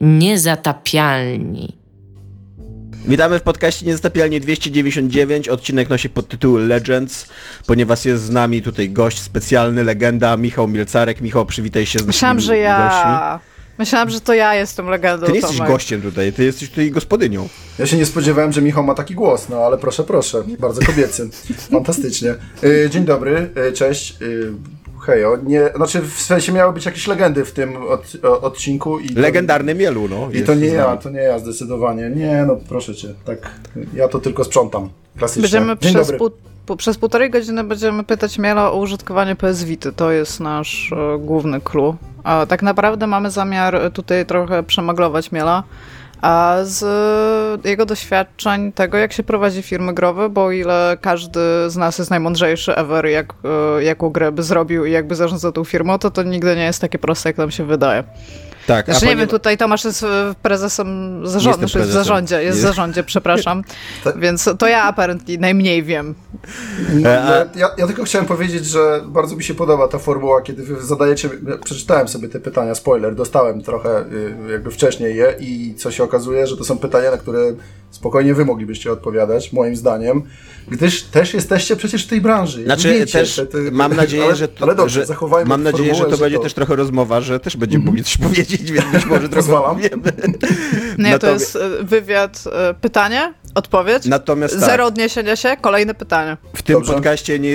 Niezatapialni. Witamy w podcaście Niezatapialni 299, odcinek nosi podtytuł Legends, ponieważ jest z nami tutaj gość specjalny, legenda, Michał Mielcarek. Michał, przywitaj się z nami. Myślałam, że to ja jestem legendą. Ty nie jesteś gościem tutaj, ty jesteś tutaj gospodynią. Ja się nie spodziewałem, że Michał ma taki głos, no ale proszę, proszę, bardzo kobiecy. Fantastycznie. Dzień dobry, cześć. Hejo, nie, znaczy w sensie miały być jakieś legendy w tym odcinku. I legendarny Mielu, no. I to nie ja zdecydowanie. Nie, no proszę cię, tak, ja to tylko sprzątam. Klasycznie. Będziemy przez półtorej godziny będziemy pytać Miela o użytkowanie PS Vity, to jest nasz główny clue. A tak naprawdę mamy zamiar tutaj trochę przemaglować Miela, a z jego doświadczeń tego, jak się prowadzi firmy growe, bo o ile każdy z nas jest najmądrzejszy ever, jaką grę by zrobił i jakby zarządzał tą firmą, to nigdy nie jest takie proste, jak nam się wydaje. Tak, znaczy, nie wiem, tutaj Tomasz jest prezesem zarządu, jest w zarządzie, przepraszam, więc to ja apparently najmniej wiem. Ja tylko chciałem powiedzieć, że bardzo mi się podoba ta formuła, kiedy wy zadajecie, przeczytałem sobie te pytania, spoiler, dostałem trochę jakby wcześniej je i co się okazuje, że to są pytania, na które spokojnie wy moglibyście odpowiadać, moim zdaniem, gdyż też jesteście przecież w tej branży. Znaczy wiecie, też, mam nadzieję, ale, że to, ale dobrze, że, mam nadzieję, formułę, że to będzie też trochę rozmowa, że też będziemy mogli coś powiedzieć. Więc być może trochę wiemy. Nie, to jest wywiad, pytanie, odpowiedź, natomiast tak, zero odniesienia się, kolejne pytanie. W tym podcaście nie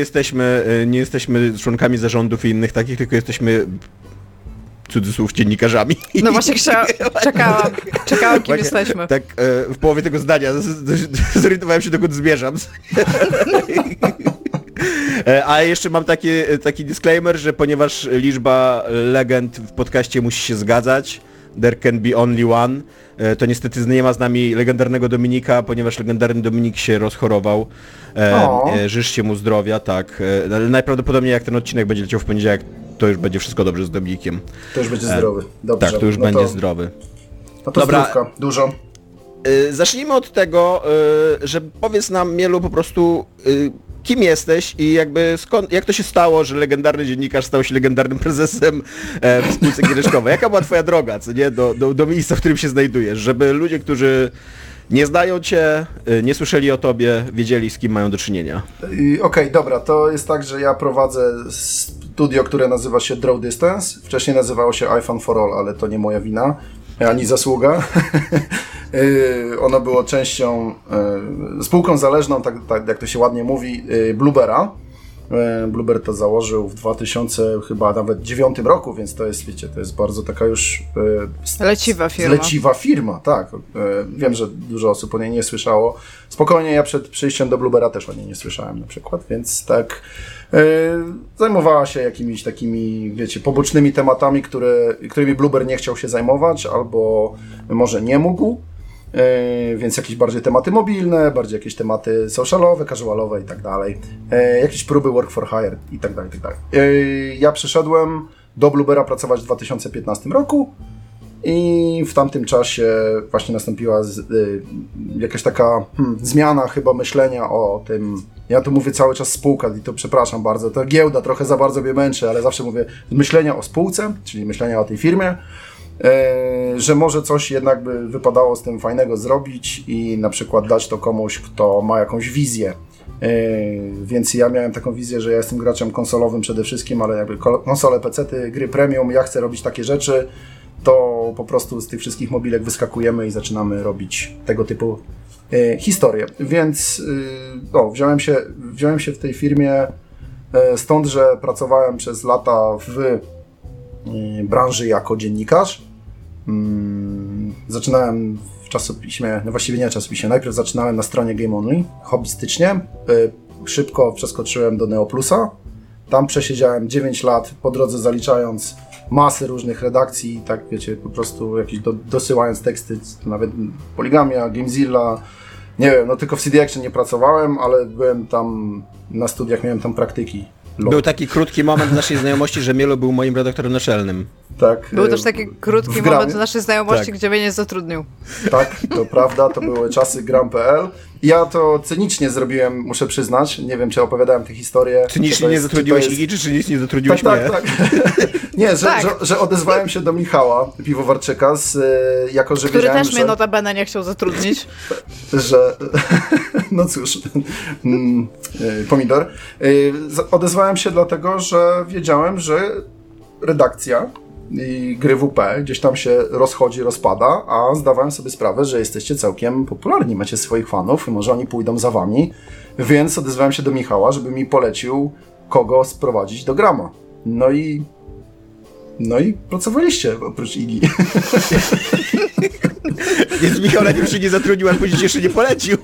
jesteśmy członkami zarządów i innych takich, tylko jesteśmy cudzysłów dziennikarzami. No właśnie czekałam, kim jesteśmy. Tak, w połowie tego zdania zorientowałem się, dokąd zmierzam. A jeszcze mam taki disclaimer, że ponieważ liczba legend w podcaście musi się zgadzać, there can be only one, to niestety nie ma z nami legendarnego Dominika, ponieważ legendarny Dominik się rozchorował. Życzcie mu zdrowia, tak. Najprawdopodobniej jak ten odcinek będzie leciał w poniedziałek, to już będzie wszystko dobrze z Dominikiem. To już będzie zdrowy. Dobrze. Tak, to już będzie zdrowy. No to dobra. Zdrówka, dużo. Zacznijmy od tego, że powiedz nam, Mielu, po prostu... Kim jesteś i jakby skąd, jak to się stało, że legendarny dziennikarz stał się legendarnym prezesem w spółce giereczkowej? Jaka była twoja droga, co nie, do miejsca, w którym się znajdujesz, żeby ludzie, którzy nie znają cię, nie słyszeli o tobie, wiedzieli, z kim mają do czynienia? Okej, dobra, to jest tak, że ja prowadzę studio, które nazywa się Draw Distance. Wcześniej nazywało się iPhone for All, ale to nie moja wina, ani zasługa. Ono było częścią, spółką zależną, tak jak to się ładnie mówi, Bloobera. Bloober to założył w 2009 roku, więc to jest, wiecie, to jest bardzo taka już leciwa firma, tak. Wiem, że dużo osób o niej nie słyszało. Spokojnie, ja przed przyjściem do Bloobera też o niej nie słyszałem na przykład, więc tak. Zajmowała się jakimiś takimi, wiecie, pobocznymi tematami, którymi Bloober nie chciał się zajmować, albo może nie mógł. Więc jakieś bardziej tematy mobilne, bardziej jakieś tematy socialowe, casualowe i tak dalej. Jakieś próby work for hire i tak dalej, i tak dalej. Ja przyszedłem do Bloobera pracować w 2015 roku i w tamtym czasie właśnie nastąpiła jakaś taka zmiana chyba myślenia o tym. Ja tu mówię cały czas spółka i to przepraszam bardzo, ta giełda trochę za bardzo mnie męczy, ale zawsze mówię myślenia o spółce, czyli myślenia o tej firmie. Że może coś jednak by wypadało z tym fajnego zrobić i na przykład dać to komuś, kto ma jakąś wizję. Więc ja miałem taką wizję, że ja jestem graczem konsolowym przede wszystkim, ale jakby konsole, pecety, gry premium, ja chcę robić takie rzeczy, to po prostu z tych wszystkich mobilek wyskakujemy i zaczynamy robić tego typu historie. Więc wziąłem się w tej firmie stąd, że pracowałem przez lata w branży jako dziennikarz. Zaczynałem w czasopiśmie, no właściwie nie czasopiśmie, najpierw zaczynałem na stronie GameOnly, hobbystycznie. Szybko przeskoczyłem do Neoplusa. Tam przesiedziałem 9 lat, po drodze zaliczając masę różnych redakcji, tak wiecie, po prostu jakieś dosyłając teksty, nawet Poligamia, Gamezilla, nie wiem, no tylko w CD Action nie pracowałem, ale byłem tam, na studiach miałem tam praktyki. Był taki krótki moment w naszej znajomości, że Mielo był moim redaktorem naczelnym. Tak. Był też taki krótki moment w naszej znajomości, tak, gdzie mnie nie zatrudnił. Tak, to prawda, to były czasy Gram.pl Ja to cynicznie zrobiłem, muszę przyznać. Nie wiem, czy opowiadałem tę historię. Cynicznie nie zatrudniłeś Igi, czy cynicznie zatrudniłeś mnie? Tak. Nie, że, tak. Że odezwałem się do Michała Piwowarczyka, jako że wiedziałem, że... Który też mnie notabene nie chciał zatrudnić. Że... No cóż, pomidor. Odezwałem się dlatego, że wiedziałem, że redakcja i gry WP gdzieś tam się rozchodzi, rozpada, a zdawałem sobie sprawę, że jesteście całkiem popularni, macie swoich fanów i może oni pójdą za wami, więc odezwałem się do Michała, żeby mi polecił, kogo sprowadzić do Grama. No i pracowaliście, oprócz Igi. Więc Michał najpierw się nie zatrudnił, a później jeszcze nie polecił.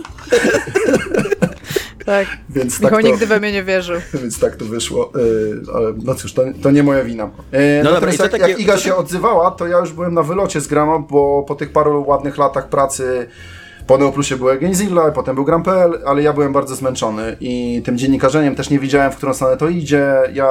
Tak, więc Michał tak to, nigdy we mnie nie wierzył. Więc tak to wyszło. Ale no cóż, to nie moja wina. No dobra, jak Iga się odzywała, to ja już byłem na wylocie z Grama, bo po tych paru ładnych latach pracy po Neoplusie była Gamezilla, potem był Gram.pl, ale ja byłem bardzo zmęczony i tym dziennikarzeniem też nie widziałem, w którą stronę to idzie. Ja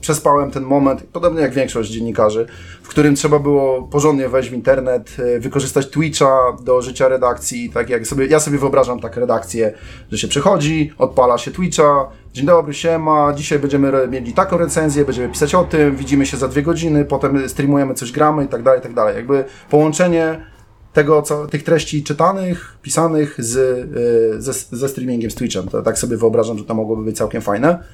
przespałem ten moment, podobnie jak większość dziennikarzy, w którym trzeba było porządnie wejść w internet, wykorzystać Twitcha do życia redakcji, tak jak sobie, ja sobie wyobrażam tak redakcję, że się przychodzi, odpala się Twitcha, dzień dobry, siema, dzisiaj będziemy mieli taką recenzję, będziemy pisać o tym, widzimy się za 2 godziny, potem streamujemy coś, gramy i tak dalej, jakby połączenie tego, tych treści czytanych, pisanych ze streamingiem, z Twitchem, to tak sobie wyobrażam, że to mogłoby być całkiem fajne.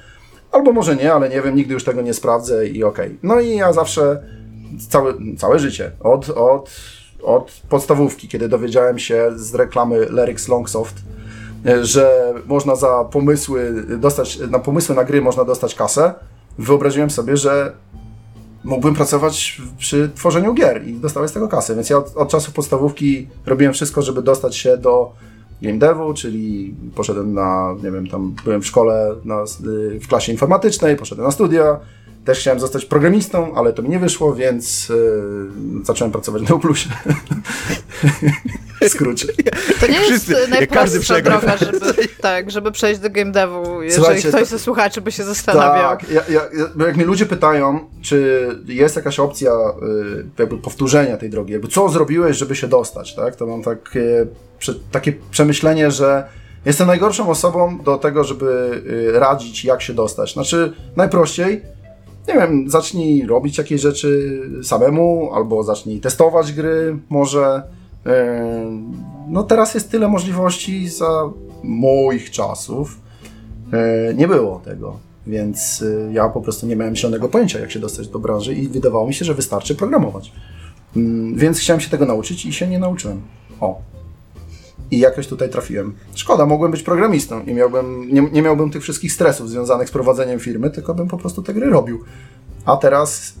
Albo może nie, ale nie wiem, nigdy już tego nie sprawdzę i okej. No i ja zawsze, całe życie, od podstawówki, kiedy dowiedziałem się z reklamy Larry's Longsoft, że można za pomysły na gry można dostać kasę, wyobraziłem sobie, że mógłbym pracować przy tworzeniu gier i dostałem z tego kasę. Więc ja od czasów podstawówki robiłem wszystko, żeby dostać się do game devu, czyli poszedłem na, nie wiem, tam byłem w szkole, w klasie informatycznej, poszedłem na studia, też chciałem zostać programistą, ale to mi nie wyszło, więc zacząłem pracować na Neoplusie. W skrócie. To nie jest najprostsza droga, żeby przejść do game devu, jeżeli ktoś ze słuchaczy by się zastanawiał. Tak, jak mnie ludzie pytają, czy jest jakaś opcja jakby powtórzenia tej drogi, jakby co zrobiłeś, żeby się dostać, tak? To mam takie przemyślenie, że jestem najgorszą osobą do tego, żeby radzić, jak się dostać. Znaczy, najprościej, nie wiem, zacznij robić jakieś rzeczy samemu, albo zacznij testować gry, może. No teraz jest tyle możliwości, za moich czasów nie było tego, więc ja po prostu nie miałem żadnego pojęcia, jak się dostać do branży i wydawało mi się, że wystarczy programować. Więc chciałem się tego nauczyć i się nie nauczyłem. I jakoś tutaj trafiłem. Szkoda, mogłem być programistą i nie miałbym tych wszystkich stresów związanych z prowadzeniem firmy, tylko bym po prostu te gry robił. A teraz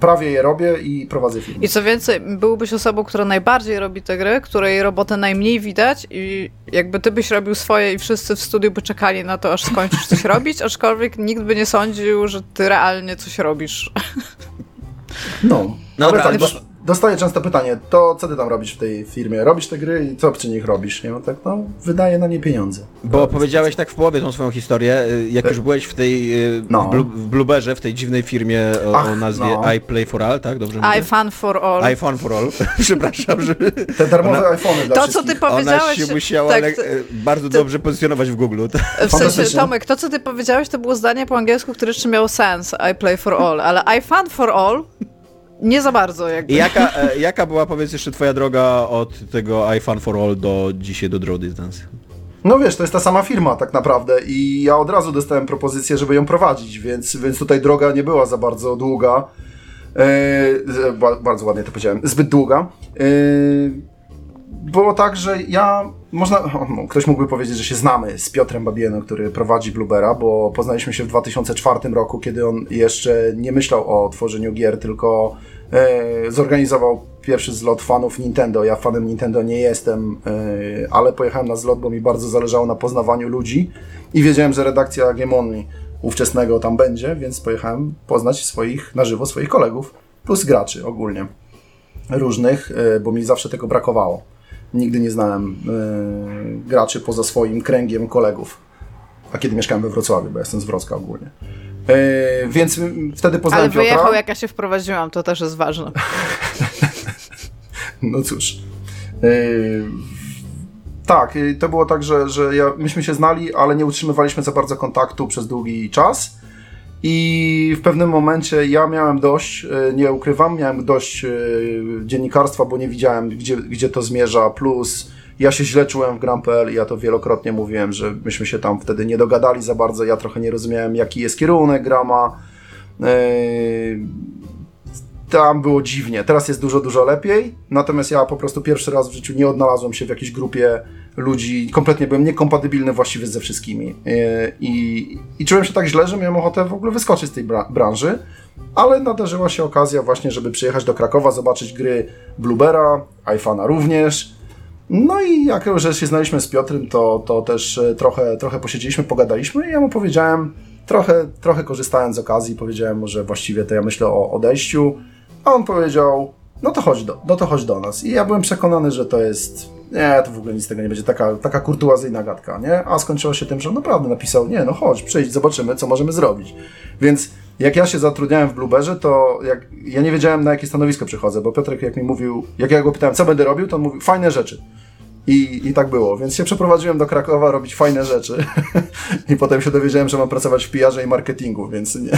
prawie je robię i prowadzę firmę. I co więcej, byłbyś osobą, która najbardziej robi te gry, której robotę najmniej widać i jakby ty byś robił swoje i wszyscy w studiu by czekali na to, aż skończysz coś robić, aczkolwiek nikt by nie sądził, że ty realnie coś robisz. No dobra, ale tak, dostaję często pytanie, to co ty tam robisz w tej firmie? Robisz te gry i co przy nich robisz? Nie? No tak, wydaję na nie pieniądze. Bo powiedziałeś tak w połowie tą swoją historię, jak już byłeś w tej w Blooberze, w tej dziwnej firmie o nazwie iPlay for All, tak? Dobrze mówię? iFun for All. iPhone for All. Przepraszam, że... Te darmowe iPhony dla wszystkich. To, co ty powiedziałeś... Ona się musiała bardzo dobrze pozycjonować w Google. W sensie, Tomek, to co ty powiedziałeś, to było zdanie po angielsku, które jeszcze miało sens, iPlay for All, ale iFun for All... Nie za bardzo jakby. I jaka była, powiedz jeszcze, twoja droga od tego iPhone for All do dzisiaj, do Draw Distance? No wiesz, to jest ta sama firma tak naprawdę i ja od razu dostałem propozycję, żeby ją prowadzić, więc tutaj droga nie była za bardzo długa. Bardzo ładnie to powiedziałem. Zbyt długa. Było tak, że ktoś mógłby powiedzieć, że się znamy z Piotrem Babienem, który prowadzi Bloobera, bo poznaliśmy się w 2004 roku, kiedy on jeszcze nie myślał o tworzeniu gier, tylko zorganizował pierwszy zlot fanów Nintendo. Ja fanem Nintendo nie jestem, ale pojechałem na zlot, bo mi bardzo zależało na poznawaniu ludzi i wiedziałem, że redakcja GameOnly ówczesnego tam będzie, więc pojechałem poznać na żywo swoich kolegów, plus graczy ogólnie różnych, bo mi zawsze tego brakowało. Nigdy nie znałem graczy poza swoim kręgiem kolegów. A kiedy mieszkałem we Wrocławiu, bo jestem z Wrocka ogólnie. Więc wtedy poznałem Piotra. Ale wyjechał, jak ja się wprowadziłam, to też jest ważne. No cóż. Tak, to było tak, że myśmy się znali, ale nie utrzymywaliśmy za bardzo kontaktu przez długi czas. I w pewnym momencie ja miałem dość, nie ukrywam, miałem dość dziennikarstwa, bo nie widziałem, gdzie to zmierza, plus ja się źle czułem w Gram.pl, ja to wielokrotnie mówiłem, że myśmy się tam wtedy nie dogadali za bardzo, ja trochę nie rozumiałem, jaki jest kierunek Grama. Tam było dziwnie, teraz jest dużo, dużo lepiej, natomiast ja po prostu pierwszy raz w życiu nie odnalazłem się w jakiejś grupie ludzi, kompletnie byłem niekompatybilny właściwie ze wszystkimi i czułem się tak źle, że miałem ochotę w ogóle wyskoczyć z tej branży, ale nadarzyła się okazja właśnie, żeby przyjechać do Krakowa, zobaczyć gry Bloobera, iFuna również, no i jak już się znaliśmy z Piotrem, to też trochę posiedzieliśmy, pogadaliśmy i ja mu powiedziałem, trochę korzystając z okazji, powiedziałem, że właściwie to ja myślę o odejściu, a on powiedział, no to chodź do nas. I ja byłem przekonany, że to jest, nie, to w ogóle nic z tego nie będzie, taka kurtuazyjna gadka, nie? A skończyło się tym, że on naprawdę napisał, nie, no chodź, przyjdź, zobaczymy, co możemy zrobić. Więc jak ja się zatrudniałem w Blooberze, to ja nie wiedziałem, na jakie stanowisko przychodzę, bo Piotrek jak mi mówił, jak ja go pytałem, co będę robił, to on mówił, fajne rzeczy. I tak było, więc się przeprowadziłem do Krakowa robić fajne rzeczy i potem się dowiedziałem, że mam pracować w PR-ze i marketingu, więc nie.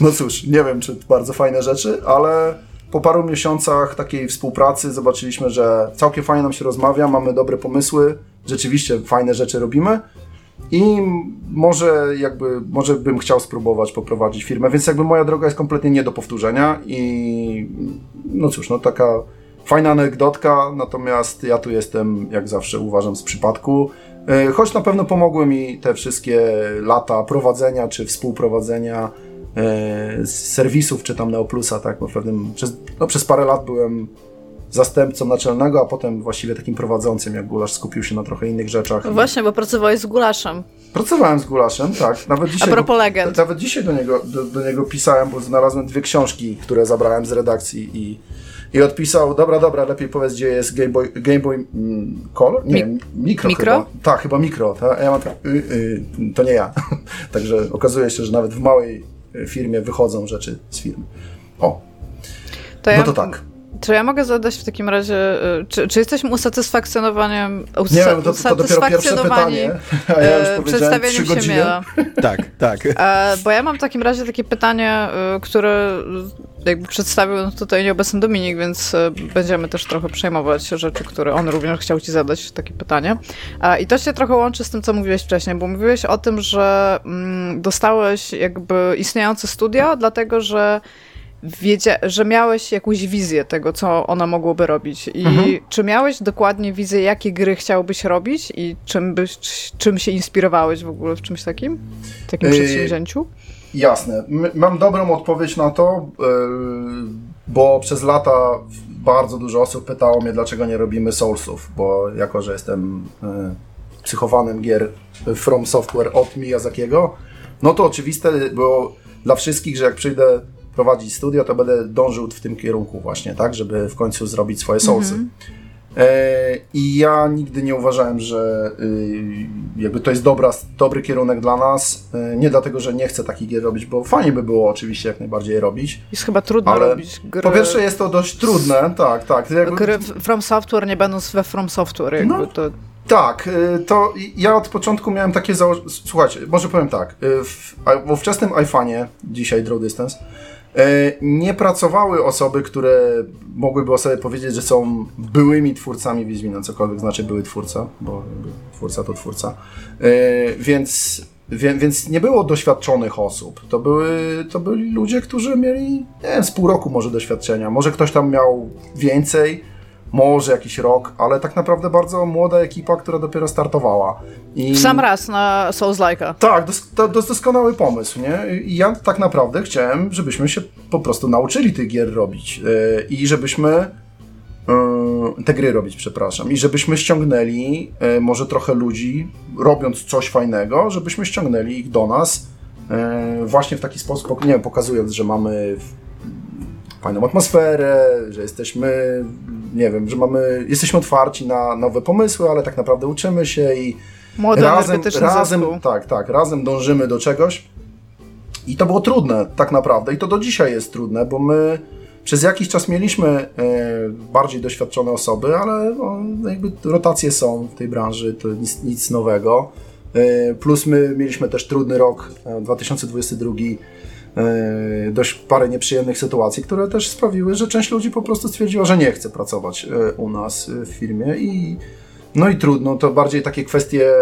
No cóż, nie wiem, czy bardzo fajne rzeczy, ale po paru miesiącach takiej współpracy zobaczyliśmy, że całkiem fajnie nam się rozmawia, mamy dobre pomysły, rzeczywiście fajne rzeczy robimy i może bym chciał spróbować poprowadzić firmę, więc jakby moja droga jest kompletnie nie do powtórzenia i no cóż, no taka... Fajna anegdotka, natomiast ja tu jestem, jak zawsze uważam, z przypadku, choć na pewno pomogły mi te wszystkie lata prowadzenia czy współprowadzenia serwisów, czy tam Neoplusa, tak, bo przez parę lat byłem zastępcą naczelnego, a potem właściwie takim prowadzącym, jak Gulasz skupił się na trochę innych rzeczach. No właśnie, bo pracowałeś z Gulaszem. Pracowałem z Gulaszem, tak. Nawet dzisiaj do niego pisałem, bo znalazłem 2 książki, które zabrałem z redakcji i odpisał, dobra, lepiej powiedz, gdzie jest Game Boy Color? Nie, Micro? Chyba. Tak, chyba Micro. Ta? Ja mam tak, to nie ja. Także okazuje się, że nawet w małej firmie wychodzą rzeczy z firmy. O, to no ja, to tak. Czy ja mogę zadać w takim razie, czy jesteśmy usatysfakcjonowaniem... Nie wiem, to dopiero pierwsze pytanie, a ja już powiedziałem 3 godziny. Tak. Bo ja mam w takim razie takie pytanie, które... jakby przedstawił tutaj nieobecny Dominik, więc będziemy też trochę przejmować rzeczy, które on również chciał ci zadać, takie pytanie. I to się trochę łączy z tym, co mówiłeś wcześniej, bo mówiłeś o tym, że dostałeś jakby istniejące studia, dlatego że miałeś jakąś wizję tego, co ona mogłoby robić. I czy miałeś dokładnie wizję, jakie gry chciałbyś robić i czym się inspirowałeś w ogóle w czymś takim? W takim przedsięwzięciu? Jasne. Mam dobrą odpowiedź na to, bo przez lata bardzo dużo osób pytało mnie, dlaczego nie robimy Soulsów, bo jako, że jestem psychowanem gier From Software od Miyazakiego, no to oczywiste było dla wszystkich, że jak przyjdę prowadzić studio, to będę dążył w tym kierunku właśnie, tak, żeby w końcu zrobić swoje Soulsy. I ja nigdy nie uważałem, że jakby to jest dobry kierunek dla nas, nie dlatego, że nie chcę takich gier robić, bo fajnie by było oczywiście jak najbardziej je robić. Jest chyba trudno ale robić gry. Po pierwsze jest to dość trudne, tak. Jakby... Gry From Software nie będą we From Software. Jakby no, to... Tak, to ja od początku miałem takie założenie, słuchajcie, może powiem tak, we wczesnym iFunie, dzisiaj Draw Distance, nie pracowały osoby, które mogłyby o sobie powiedzieć, że są byłymi twórcami Wiedźmina, cokolwiek znaczy były twórca, bo twórca to twórca, więc nie było doświadczonych osób, to byli ludzie, którzy mieli, nie wiem, z pół roku może doświadczenia, może ktoś tam miał więcej, może jakiś rok, ale tak naprawdę bardzo młoda ekipa, która dopiero startowała. I... W sam raz na Souls-like'a. Tak, doskonały pomysł, nie? I ja tak naprawdę chciałem, żebyśmy się po prostu nauczyli tych gier robić i żebyśmy te gry robić, przepraszam, i żebyśmy ściągnęli może trochę ludzi, robiąc coś fajnego, żebyśmy ściągnęli ich do nas właśnie w taki sposób, nie wiem, pokazując, że mamy fajną atmosferę, że jesteśmy, nie wiem, że mamy, jesteśmy otwarci na nowe pomysły, ale tak naprawdę uczymy się i razem dążymy do czegoś. I to było trudne tak naprawdę i to do dzisiaj jest trudne, bo my Przez jakiś czas mieliśmy bardziej doświadczone osoby, ale jakby rotacje są w tej branży, to nic nowego. Plus my mieliśmy też trudny rok 2022, dość parę nieprzyjemnych sytuacji, które też sprawiły, że część ludzi po prostu stwierdziła, że nie chce pracować u nas w firmie i no i trudno, to bardziej takie kwestie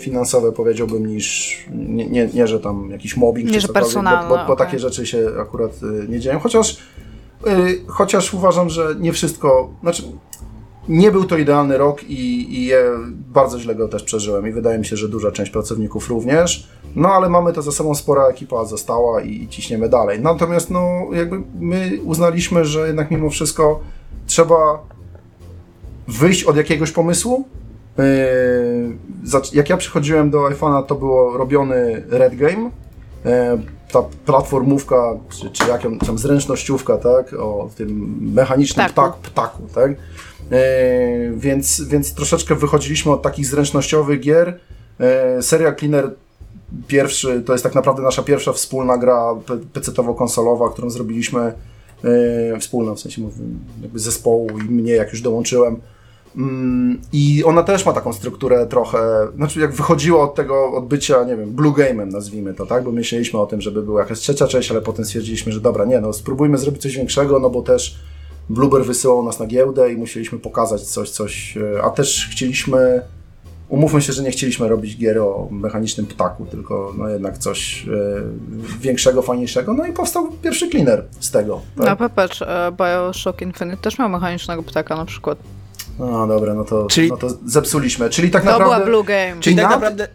finansowe powiedziałbym niż, nie że tam jakiś mobbing nie, czy cokolwiek, bo takie rzeczy się akurat nie dzieją, chociaż uważam, że nie wszystko, znaczy nie był to idealny rok i bardzo źle go też przeżyłem i wydaje mi się, że duża część pracowników również, no ale mamy to za sobą, spora ekipa została i ciśniemy dalej. Natomiast no jakby my uznaliśmy, że jednak mimo wszystko trzeba wyjść od jakiegoś pomysłu. Jak ja przychodziłem do iPhone'a, to było robiony Red Game, ta platformówka, czy jaką tam zręcznościówka, tak, o tym mechanicznym ptaku, tak. Więc troszeczkę wychodziliśmy od takich zręcznościowych gier. Serial Cleaner pierwszy, to jest tak naprawdę nasza pierwsza wspólna gra PC-towo-konsolowa, którą zrobiliśmy wspólna, w sensie jakby zespołu i mnie, jak już dołączyłem. I ona też ma taką strukturę trochę, znaczy jak wychodziło od tego, od bycia, nie wiem, Blue Game'em nazwijmy to, tak, bo myśleliśmy o tym, żeby była jakaś trzecia część, ale potem stwierdziliśmy, że dobra, nie, no spróbujmy zrobić coś większego, no bo też Bloober wysyłał nas na giełdę i musieliśmy pokazać coś, a też chcieliśmy, umówmy się, że nie chcieliśmy robić gier o mechanicznym ptaku, tylko no jednak coś większego, fajniejszego. No i powstał pierwszy Cleaner z tego. Tak? No popatrz, BioShock Infinite też miał mechanicznego ptaka na przykład. No dobra, no to zepsuliśmy. Czyli tak to naprawdę, była Blue Game. Czyli tak naprawdę...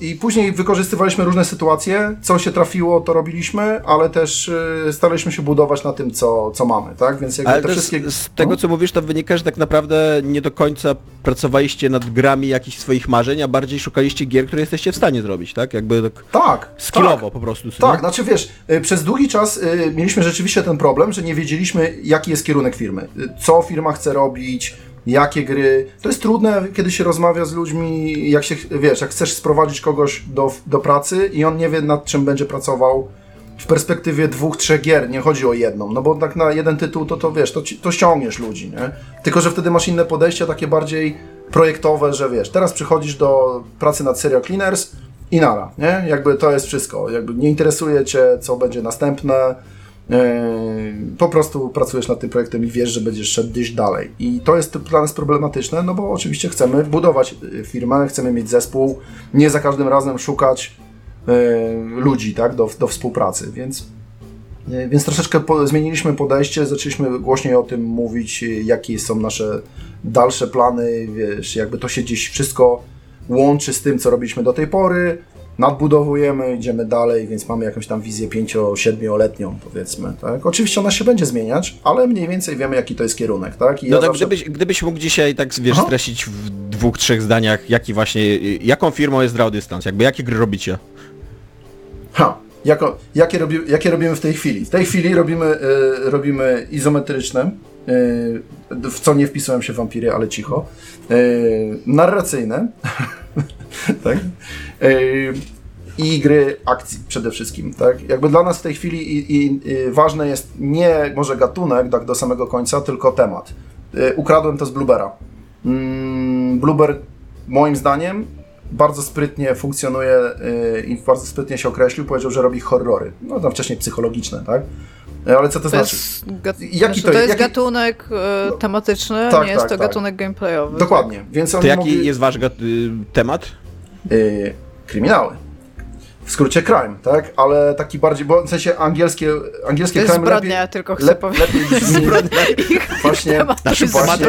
I później wykorzystywaliśmy różne sytuacje, co się trafiło, to robiliśmy, ale też staraliśmy się budować na tym, co mamy, tak? Więc jakby ale te wszystkie... Z tego, co mówisz, to wynika, że tak naprawdę nie do końca pracowaliście nad grami jakichś swoich marzeń, a bardziej szukaliście gier, które jesteście w stanie zrobić, tak? Jakby tak skillowo po prostu. Tak, znaczy wiesz, przez długi czas mieliśmy rzeczywiście ten problem, że nie wiedzieliśmy, jaki jest kierunek firmy, co firma chce robić, jakie gry. To jest trudne, kiedy się rozmawia z ludźmi, jak się, wiesz, jak chcesz sprowadzić kogoś do pracy i on nie wie, nad czym będzie pracował w perspektywie 2-3 gier, nie chodzi o jedną, no bo tak na jeden tytuł to wiesz, to ściągniesz ludzi, nie? Tylko że wtedy masz inne podejście, takie bardziej projektowe, że wiesz, teraz przychodzisz do pracy nad Serial Cleaners i nara, nie? Jakby to jest wszystko, jakby nie interesuje cię, co będzie następne, po prostu pracujesz nad tym projektem i wiesz, że będziesz szedł gdzieś dalej. I to jest dla nas problematyczne, no bo oczywiście chcemy budować firmę, chcemy mieć zespół, nie za każdym razem szukać ludzi, tak, do współpracy, więc troszeczkę zmieniliśmy podejście, zaczęliśmy głośniej o tym mówić, jakie są nasze dalsze plany, wiesz, jakby to się gdzieś wszystko łączy z tym, co robiliśmy do tej pory, nadbudowujemy, idziemy dalej, więc mamy jakąś tam wizję 5-7-letnią, powiedzmy, tak? Oczywiście ona się będzie zmieniać, ale mniej więcej wiemy, jaki to jest kierunek, tak? I no ja tak, zawsze... gdybyś mógł dzisiaj tak, wiesz, streścić w 2-3 zdaniach, jaką firmą jest Draw Distance, jakby jakie gry robicie? Jakie robimy w tej chwili? W tej chwili robimy izometryczne, w co nie wpisałem się wampiry, ale cicho, narracyjne, tak? I gry akcji przede wszystkim, tak? Jakby dla nas w tej chwili ważne jest nie może gatunek, tak do samego końca, tylko temat. Ukradłem to z Bloobera. Bloober moim zdaniem bardzo sprytnie funkcjonuje i bardzo sprytnie się określił, powiedział, że robi horrory, no tam wcześniej psychologiczne, tak? Ale co to znaczy? To jest gatunek tematyczny, tak, nie jest to gatunek gameplayowy. Dokładnie. Tak? Więc to jaki jest wasz temat? Kryminały. W skrócie crime, tak? Ale taki bardziej, bo w sensie angielskie crime zbrodnia, lepiej... tylko chcę powiedzieć. Właśnie, temat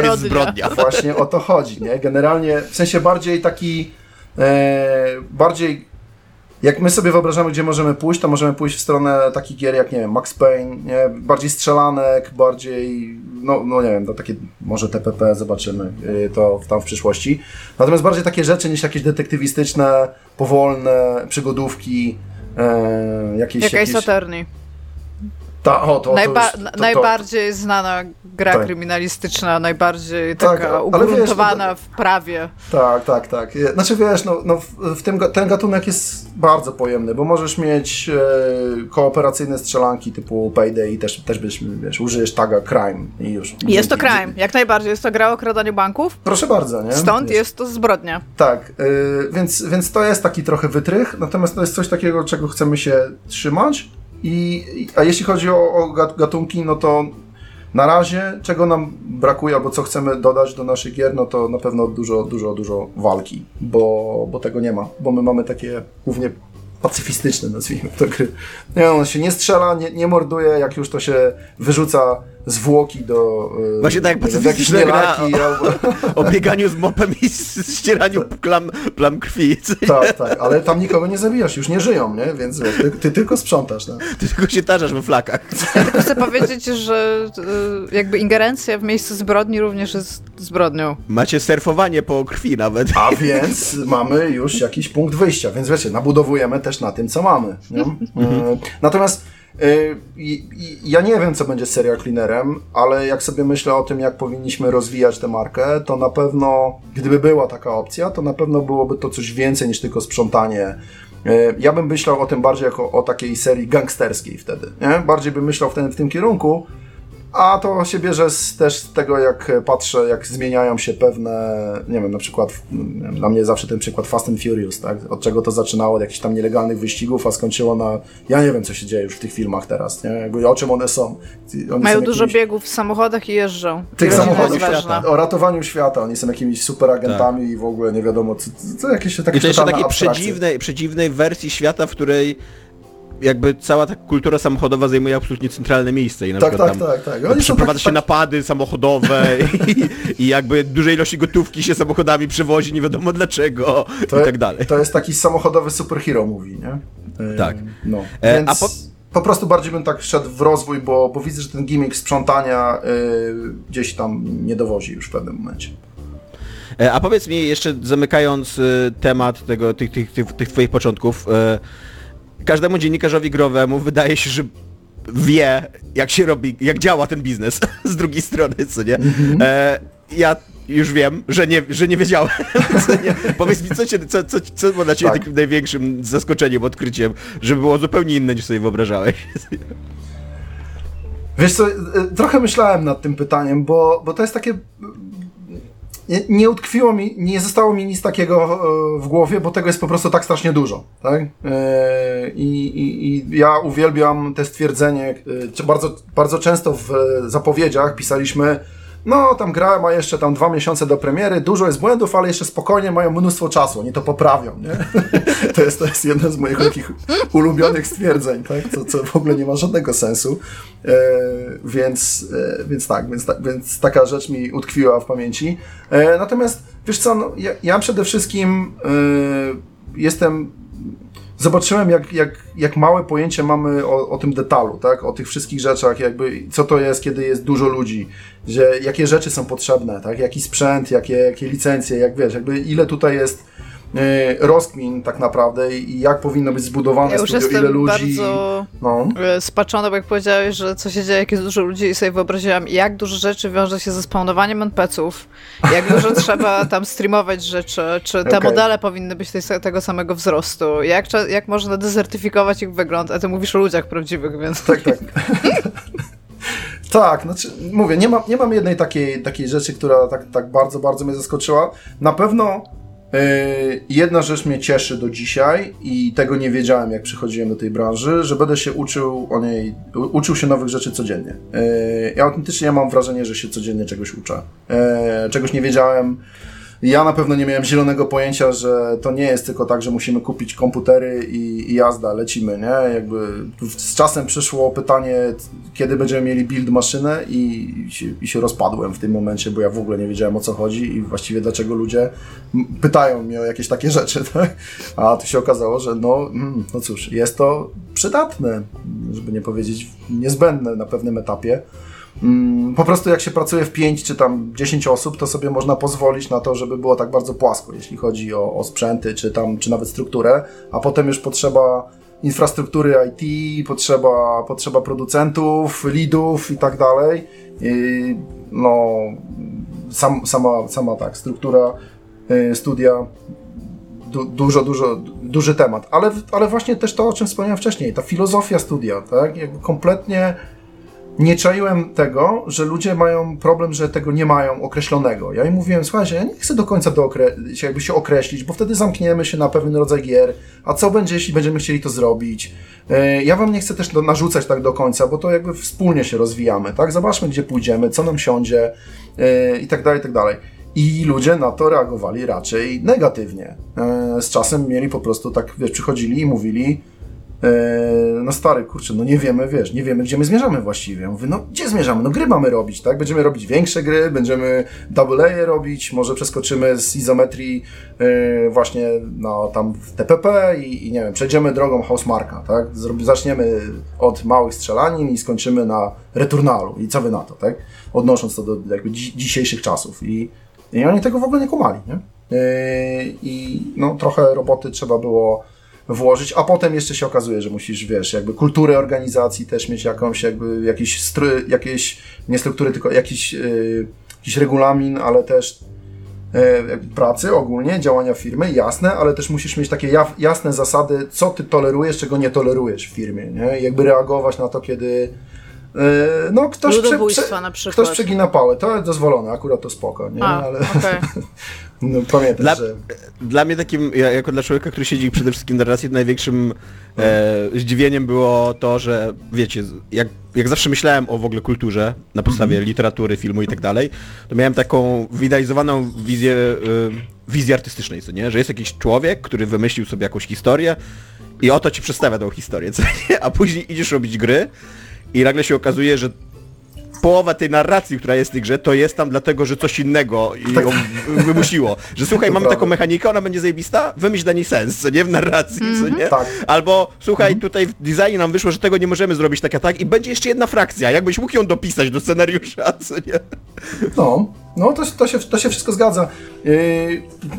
jest zbrodnia. Właśnie o to chodzi, nie? Generalnie, w sensie bardziej taki, bardziej jak my sobie wyobrażamy, gdzie możemy pójść, to możemy pójść w stronę takich gier jak, nie wiem, Max Payne, nie? Bardziej strzelanek, bardziej, no nie wiem, to takie może TPP, zobaczymy to tam w przyszłości. Natomiast bardziej takie rzeczy niż jakieś detektywistyczne, powolne, przygodówki, jakieś... Jakiej Saturni. Najbardziej znana gra kryminalistyczna, najbardziej taka ugruntowana w prawie. Tak. Znaczy wiesz, ten gatunek jest bardzo pojemny, bo możesz mieć kooperacyjne strzelanki typu Payday i też użyjesz taga crime i już. Jest to crime, jak najbardziej. Jest to gra o kradaniu banków. Proszę bardzo, nie? Stąd jest to zbrodnia. Tak, więc to jest taki trochę wytrych, natomiast to jest coś takiego, czego chcemy się trzymać. A jeśli chodzi o gatunki, no to na razie czego nam brakuje albo co chcemy dodać do naszych gier, no to na pewno dużo walki, bo tego nie ma, bo my mamy takie głównie pacyfistyczne, nazwijmy to, gry. On się nie strzela, nie morduje, jak już to się wyrzuca zwłoki do... Właśnie tak, pacyfistyczna gra o bieganiu z mopem i ścieraniu plam krwi. Tak, ale tam nikogo nie zabijasz, już nie żyją, nie? Więc ty tylko sprzątasz. Tak? Ty tylko się tarzasz we flakach. Ja tylko chcę powiedzieć, że jakby ingerencja w miejsce zbrodni również jest zbrodnią. Macie surfowanie po krwi nawet. A więc mamy już jakiś punkt wyjścia, więc wiecie, nabudowujemy też na tym, co mamy. Nie? Natomiast ja nie wiem, co będzie z Serial Cleanerem, ale jak sobie myślę o tym, jak powinniśmy rozwijać tę markę, to na pewno, gdyby była taka opcja, to na pewno byłoby to coś więcej niż tylko sprzątanie. Ja bym myślał o tym bardziej jako o takiej serii gangsterskiej wtedy, nie? Bardziej bym myślał w tym kierunku, a to się bierze też z tego, jak patrzę, jak zmieniają się pewne, nie wiem, na przykład, dla mnie zawsze ten przykład Fast and Furious, tak? Od czego to zaczynało, od jakichś tam nielegalnych wyścigów, a skończyło na, ja nie wiem, co się dzieje już w tych filmach teraz, nie? Jakby, o czym one są. Mają dużo biegów w samochodach i jeżdżą. Tych samochodów, o ratowaniu świata, oni są jakimiś superagentami i w ogóle nie wiadomo, co jakieś takie totalne abstrakcje. I to jeszcze takiej przedziwnej wersji świata, w której jakby cała ta kultura samochodowa zajmuje absolutnie centralne miejsce i na przykład tam przeprowadza się napady samochodowe i jakby dużej ilości gotówki się samochodami przewozi, nie wiadomo dlaczego i tak dalej. To jest taki samochodowy superhero movie, nie? Tak. Więc po prostu bardziej bym tak szedł w rozwój, bo widzę, że ten gimmick sprzątania gdzieś tam nie dowozi już w pewnym momencie. A powiedz mi jeszcze, zamykając temat tego, tych twoich początków, każdemu dziennikarzowi growemu wydaje się, że wie, jak się robi, jak działa ten biznes z drugiej strony, co nie? Ja już wiem, że nie wiedziałem. Powiedz mi, co było dla ciebie takim największym zaskoczeniem, odkryciem, żeby było zupełnie inne, niż sobie wyobrażałeś. Wiesz co, trochę myślałem nad tym pytaniem, bo to jest takie... Nie utkwiło mi, nie zostało mi nic takiego w głowie, bo tego jest po prostu tak strasznie dużo, tak? I ja uwielbiam te stwierdzenie, bardzo, bardzo często w zapowiedziach pisaliśmy, no tam gra ma jeszcze tam 2 miesiące do premiery, dużo jest błędów, ale jeszcze spokojnie mają mnóstwo czasu, oni to poprawią, nie? To jest jedno z moich takich ulubionych stwierdzeń, tak? Co w ogóle nie ma żadnego sensu, więc taka rzecz mi utkwiła w pamięci. Natomiast wiesz co, ja przede wszystkim zobaczyłem, jak małe pojęcie mamy o tym detalu, tak? O tych wszystkich rzeczach, jakby co to jest, kiedy jest dużo ludzi, że jakie rzeczy są potrzebne, tak? Jaki sprzęt, jakie licencje, jak wiesz, jakby ile tutaj jest rozkmin tak naprawdę i jak powinno być zbudowane studio, ile ludzi. Ja bardzo spaczona, bo jak powiedziałeś, że co się dzieje, jak jest dużo ludzi i sobie wyobraziłam, jak dużo rzeczy wiąże się ze spawnowaniem NPC-ów, jak dużo trzeba tam streamować rzeczy, czy te modele powinny być tego samego wzrostu, jak można dezertyfikować ich wygląd, a ty mówisz o ludziach prawdziwych, więc... Tak. Tak, znaczy mówię, nie mam jednej takiej rzeczy, która tak bardzo, bardzo mnie zaskoczyła. Na pewno jedna rzecz mnie cieszy do dzisiaj i tego nie wiedziałem, jak przychodziłem do tej branży, że będę się uczył o niej, uczył się nowych rzeczy codziennie. Ja autentycznie mam wrażenie, że się codziennie czegoś uczę. Czegoś nie wiedziałem. Ja na pewno nie miałem zielonego pojęcia, że to nie jest tylko tak, że musimy kupić komputery i jazda, lecimy, nie? Jakby z czasem przyszło pytanie, kiedy będziemy mieli build maszynę i się rozpadłem w tym momencie, bo ja w ogóle nie wiedziałem, o co chodzi i właściwie dlaczego ludzie pytają mnie o jakieś takie rzeczy, tak? A tu się okazało, że no cóż, jest to przydatne, żeby nie powiedzieć niezbędne na pewnym etapie. Po prostu jak się pracuje w 5 czy tam 10 osób, to sobie można pozwolić na to, żeby było tak bardzo płasko, jeśli chodzi o sprzęty czy nawet strukturę, a potem już potrzeba infrastruktury IT, potrzeba producentów, leadów i tak dalej. No, sama tak, struktura studia, duży temat. Ale właśnie też to, o czym wspomniałem wcześniej, ta filozofia studia, tak? Jakby kompletnie nie czaiłem tego, że ludzie mają problem, że tego nie mają określonego. Ja im mówiłem, słuchajcie, ja nie chcę do końca się określić, bo wtedy zamkniemy się na pewien rodzaj gier, a co będzie, jeśli będziemy chcieli to zrobić? Ja wam nie chcę też narzucać tak do końca, bo to jakby wspólnie się rozwijamy, tak? Zobaczmy, gdzie pójdziemy, co nam siądzie i tak dalej, i tak dalej. I ludzie na to reagowali raczej negatywnie. Z czasem mieli po prostu tak, wiesz, przychodzili i mówili, no stary, kurczę, no nie wiemy, wiesz, nie wiemy, gdzie my zmierzamy właściwie. Mówię, no gdzie zmierzamy? No gry mamy robić, tak? Będziemy robić większe gry, będziemy AA robić, może przeskoczymy z izometrii właśnie, no tam w TPP i nie wiem, przejdziemy drogą Housemarka, tak? Zaczniemy od małych strzelanin i skończymy na Returnalu i co wy na to, tak? Odnosząc to do jakby dzisiejszych czasów i oni tego w ogóle nie kumali, nie? I no trochę roboty trzeba było włożyć, a potem jeszcze się okazuje, że musisz, wiesz, jakby kulturę organizacji też mieć jakąś, jakby jakiś regulamin, ale też pracy ogólnie, działania firmy, jasne, ale też musisz mieć takie jasne zasady, co ty tolerujesz, czego nie tolerujesz w firmie, nie? I jakby reagować na to, kiedy no ktoś przegina pałę, to jest dozwolone, akurat to spoko, nie? Ale okay. No, pamiętam, że... Dla mnie takim, jako dla człowieka, który siedzi przede wszystkim na relacji, największym zdziwieniem było to, że wiecie, jak zawsze myślałem o w ogóle kulturze na podstawie literatury, filmu i tak dalej, to miałem taką wyidealizowaną wizję artystycznej, co nie? Że jest jakiś człowiek, który wymyślił sobie jakąś historię i oto ci przedstawia tą historię, co nie? A później idziesz robić gry i nagle się okazuje, że połowa tej narracji, która jest w tej grze, to jest tam dlatego, że coś innego ją wymusiło. Że słuchaj, mamy taką mechanikę, ona będzie zajebista, wymyśl dla niej sens, co nie? W narracji, co nie? Tak. Albo słuchaj, tutaj w designie nam wyszło, że tego nie możemy zrobić tak, a tak i będzie jeszcze jedna frakcja, jakbyś mógł ją dopisać do scenariusza, co nie? No to się wszystko zgadza.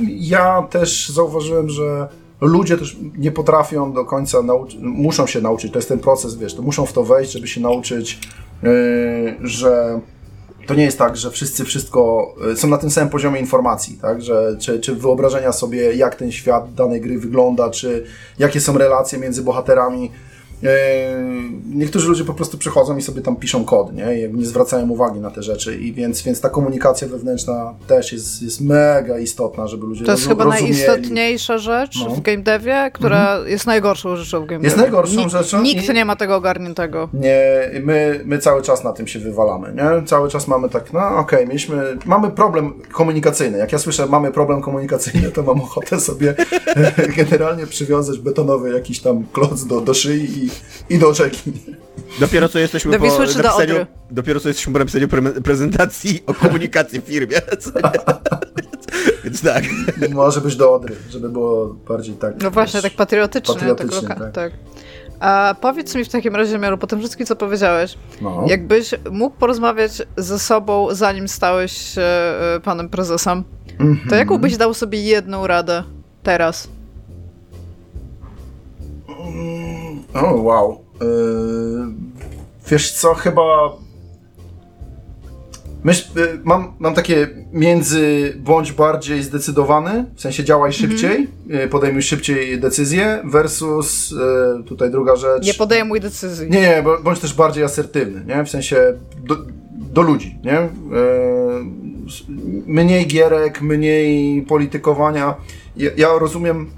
Ja też zauważyłem, że ludzie też nie potrafią do końca, muszą się nauczyć, to jest ten proces, wiesz, to muszą w to wejść, żeby się nauczyć, że to nie jest tak, że wszyscy wszystko są na tym samym poziomie informacji, tak? Że, czy wyobrażenia sobie, jak ten świat danej gry wygląda, czy jakie są relacje między bohaterami. Niektórzy ludzie po prostu przychodzą i sobie tam piszą kod, nie? I nie zwracają uwagi na te rzeczy, i więc ta komunikacja wewnętrzna też jest mega istotna, żeby ludzie rozumieli. To jest chyba najistotniejsza rzecz w game devie, która jest najgorszą rzeczą w game devie. Jest najgorszą rzeczą. Nikt nie ma tego ogarniętego. Nie, my cały czas na tym się wywalamy, nie? Cały czas mamy tak, no okej, mamy problem komunikacyjny. Jak ja słyszę, mamy problem komunikacyjny, to mam ochotę sobie generalnie przywiązać betonowy jakiś tam kloc do szyi i do oczeki. Dopiero co jesteśmy po napisaniu, prezentacji o komunikacji w firmie. Więc tak. Może być do Odry, żeby było bardziej tak... No właśnie, tak patriotycznie. Tak. A powiedz mi w takim razie, Miaru, po tym wszystkim, co powiedziałeś, jakbyś mógł porozmawiać ze sobą, zanim stałeś panem prezesem, to jaką byś dał sobie jedną radę teraz? O, wow. Wiesz co, chyba... Mam takie między bądź bardziej zdecydowany, w sensie działaj szybciej, podejmuj szybciej decyzje, versus tutaj druga rzecz... Nie podejmuj decyzji. Nie, bądź też bardziej asertywny, nie? W sensie do ludzi, nie? Mniej gierek, mniej politykowania. Ja rozumiem...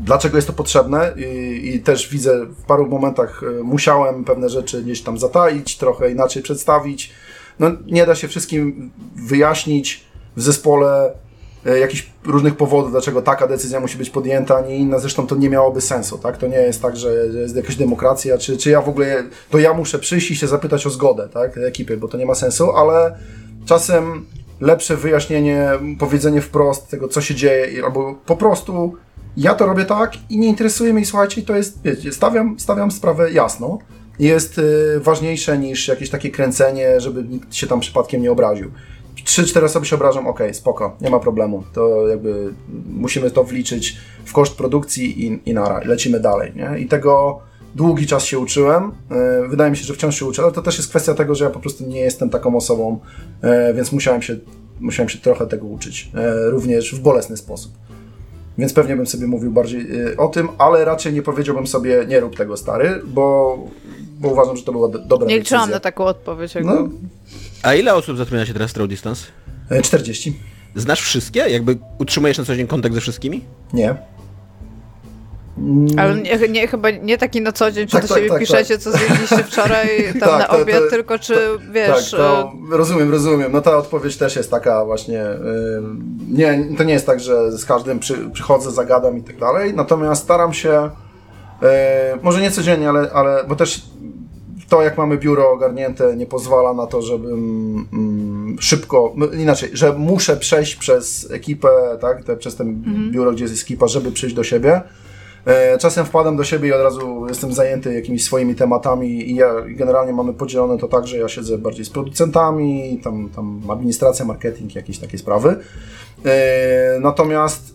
Dlaczego jest to potrzebne? I też widzę, w paru momentach musiałem pewne rzeczy gdzieś tam zataić, trochę inaczej przedstawić. No, nie da się wszystkim wyjaśnić w zespole jakichś różnych powodów, dlaczego taka decyzja musi być podjęta, a nie inna. Zresztą to nie miałoby sensu, tak? To nie jest tak, że jest jakaś demokracja, czy ja w ogóle... To ja muszę przyjść i się zapytać o zgodę, tak? Ekipy, bo to nie ma sensu, ale czasem lepsze wyjaśnienie, powiedzenie wprost tego, co się dzieje, albo po prostu... Ja to robię tak i nie interesuje mnie, słuchajcie, to jest, wiecie, stawiam sprawę jasno. Jest ważniejsze niż jakieś takie kręcenie, żeby nikt się tam przypadkiem nie obraził. 3-4 osoby się obrażą, okej, spoko, nie ma problemu. To jakby musimy to wliczyć w koszt produkcji i nara, lecimy dalej, nie? I tego długi czas się uczyłem, wydaje mi się, że wciąż się uczę, ale to też jest kwestia tego, że ja po prostu nie jestem taką osobą, więc musiałem się trochę tego uczyć, również w bolesny sposób. Więc pewnie bym sobie mówił bardziej o tym, ale raczej nie powiedziałbym sobie, nie rób tego, stary, bo uważam, że to była dobra decyzja. Nie liczyłam na taką odpowiedź. No. A ile osób zatrudnia się teraz w Draw Distance? 40. Znasz wszystkie? Jakby utrzymujesz na co dzień kontakt ze wszystkimi? Nie. Ale nie, chyba nie taki na co dzień, czy do siebie piszecie, co zjedliście wczoraj tam na obiad, tylko czy wiesz... Tak, to rozumiem. No ta odpowiedź też jest taka właśnie... Nie, to nie jest tak, że z każdym przychodzę, zagadam i tak dalej, natomiast staram się... Może nie codziennie, ale bo też to, jak mamy biuro ogarnięte, nie pozwala na to, żebym szybko, inaczej, że muszę przejść przez ekipę, tak, przez ten biuro, gdzie jest ekipa, żeby przyjść do siebie. Czasem wpadam do siebie i od razu jestem zajęty jakimiś swoimi tematami i ja generalnie mamy podzielone to tak, że ja siedzę bardziej z producentami, tam administracja, marketing, jakieś takie sprawy. Natomiast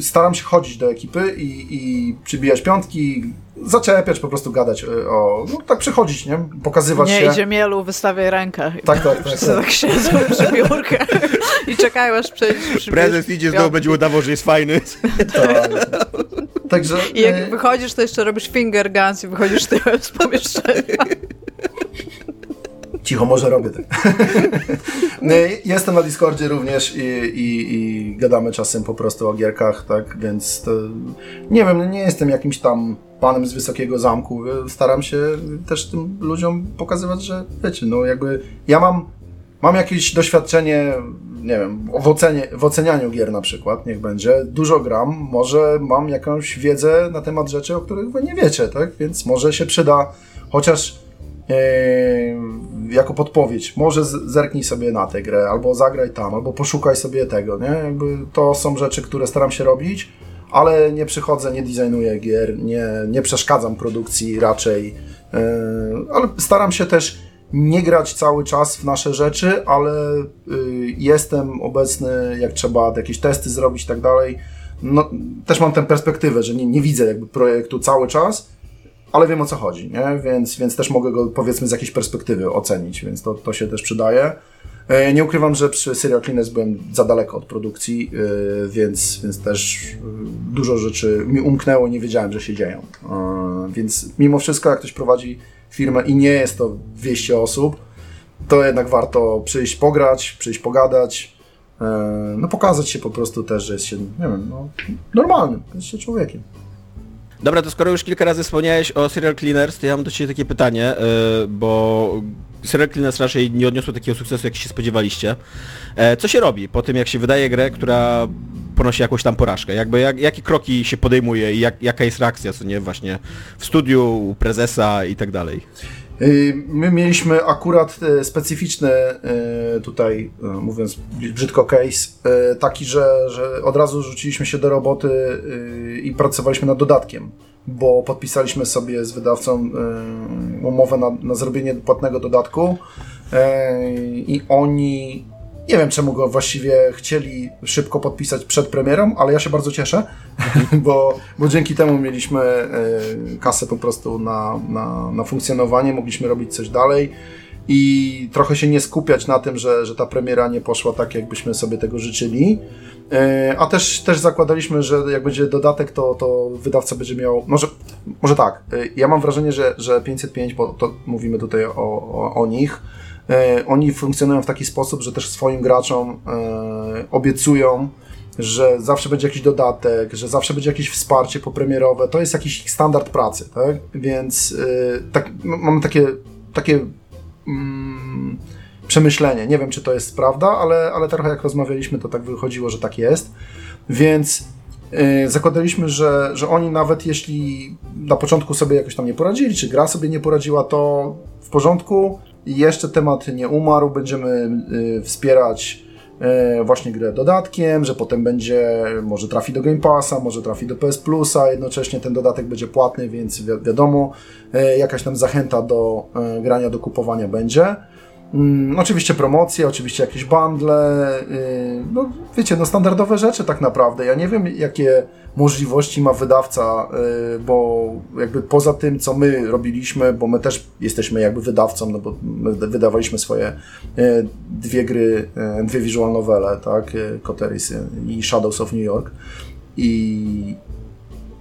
staram się chodzić do ekipy i przybijać piątki, zaczepiać, po prostu gadać o... No tak przychodzić, nie? Pokazywać się. Nie idzie mielu, wystawiaj rękę. Tak. Wszyscy tak siedzą przy biurkach i czekają, aż przejdzie. Prezes idzie znowu, będzie udawał, że jest fajny. Tak. Także, i jak wychodzisz, to jeszcze robisz finger guns i wychodzisz tyłem z pomieszczenia. Cicho, może robię tak. Jestem na Discordzie również i gadamy czasem po prostu o gierkach, tak, więc to, nie wiem, nie jestem jakimś tam panem z wysokiego zamku. Staram się też tym ludziom pokazywać, że wiecie, no jakby ja mam jakieś doświadczenie, nie wiem, w ocenianiu gier na przykład, niech będzie, dużo gram, może mam jakąś wiedzę na temat rzeczy, o których wy nie wiecie, tak, więc może się przyda, chociaż jako podpowiedź, może zerknij sobie na tę grę, albo zagraj tam, albo poszukaj sobie tego, nie? Jakby to są rzeczy, które staram się robić, ale nie przychodzę, nie designuję gier, nie przeszkadzam produkcji raczej, ale staram się też nie grać cały czas w nasze rzeczy, ale jestem obecny, jak trzeba jakieś testy zrobić i tak dalej. No, też mam tę perspektywę, że nie widzę jakby projektu cały czas, ale wiem o co chodzi, nie? Więc też mogę go powiedzmy z jakiejś perspektywy ocenić, więc to się też przydaje. Nie ukrywam, że przy Serial Cleaners byłem za daleko od produkcji, więc też dużo rzeczy mi umknęło, nie wiedziałem, że się dzieją. Więc mimo wszystko, jak ktoś prowadzi firmę i nie jest to 200 osób, to jednak warto przyjść pograć, przyjść pogadać, no pokazać się po prostu też, że jest się, nie wiem, no, normalnym, jest się człowiekiem. Dobra, to skoro już kilka razy wspomniałeś o Serial Cleaners, to ja mam do Ciebie takie pytanie, bo Serial Cleaners raczej nie odniosło takiego sukcesu, jak się spodziewaliście. Co się robi po tym, jak się wydaje grę, która ponosi jakąś tam porażkę? Jakby jakie kroki się podejmuje i jaka jest reakcja, co nie, właśnie w studiu, u prezesa i tak dalej? My mieliśmy akurat specyficzny tutaj, mówiąc brzydko, case taki, że od razu rzuciliśmy się do roboty i pracowaliśmy nad dodatkiem, bo podpisaliśmy sobie z wydawcą umowę na zrobienie płatnego dodatku i oni, nie wiem czemu go właściwie chcieli szybko podpisać przed premierą, ale ja się bardzo cieszę, bo dzięki temu mieliśmy kasę po prostu na funkcjonowanie, mogliśmy robić coś dalej i trochę się nie skupiać na tym, że ta premiera nie poszła tak, jakbyśmy sobie tego życzyli. A też zakładaliśmy, że jak będzie dodatek, to wydawca będzie miał... Może tak, ja mam wrażenie, że 505, bo to mówimy tutaj o nich, oni funkcjonują w taki sposób, że też swoim graczom obiecują, że zawsze będzie jakiś dodatek, że zawsze będzie jakieś wsparcie popremierowe. To jest jakiś standard pracy, tak? Więc mamy takie przemyślenie. Nie wiem, czy to jest prawda, ale trochę jak rozmawialiśmy, to tak wychodziło, że tak jest. Więc zakładaliśmy, że oni nawet jeśli na początku sobie jakoś tam nie poradzili, czy gra sobie nie poradziła, to w porządku. I jeszcze temat nie umarł, będziemy wspierać właśnie grę dodatkiem, że potem będzie, może trafi do Game Passa, może trafi do PS Plusa, jednocześnie ten dodatek będzie płatny, więc wiadomo, jakaś tam zachęta do grania, do kupowania będzie. Oczywiście promocje, oczywiście jakieś bundle, no wiecie, no standardowe rzeczy tak naprawdę. Ja nie wiem, jakie możliwości ma wydawca, bo jakby poza tym, co my robiliśmy, bo my też jesteśmy jakby wydawcą, no bo my wydawaliśmy swoje dwie gry, dwie visual novele, tak, Coteries i Shadows of New York. I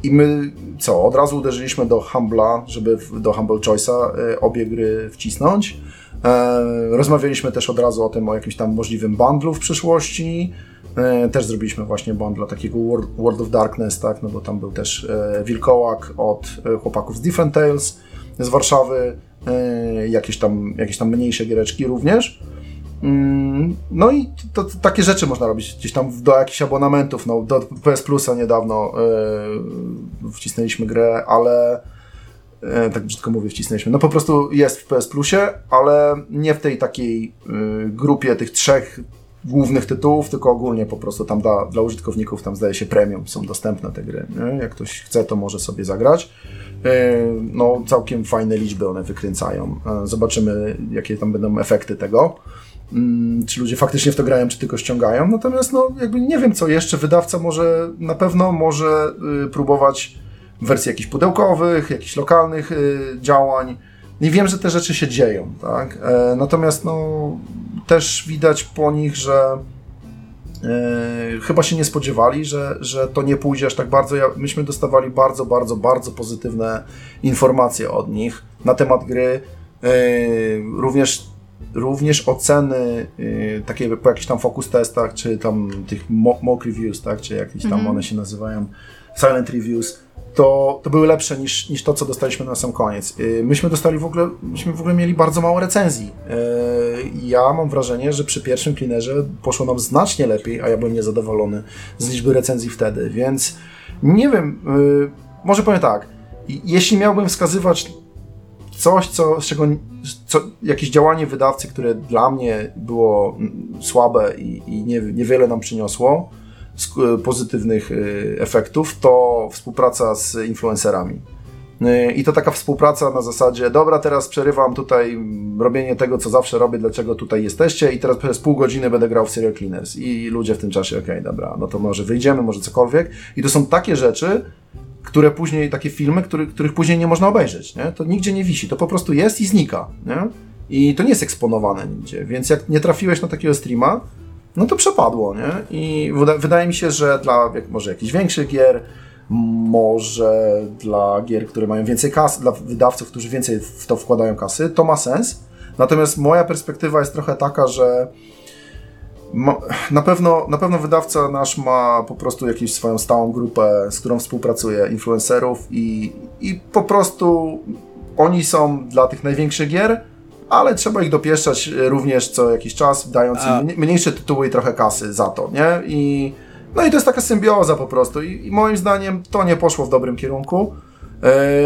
my co, od razu uderzyliśmy do Humble'a, żeby do Humble Choice'a obie gry wcisnąć. Rozmawialiśmy też od razu o tym, o jakimś tam możliwym bundlu w przyszłości. Też zrobiliśmy właśnie bundla takiego World of Darkness, tak? No bo tam był też Wilkołak od chłopaków z Different Tales z Warszawy, jakieś tam mniejsze giereczki również. No i to takie rzeczy można robić gdzieś tam do jakichś abonamentów. No, do PS Plusa niedawno wcisnęliśmy grę, ale tak brzydko mówię, wcisnęliśmy. No po prostu jest w PS Plusie, ale nie w tej takiej grupie tych trzech głównych tytułów, tylko ogólnie po prostu tam dla użytkowników, tam zdaje się premium, są dostępne te gry. Nie? Jak ktoś chce, to może sobie zagrać. No całkiem fajne liczby one wykręcają. Zobaczymy, jakie tam będą efekty tego. Czy ludzie faktycznie w to grają, czy tylko ściągają. Natomiast no jakby nie wiem, co jeszcze wydawca może, na pewno może próbować wersji jakichś pudełkowych, jakichś lokalnych działań. I wiem, że te rzeczy się dzieją, tak? Natomiast no też widać po nich, że chyba się nie spodziewali, że to nie pójdzie aż tak bardzo. Myśmy dostawali bardzo, bardzo, bardzo pozytywne informacje od nich na temat gry. Również oceny takie po jakichś tam focus testach, czy tam tych mock reviews, tak? Czy jakieś tam one się nazywają, silent reviews, to były lepsze niż to, co dostaliśmy na sam koniec. Myśmy w ogóle mieli bardzo mało recenzji. Ja mam wrażenie, że przy pierwszym Cleanerze poszło nam znacznie lepiej, a ja byłem niezadowolony z liczby recenzji wtedy, więc nie wiem, może powiem tak, jeśli miałbym wskazywać coś, jakieś działanie wydawcy, które dla mnie było słabe i niewiele nam przyniosło pozytywnych efektów, to współpraca z influencerami. I to taka współpraca na zasadzie, dobra, teraz przerywam tutaj robienie tego, co zawsze robię, dlaczego tutaj jesteście, i teraz przez pół godziny będę grał w Serial Cleaners. I ludzie w tym czasie, okej, dobra, no to może wyjdziemy, może cokolwiek. I to są takie rzeczy, które później, takie filmy, których później nie można obejrzeć, nie? To nigdzie nie wisi, to po prostu jest i znika, nie? I to nie jest eksponowane nigdzie, więc jak nie trafiłeś na takiego streama, no to przepadło, nie? I wydaje mi się, że dla może jakichś większych gier, może dla gier, które mają więcej kasy, dla wydawców, którzy więcej w to wkładają kasy, to ma sens. Natomiast moja perspektywa jest trochę taka, że na pewno wydawca nasz ma po prostu jakąś swoją stałą grupę, z którą współpracuje, influencerów, i po prostu oni są dla tych największych gier, ale trzeba ich dopieszczać również co jakiś czas, dając im mniejsze tytuły i trochę kasy za to, nie? No i to jest taka symbioza po prostu i moim zdaniem to nie poszło w dobrym kierunku.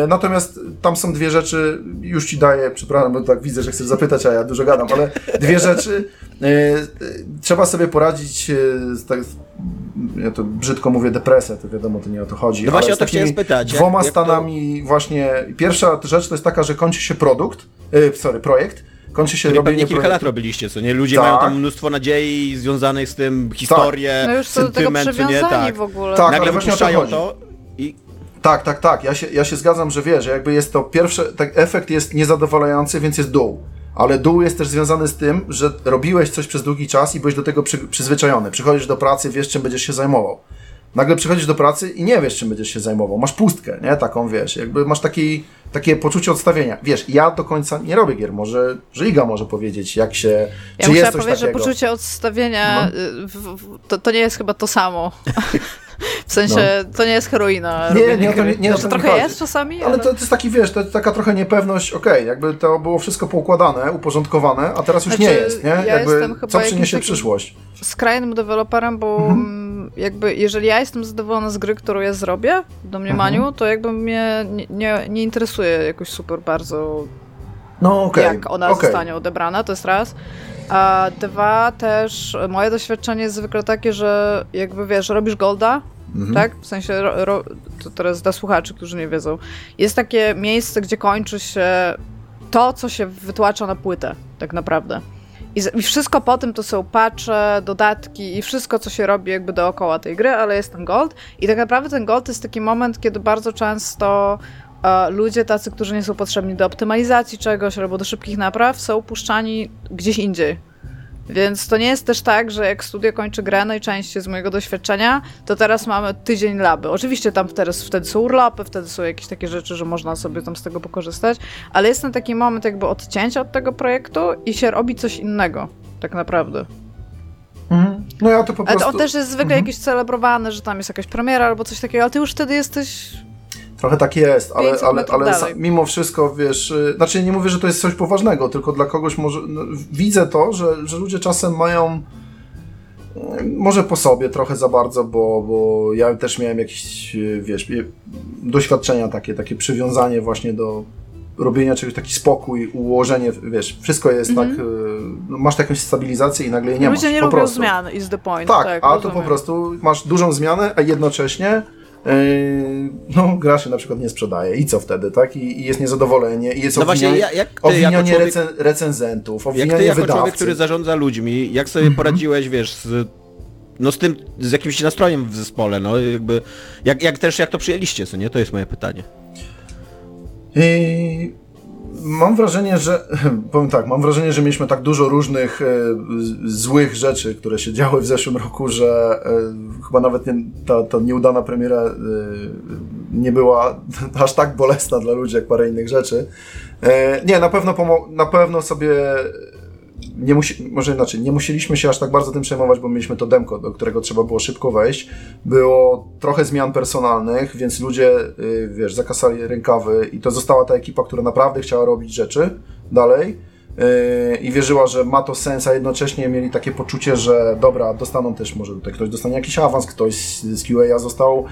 Natomiast tam są dwie rzeczy, już ci daję, przepraszam, bo tak widzę, że chcesz zapytać, a ja dużo gadam, ale dwie rzeczy. Trzeba sobie poradzić, tak, ja to brzydko mówię, depresję, to wiadomo, to nie o to chodzi. No właśnie o to chciałem spytać. Dwoma stanami to... właśnie, pierwsza rzecz to jest taka, że kończy się projekt. Kończy się robienie kilka lat robiliście, co nie? Ludzie mają tam mnóstwo nadziei związanych z tym, historię, tak. No już sentyment, do tego nie? Tak. W ogóle. Tak, nagle wypuszczają to i... Tak. Ja się zgadzam, że wiesz, jakby jest to pierwsze, tak, efekt jest niezadowalający, więc jest dół. Ale dół jest też związany z tym, że robiłeś coś przez długi czas i byłeś do tego przyzwyczajony. Przychodzisz do pracy, wiesz, czym będziesz się zajmował. Nagle przychodzisz do pracy i nie wiesz, czym będziesz się zajmował. Masz pustkę, nie? Taką, wiesz, jakby masz takie poczucie odstawienia. Wiesz, ja do końca nie robię gier, może, że Iga może powiedzieć, jak się... Ja muszę powiedzieć, że poczucie odstawienia to nie jest chyba to samo. W sensie, to nie jest heroina. Nie, to trochę chodzi. Jest czasami. Ale to jest taki, wiesz, to jest taka trochę niepewność, jakby to było wszystko poukładane, uporządkowane, a teraz już nie jest, nie? Ja jakby, co przyniesie przyszłość? Skrajnym deweloperem, bo jakby, jeżeli ja jestem zadowolona z gry, którą ja zrobię, w domniemaniu, to jakby mnie nie interesuje jakoś super bardzo, jak ona zostanie odebrana, to jest raz. A dwa, też moje doświadczenie jest zwykle takie, że jakby wiesz, robisz golda, tak? W sensie, to teraz dla słuchaczy, którzy nie wiedzą, jest takie miejsce, gdzie kończy się to, co się wytłacza na płytę, tak naprawdę. I wszystko po tym to są patche, dodatki i wszystko, co się robi jakby dookoła tej gry, ale jest ten gold. I tak naprawdę ten gold to jest taki moment, kiedy bardzo często ludzie tacy, którzy nie są potrzebni do optymalizacji czegoś albo do szybkich napraw, są puszczani gdzieś indziej. Więc to nie jest też tak, że jak studio kończy grę, najczęściej z mojego doświadczenia, to teraz mamy tydzień laby. Oczywiście tam teraz, wtedy są urlopy, wtedy są jakieś takie rzeczy, że można sobie tam z tego pokorzystać, ale jest ten taki moment jakby odcięcia od tego projektu i się robi coś innego, tak naprawdę. No ja to po prostu... On też jest zwykle jakiś celebrowany, że tam jest jakaś premiera albo coś takiego, ale ty już wtedy jesteś... Trochę tak jest, ale mimo wszystko, wiesz, znaczy nie mówię, że to jest coś poważnego, tylko dla kogoś może, no, widzę to, że ludzie czasem mają, może po sobie trochę za bardzo, bo ja też miałem jakieś, wiesz, doświadczenia takie przywiązanie właśnie do robienia czegoś, taki spokój, ułożenie, wiesz, wszystko jest tak, masz jakąś stabilizację i nagle jej nie masz. Ludzie nie lubią zmian, is the point. Tak, a to po prostu masz dużą zmianę, a jednocześnie no gra się na przykład nie sprzedaje i co wtedy, tak? I jest niezadowolenie i jest obwinianie recenzentów, obwinianie wydawców. Jak ty jako człowiek, który zarządza ludźmi, jak sobie poradziłeś, wiesz, z jakimś nastrojem w zespole, no jakby, jak to przyjęliście, co nie? To jest moje pytanie. Mam wrażenie, że powiem tak, mieliśmy tak dużo różnych złych rzeczy, które się działy w zeszłym roku, że chyba nawet ta nieudana premiera nie była aż tak bolesna dla ludzi jak parę innych rzeczy. Nie, na pewno sobie nie musieliśmy się aż tak bardzo tym przejmować, bo mieliśmy to demko, do którego trzeba było szybko wejść. Było trochę zmian personalnych, więc ludzie, wiesz, zakasali rękawy i to została ta ekipa, która naprawdę chciała robić rzeczy dalej i wierzyła, że ma to sens, a jednocześnie mieli takie poczucie, że dobra, dostaną też, może tutaj ktoś dostanie jakiś awans, ktoś z QA został,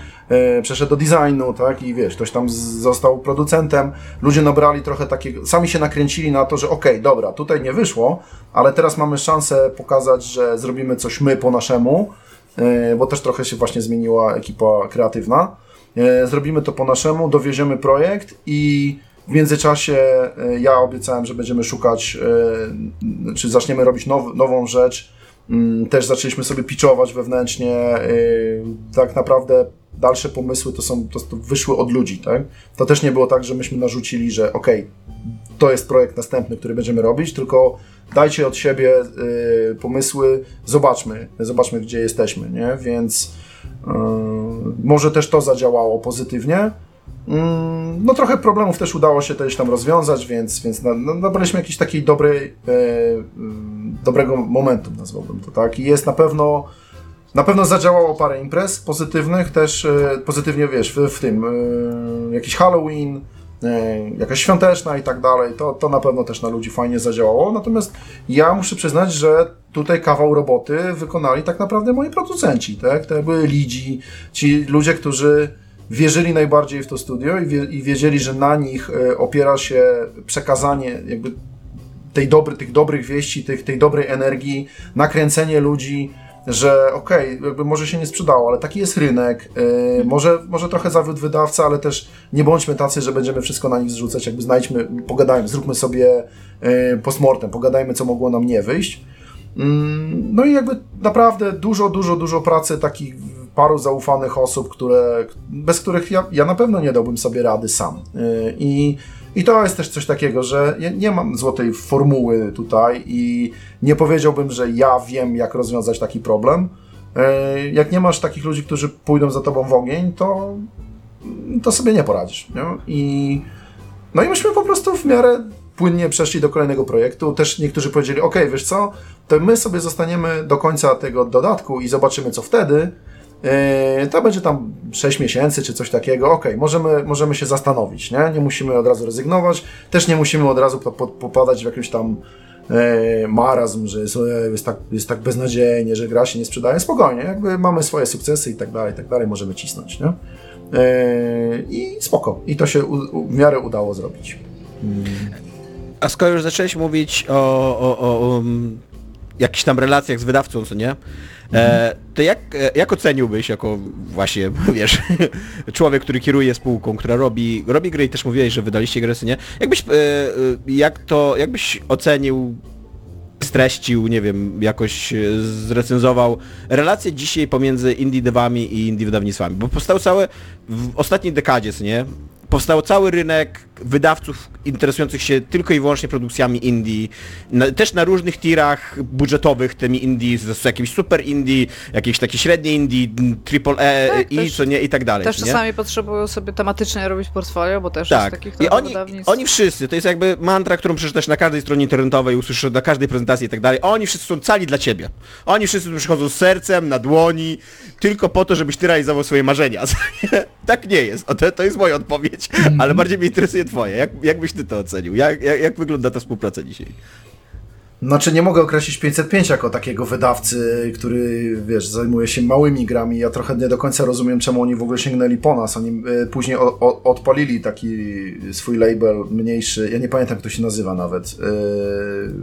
przeszedł do designu, tak, i wiesz, ktoś tam został producentem, ludzie nabrali trochę takiego, sami się nakręcili na to, że okej, dobra, tutaj nie wyszło, ale teraz mamy szansę pokazać, że zrobimy coś my po naszemu, bo też trochę się właśnie zmieniła ekipa kreatywna, zrobimy to po naszemu, dowieziemy projekt i w międzyczasie ja obiecałem, że będziemy szukać, czy zaczniemy robić nową rzecz. Też zaczęliśmy sobie pitchować wewnętrznie. Tak naprawdę dalsze pomysły to wyszły od ludzi, tak? To też nie było tak, że myśmy narzucili, że to jest projekt następny, który będziemy robić, tylko dajcie od siebie pomysły, zobaczmy gdzie jesteśmy, nie? Więc może też to zadziałało pozytywnie. No trochę problemów też udało się też tam rozwiązać, więc nabraliśmy jakiś taki dobrego momentum, nazwałbym to tak. I jest na pewno zadziałało parę imprez pozytywnych też, pozytywnie wiesz, w tym jakiś Halloween, jakaś świąteczna i tak dalej, to na pewno też na ludzi fajnie zadziałało, natomiast ja muszę przyznać, że tutaj kawał roboty wykonali tak naprawdę moi producenci, tak? To były lidzi, ci ludzie, którzy wierzyli najbardziej w to studio i wiedzieli, że na nich opiera się przekazanie jakby tych dobrych wieści, tej dobrej energii, nakręcenie ludzi, że jakby może się nie sprzedało, ale taki jest rynek, może trochę zawiódł wydawca, ale też nie bądźmy tacy, że będziemy wszystko na nich zrzucać, jakby pogadajmy, zróbmy sobie postmortem, pogadajmy, co mogło nam nie wyjść. No i jakby naprawdę dużo pracy takich paru zaufanych osób, bez których ja na pewno nie dałbym sobie rady sam. I to jest też coś takiego, że ja nie mam złotej formuły tutaj i nie powiedziałbym, że ja wiem, jak rozwiązać taki problem. Jak nie masz takich ludzi, którzy pójdą za tobą w ogień, to sobie nie poradzisz. Nie? No i myśmy po prostu w miarę płynnie przeszli do kolejnego projektu. Też niektórzy powiedzieli, wiesz co, to my sobie zostaniemy do końca tego dodatku i zobaczymy, co wtedy. To będzie tam 6 miesięcy czy coś takiego, możemy się zastanowić, nie? Nie musimy od razu rezygnować, też nie musimy od razu popadać w jakiś tam marazm, że jest tak beznadziejnie, że gra się nie sprzedaje, spokojnie, jakby mamy swoje sukcesy i tak dalej, możemy cisnąć, nie? I spoko, i to się w miarę udało zrobić. A skoro już zacząłeś mówić o jakichś tam relacjach z wydawcą, co nie? To jak oceniłbyś jako właśnie, wiesz, człowiek, który kieruje spółką, która robi gry i też mówiłeś, że wydaliście gry, nie? Jakbyś ocenił streścił, nie wiem, jakoś zrecenzował relacje dzisiaj pomiędzy indie devami i indie wydawnictwami, bo powstał cały, w ostatniej dekadzie, nie? Powstał cały rynek wydawców interesujących się tylko i wyłącznie produkcjami indie, też na różnych tirach budżetowych, tymi indie, z jakimś super indie, jakieś takie średnie indie, triple E, tak, i też, co nie, i tak dalej. Też czasami potrzebują sobie tematycznie robić portfolio, bo też tak. Jest takich wydawnictw. Oni wszyscy, to jest jakby mantra, którą przeczytasz na każdej stronie internetowej, usłyszysz na każdej prezentacji i tak dalej, oni wszyscy są cali dla ciebie. Oni wszyscy przychodzą z sercem, na dłoni, tylko po to, żebyś ty realizował swoje marzenia. Tak nie jest, to jest moja odpowiedź, ale bardziej mnie interesuje twoje. Jak byś ty to ocenił? Jak wygląda ta współpraca dzisiaj? Znaczy nie mogę określić 505 jako takiego wydawcy, który, wiesz, zajmuje się małymi grami. Ja trochę nie do końca rozumiem, czemu oni w ogóle sięgnęli po nas. Oni później odpalili taki swój label mniejszy, ja nie pamiętam, jak to się nazywa nawet,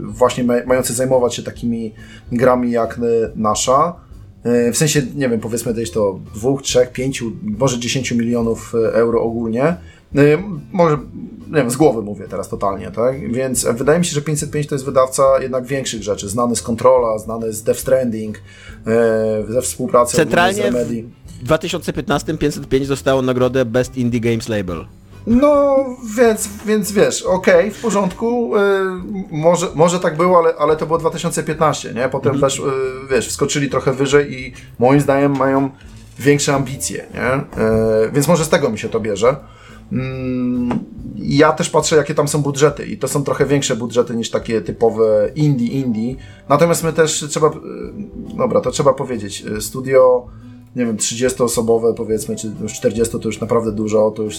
właśnie mający zajmować się takimi grami jak nasza. W sensie, nie wiem, powiedzmy gdzieś to 2, 3, 5, może 10 milionów euro ogólnie. Może, nie wiem, z głowy mówię teraz totalnie, tak? Więc wydaje mi się, że 505 to jest wydawca jednak większych rzeczy, znany z Controla, znany z Death Stranding, ze współpracy z Remedy. W 2015 505 dostało nagrodę Best Indie Games Label. No, więc wiesz, okej, w porządku, może tak było, ale to było 2015, nie? Potem też, wiesz, wskoczyli trochę wyżej i moim zdaniem mają większe ambicje, nie? Więc może z tego mi się to bierze. Ja też patrzę, jakie tam są budżety i to są trochę większe budżety niż takie typowe indie. Natomiast my też trzeba powiedzieć, studio, nie wiem, 30-osobowe powiedzmy, czy już 40 to już naprawdę dużo, to już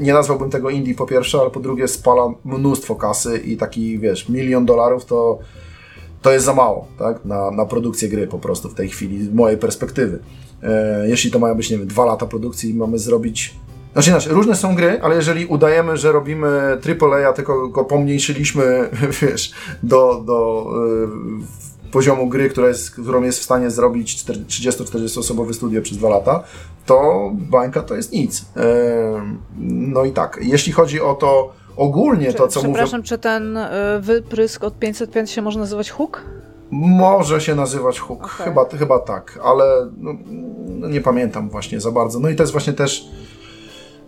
nie nazwałbym tego indie po pierwsze, ale po drugie spala mnóstwo kasy i taki, wiesz, $1 million to jest za mało, tak, na produkcję gry po prostu w tej chwili, z mojej perspektywy. Jeśli to mają być, nie wiem, 2 lata produkcji i mamy zrobić... Znaczy, różne są gry, ale jeżeli udajemy, że robimy AAA, tylko go pomniejszyliśmy, wiesz, do poziomu gry, którą jest w stanie zrobić 30-40 osobowe studio przez 2 lata, to bańka to jest nic. No i tak, jeśli chodzi o to ogólnie, to co mówię... Przepraszam, czy ten wyprysk od 505 się może nazywać Hook? Może się nazywać Hook, okay. Chyba tak, ale no, nie pamiętam właśnie za bardzo. No i to jest właśnie też...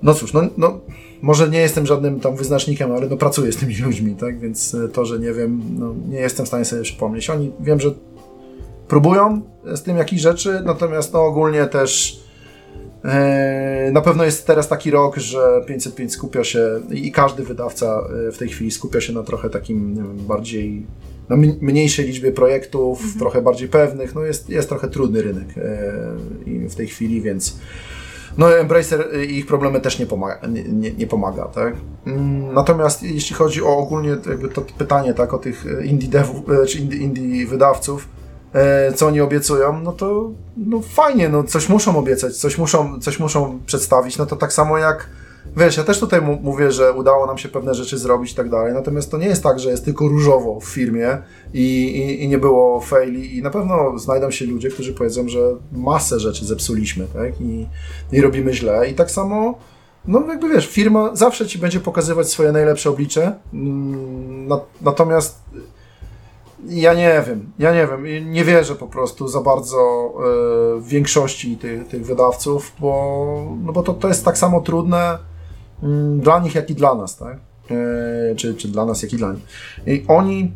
No cóż, no może nie jestem żadnym tam wyznacznikiem, ale pracuję z tymi ludźmi, tak? Więc to, że nie wiem, nie jestem w stanie sobie przypomnieć. Oni, wiem, że próbują z tym jakichś rzeczy, natomiast ogólnie też na pewno jest teraz taki rok, że 505 skupia się i każdy wydawca w tej chwili skupia się na trochę takim, nie wiem, bardziej, na mniejszej liczbie projektów, trochę bardziej pewnych. No jest trochę trudny rynek w tej chwili, więc... No Embracer i ich problemy też nie pomaga, tak? Natomiast jeśli chodzi o ogólnie jakby to pytanie, tak, o tych indie devów, czy indie wydawców, co oni obiecują, no to no fajnie, no coś muszą obiecać, coś muszą przedstawić, no to tak samo jak, wiesz, ja też tutaj mówię, że udało nam się pewne rzeczy zrobić i tak dalej, natomiast to nie jest tak, że jest tylko różowo w firmie i nie było faili i na pewno znajdą się ludzie, którzy powiedzą, że masę rzeczy zepsuliśmy, tak? I robimy źle i tak samo, no jakby wiesz, firma zawsze ci będzie pokazywać swoje najlepsze oblicze, natomiast ja nie wiem, nie wierzę po prostu za bardzo w większości tych wydawców, bo to jest tak samo trudne dla nich, jak i dla nas, tak? Czy dla nas, jak i dla nich. I oni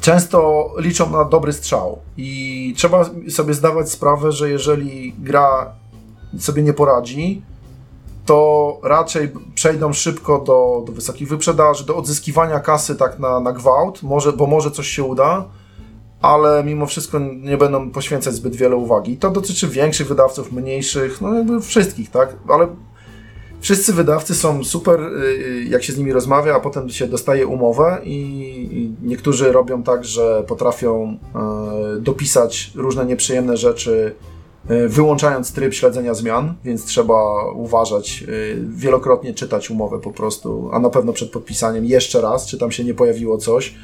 często liczą na dobry strzał i trzeba sobie zdawać sprawę, że jeżeli gra sobie nie poradzi, to raczej przejdą szybko do wysokich wyprzedaży, do odzyskiwania kasy tak na gwałt, bo może coś się uda, ale mimo wszystko nie będą poświęcać zbyt wiele uwagi. To dotyczy większych wydawców, mniejszych, no jakby wszystkich, tak? Ale wszyscy wydawcy są super, jak się z nimi rozmawia, a potem się dostaje umowę i niektórzy robią tak, że potrafią dopisać różne nieprzyjemne rzeczy, wyłączając tryb śledzenia zmian, więc trzeba uważać, wielokrotnie czytać umowę po prostu, a na pewno przed podpisaniem jeszcze raz, czy tam się nie pojawiło coś.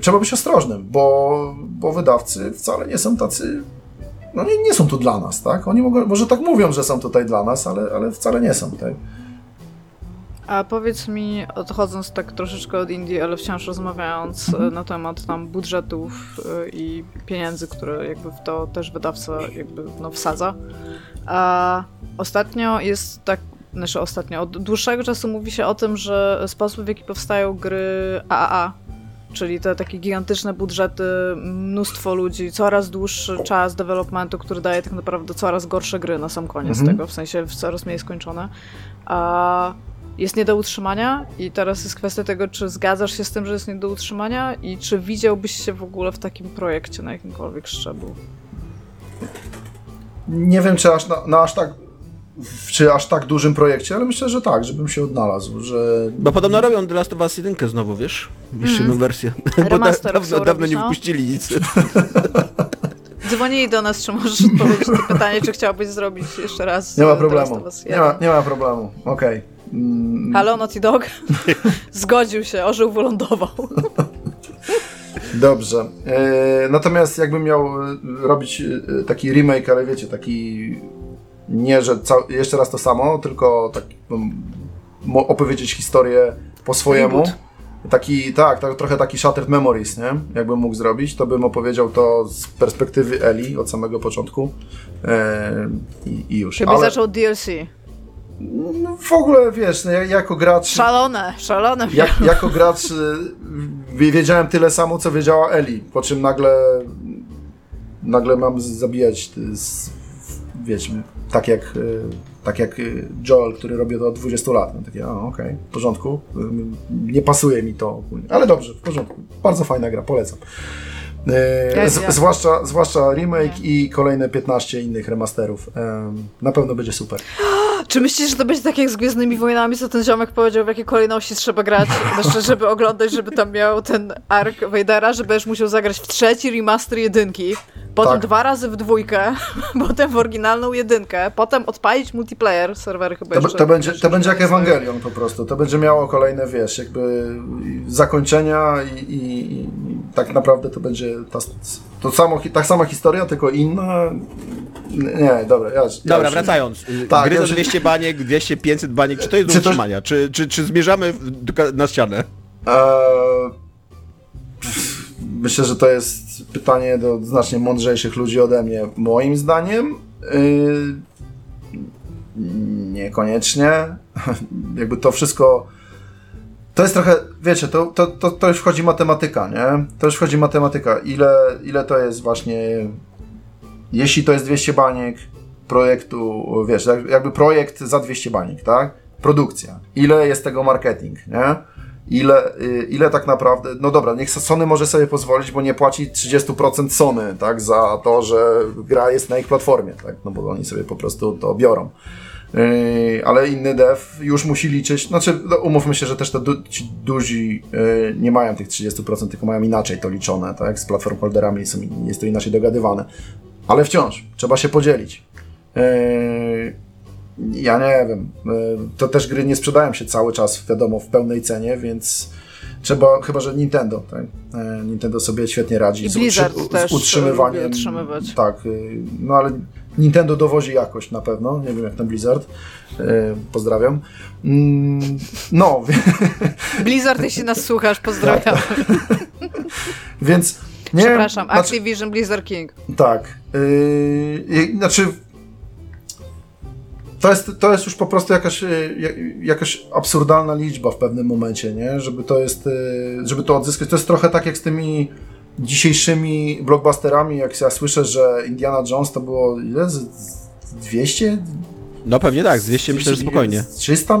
Trzeba być ostrożnym, bo wydawcy wcale nie są tacy, no nie są tu dla nas, tak? Oni może tak mówią, że są tutaj dla nas, ale wcale nie są, tak? A powiedz mi, odchodząc tak troszeczkę od Indii, ale wciąż rozmawiając na temat tam budżetów i pieniędzy, które jakby w to też wydawca jakby no wsadza. A ostatnio jest tak, znaczy ostatnio, od dłuższego czasu mówi się o tym, że sposób, w jaki powstają gry AAA, czyli te takie gigantyczne budżety, mnóstwo ludzi, coraz dłuższy czas developmentu, który daje tak naprawdę coraz gorsze gry na sam koniec tego, w sensie coraz mniej skończone. A jest nie do utrzymania i teraz jest kwestia tego, czy zgadzasz się z tym, że jest nie do utrzymania i czy widziałbyś się w ogóle w takim projekcie na jakimkolwiek szczeblu? Nie wiem, czy aż tak dużym projekcie, ale myślę, że tak, żebym się odnalazł, że... Bo podobno robią The Last of Us 1 znowu, wiesz? Jeszcze jedną wersję. Bo dawno nie wypuścili nic. Dzwonili do nas, czy możesz odpowiedzieć na pytanie, czy chciałbyś zrobić jeszcze raz The Last of Us 1. Nie ma problemu, okej. Halo, Naughty Dog? Zgodził się, orzeł wylądował. Dobrze. Natomiast jakbym miał robić taki remake, ale wiecie, taki... Nie, że jeszcze raz to samo, tylko tak, opowiedzieć historię po swojemu. Taki, tak, trochę taki Shattered Memories, nie? Jakbym mógł zrobić, to bym opowiedział to z perspektywy Eli od samego początku i już. Żeby zaczął DLC. No, w ogóle, wiesz, no, jako gracz... Szalone. Jako gracz wiedziałem tyle samo, co wiedziała Eli, po czym nagle mam zabijać, wiecie, tak jak Joel, który robi to od 20 lat. No, takie, okej, w porządku, nie pasuje mi to ogólnie, ale dobrze, w porządku, bardzo fajna gra, polecam. Zwłaszcza remake i kolejne 15 innych remasterów. Na pewno będzie super. Czy myślisz, że to będzie tak jak z Gwiezdnymi Wojnami, co ten ziomek powiedział, w jakiej kolejności trzeba grać, żeby oglądać, żeby tam miał ten ark Vadera, że będziesz musiał zagrać w trzeci remaster jedynki, potem dwa razy w dwójkę, potem w oryginalną jedynkę, potem odpalić multiplayer, serwery chyba jeszcze. To będzie jak Ewangelion po prostu, to będzie miało kolejne, wiesz, jakby zakończenia i tak naprawdę to będzie ta sama historia, tylko inna. Nie, dobra. Dobra, wracając. Tak, gry za 200 baniek, 200-500 baniek, czy to jest do utrzymania? Czy zmierzamy na ścianę? Myślę, że to jest pytanie do znacznie mądrzejszych ludzi ode mnie. Moim zdaniem niekoniecznie. Jakby to wszystko... To jest trochę, wiecie, to już wchodzi matematyka, nie? To już wchodzi matematyka. Ile to jest właśnie... Jeśli to jest 200 baniek projektu, wiesz, jakby projekt za 200 baniek, tak? Produkcja. Ile jest tego marketing, nie? Ile tak naprawdę... No dobra, niech Sony może sobie pozwolić, bo nie płaci 30% Sony, tak? Za to, że gra jest na ich platformie, tak? No bo oni sobie po prostu to biorą. Ale inny dev już musi liczyć, znaczy no, umówmy się, że też te ci duzi nie mają tych 30%, tylko mają inaczej to liczone, tak? Z platform holderami jest to inaczej dogadywane, ale wciąż trzeba się podzielić. Ja nie wiem, to też gry nie sprzedają się cały czas, wiadomo, w pełnej cenie, więc trzeba, chyba że Nintendo, tak? Nintendo sobie świetnie radzi i Blizzard z utrzymywaniem, tak, no ale Nintendo dowozi jakość na pewno, nie wiem jak tam Blizzard, pozdrawiam. No. Blizzard, jeśli nas słuchasz, pozdrawiam. Więc nie. Przepraszam, Activision, Blizzard King. Tak. Znaczy to jest już po prostu jakaś absurdalna liczba w pewnym momencie, nie? Żeby to odzyskać. To jest trochę tak jak z tymi dzisiejszymi blockbusterami, jak ja słyszę, że Indiana Jones to było ile? 200? No pewnie tak, 200 myślę, że spokojnie. 300?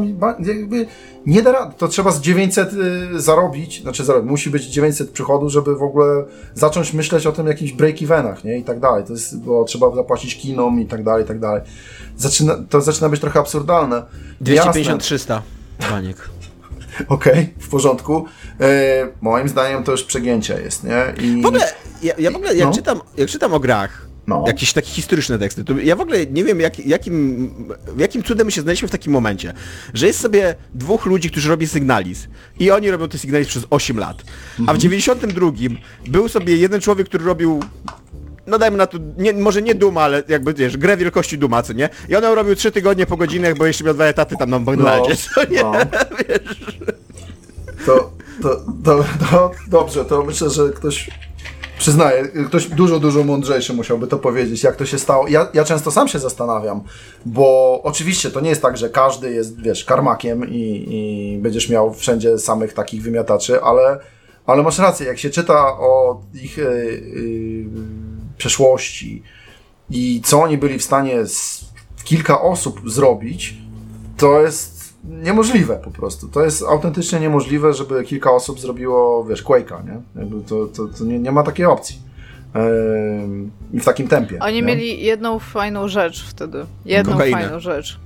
Jakby nie da rady. To trzeba z 900 zarobić, musi być 900 przychodu, żeby w ogóle zacząć myśleć o tym jakichś break-evenach, nie? I tak dalej. To jest, bo trzeba zapłacić kinom i tak dalej, i tak dalej. To zaczyna być trochę absurdalne. 250-300 baniek. Okej, w porządku. Moim zdaniem to już przegięcie jest, nie? I... W ogóle, jak czytam o grach, jakieś takie historyczne teksty, to ja w ogóle nie wiem, jakim cudem my się znaleźliśmy w takim momencie, że jest sobie dwóch ludzi, którzy robią sygnalizm i oni robią ten sygnalizm przez 8 lat, a w 92 był sobie jeden człowiek, który robił no dajmy na to, nie, może nie Duma, ale jakby wiesz, grę wielkości Duma, co nie? I on ją robił 3 tygodnie po godzinach, bo jeszcze miał 2 etaty tam na Bangladzie, co nie? No. Wiesz? To dobrze, to myślę, że ktoś... Przyznaję, ktoś dużo mądrzejszy musiałby to powiedzieć, jak to się stało. Ja często sam się zastanawiam, bo oczywiście to nie jest tak, że każdy jest, wiesz, karmakiem i będziesz miał wszędzie samych takich wymiataczy, ale masz rację, jak się czyta o ich przeszłości i co oni byli w stanie z kilka osób zrobić, to jest niemożliwe po prostu. To jest autentycznie niemożliwe, żeby kilka osób zrobiło, wiesz, Quake'a, nie? Jakby to nie ma takiej opcji. I w takim tempie. Oni mieli jedną fajną rzecz wtedy. Fajną rzecz.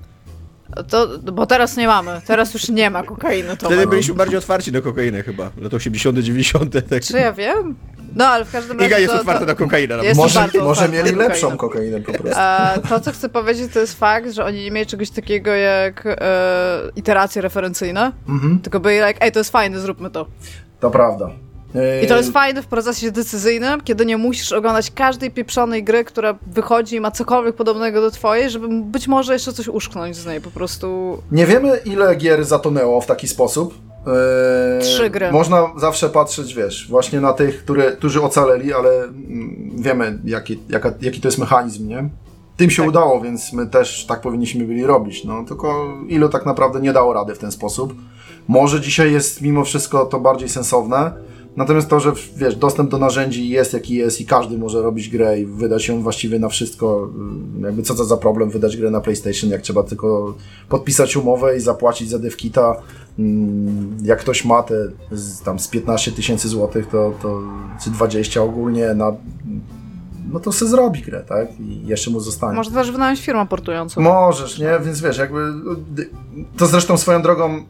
To, bo teraz nie mamy. Teraz już nie ma kokainy. Tomek. Wtedy byliśmy bardziej otwarci na kokainę chyba. Lata 80, 90. Tak. Czy ja wiem? No, ale w każdym razie Iga jest otwarta na kokainę. Może mieli lepszą kokainę po prostu. To, co chcę powiedzieć, to jest fakt, że oni nie mieli czegoś takiego jak iteracje referencyjne, tylko byli like, ej, to jest fajne, zróbmy to. To prawda. I to jest fajne w procesie decyzyjnym, kiedy nie musisz oglądać każdej pieprzonej gry, która wychodzi i ma cokolwiek podobnego do twojej, żeby być może jeszcze coś uszknąć z niej po prostu. Nie wiemy, ile gier zatonęło w taki sposób. 3 gry. Można zawsze patrzeć, wiesz, właśnie na tych, którzy ocaleli, ale wiemy, jaki to jest mechanizm, nie? Tym się udało, więc my też tak powinniśmy byli robić, no tylko ilu tak naprawdę nie dało rady w ten sposób. Może dzisiaj jest mimo wszystko to bardziej sensowne, natomiast to, że wiesz, dostęp do narzędzi jest jaki jest i każdy może robić grę i wydać ją właściwie na wszystko, jakby co to za problem wydać grę na PlayStation, jak trzeba tylko podpisać umowę i zapłacić za devkita. Jak ktoś ma te tam z 15 000 złotych, to czy 20 ogólnie, no to se zrobi grę, tak? I jeszcze mu zostanie. Może też wynająć firmę portującą. Możesz, nie? Więc wiesz, jakby to zresztą swoją drogą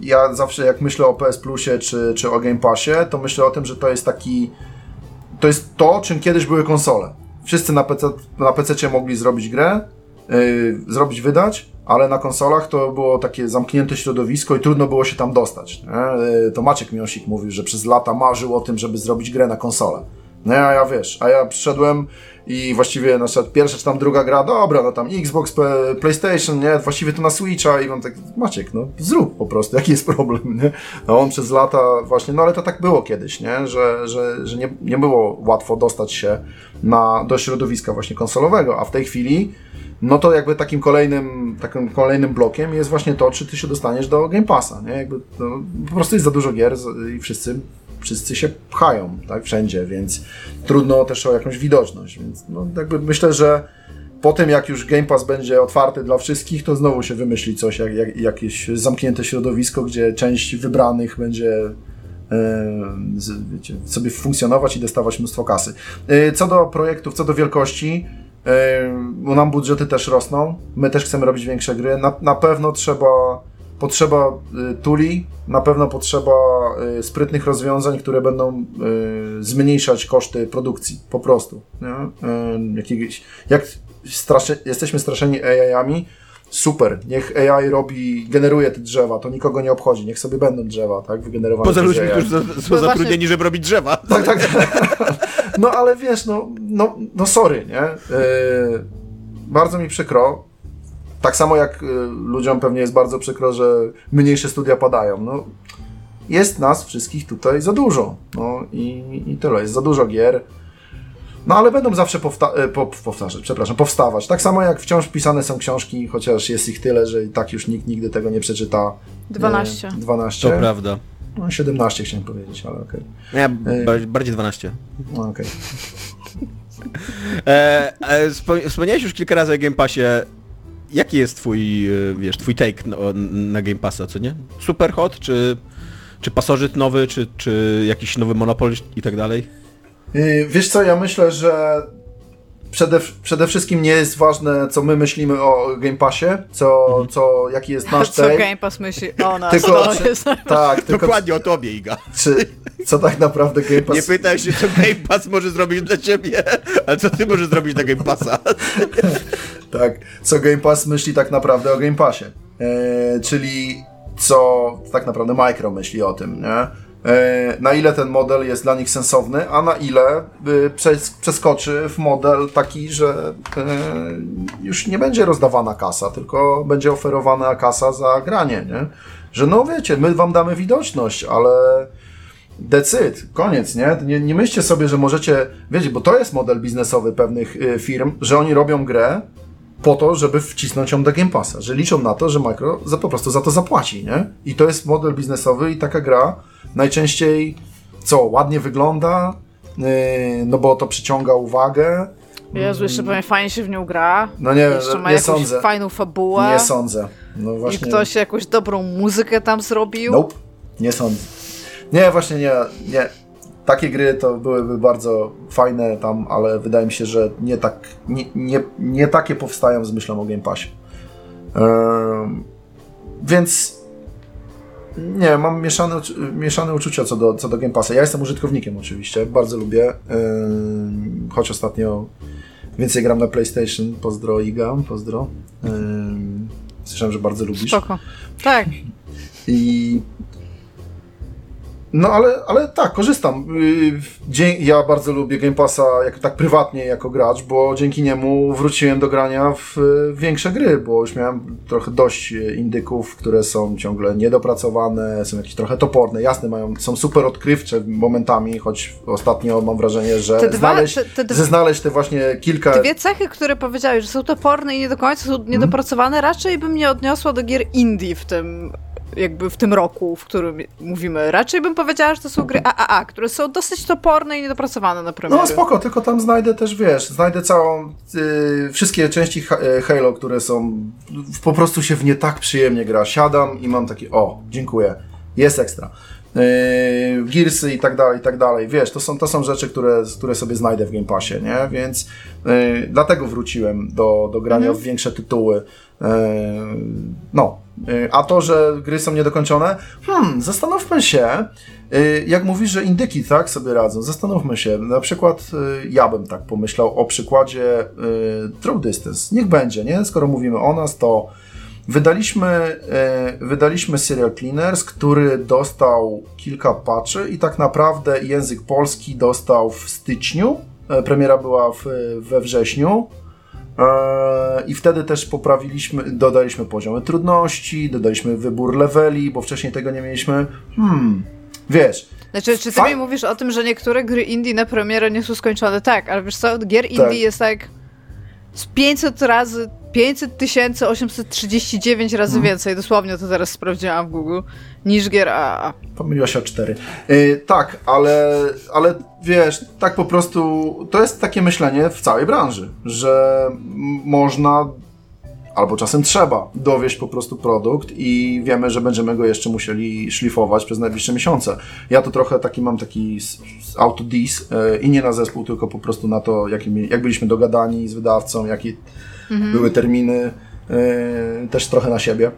ja zawsze jak myślę o PS Plusie czy o Game Passie, to myślę o tym, że to jest taki, to jest to, czym kiedyś były konsole. Wszyscy na PC-cie mogli zrobić grę, wydać, ale na konsolach to było takie zamknięte środowisko i trudno było się tam dostać. To Maciek Miąsik mówił, że przez lata marzył o tym, żeby zrobić grę na konsolę. No a ja wiesz, przyszedłem i właściwie na przykład pierwsza czy tam druga gra, dobra, no tam Xbox, PlayStation, nie, właściwie to na Switcha i on tak, Maciek, no zrób po prostu, jaki jest problem, nie? No on przez lata właśnie, no ale to tak było kiedyś, nie, że nie było łatwo dostać się do środowiska właśnie konsolowego, a w tej chwili no to jakby takim kolejnym blokiem jest właśnie to, czy ty się dostaniesz do Game Passa, nie? Jakby to, po prostu jest za dużo gier i wszyscy się pchają, tak? Wszędzie, więc trudno też o jakąś widoczność, więc no jakby myślę, że po tym jak już Game Pass będzie otwarty dla wszystkich, to znowu się wymyśli coś, jakieś zamknięte środowisko, gdzie część wybranych będzie sobie funkcjonować i dostawać mnóstwo kasy. Co do projektów, co do wielkości, nam budżety też rosną, my też chcemy robić większe gry, na pewno potrzeba tuli, na pewno potrzeba sprytnych rozwiązań, które będą zmniejszać koszty produkcji, po prostu. Nie? Jesteśmy straszeni AI-ami, super, niech AI generuje te drzewa, to nikogo nie obchodzi, niech sobie będą drzewa, tak, wygenerowane. Poza ludźmi, którzy są zatrudnieni, żeby robić drzewa. Tak. No ale wiesz, no sorry, nie? Bardzo mi przykro. Tak samo jak ludziom pewnie jest bardzo przykro, że mniejsze studia padają. No, jest nas wszystkich tutaj za dużo. No i tyle, jest za dużo gier. No ale będą zawsze powstawać. Tak samo jak wciąż pisane są książki, chociaż jest ich tyle, że i tak już nikt nigdy tego nie przeczyta. 12. To prawda. No 17 chciałem powiedzieć, ale okej. Ja bardziej 12. No okej. Wspomniałeś już kilka razy o Game Passie. Jaki jest twój take na Game Passa, co nie? Super hot, czy pasożyt nowy, czy jakiś nowy monopol i tak dalej? Wiesz co, ja myślę, że przede wszystkim nie jest ważne, co my myślimy o Game Passie, jaki jest nasz take. Co Game Pass myśli o nas. Dokładnie o tobie, Iga. Co tak naprawdę Game Pass... Nie pytaj się, co Game Pass może zrobić dla ciebie, ale co ty możesz zrobić dla Game Passa. Tak, co Game Pass myśli tak naprawdę o Game Passie. Czyli co tak naprawdę Micro myśli o tym, nie? na ile ten model jest dla nich sensowny, a na ile przeskoczy w model taki, że już nie będzie rozdawana kasa, tylko będzie oferowana kasa za granie, nie? Że no wiecie, my wam damy widoczność, ale decyd, koniec, nie? Nie myślcie sobie, że możecie, wiecie, bo to jest model biznesowy pewnych firm, że oni robią grę po to, żeby wcisnąć ją do Game Passa, że liczą na to, że Micro po prostu za to zapłaci, nie? I to jest model biznesowy i taka gra najczęściej, ładnie wygląda, no bo to przyciąga uwagę. Jezu, jeszcze pewnie fajnie się w nią gra, no nie, jeszcze ma jakąś fajną fabułę. Nie sądzę. No właśnie. I ktoś jakąś dobrą muzykę tam zrobił. Nope, nie sądzę. Nie, właśnie nie. Takie gry to byłyby bardzo fajne tam, ale wydaje mi się, że nie takie powstają z myślą o Game Passie. Więc nie, mam mieszane uczucia co do Game Passa. Ja jestem użytkownikiem oczywiście, bardzo lubię, choć ostatnio więcej gram na PlayStation. Pozdro Iga, pozdro. Słyszałem, że bardzo lubisz. Spoko, tak. I... no ale tak, korzystam. Ja bardzo lubię Game Passa tak prywatnie jako gracz, bo dzięki niemu wróciłem do grania w większe gry, bo już miałem trochę dość indyków, które są ciągle niedopracowane, są jakieś trochę toporne, jasne, są super odkrywcze momentami, choć ostatnio mam wrażenie, że znaleźć te właśnie kilka... Dwie cechy, które powiedziałeś, że są toporne i nie do końca są niedopracowane, raczej bym nie odniosła do gier indie w tym... jakby w tym roku, w którym mówimy. Raczej bym powiedziała, że to są gry AAA, które są dosyć toporne i niedopracowane na premierę. No spoko, tylko tam znajdę też, znajdę całą, wszystkie części Halo, które są, po prostu się w nie tak przyjemnie gra. Siadam i mam taki, dziękuję, jest ekstra. Gearsy i tak dalej, to są rzeczy, które sobie znajdę w Game Passie, nie? Więc dlatego wróciłem do grania w większe tytuły. A to, że gry są niedokończone, zastanówmy się, jak mówisz, że indyki tak sobie radzą, zastanówmy się, na przykład ja bym tak pomyślał o przykładzie Draw Distance, niech będzie, nie? Skoro mówimy o nas, to wydaliśmy Serial Cleaners, który dostał kilka patchy i tak naprawdę język polski dostał w styczniu, premiera była we wrześniu, i wtedy też dodaliśmy poziomy trudności, dodaliśmy wybór leveli, bo wcześniej tego nie mieliśmy. Znaczy, czy ty mi mówisz o tym, że niektóre gry indie na premierę nie są skończone? Tak, ale wiesz co, gier indie jest tak z 500 razy 839 razy więcej, dosłownie to teraz sprawdziłam w Google, niż gier AAA. Pomyliła się o 4. Tak, ale wiesz, tak po prostu to jest takie myślenie w całej branży, że można, albo czasem trzeba, dowieść po prostu produkt i wiemy, że będziemy go jeszcze musieli szlifować przez najbliższe miesiące. Ja to trochę mam taki autodiss i nie na zespół, tylko po prostu na to, jak byliśmy dogadani z wydawcą, były terminy, też trochę na siebie,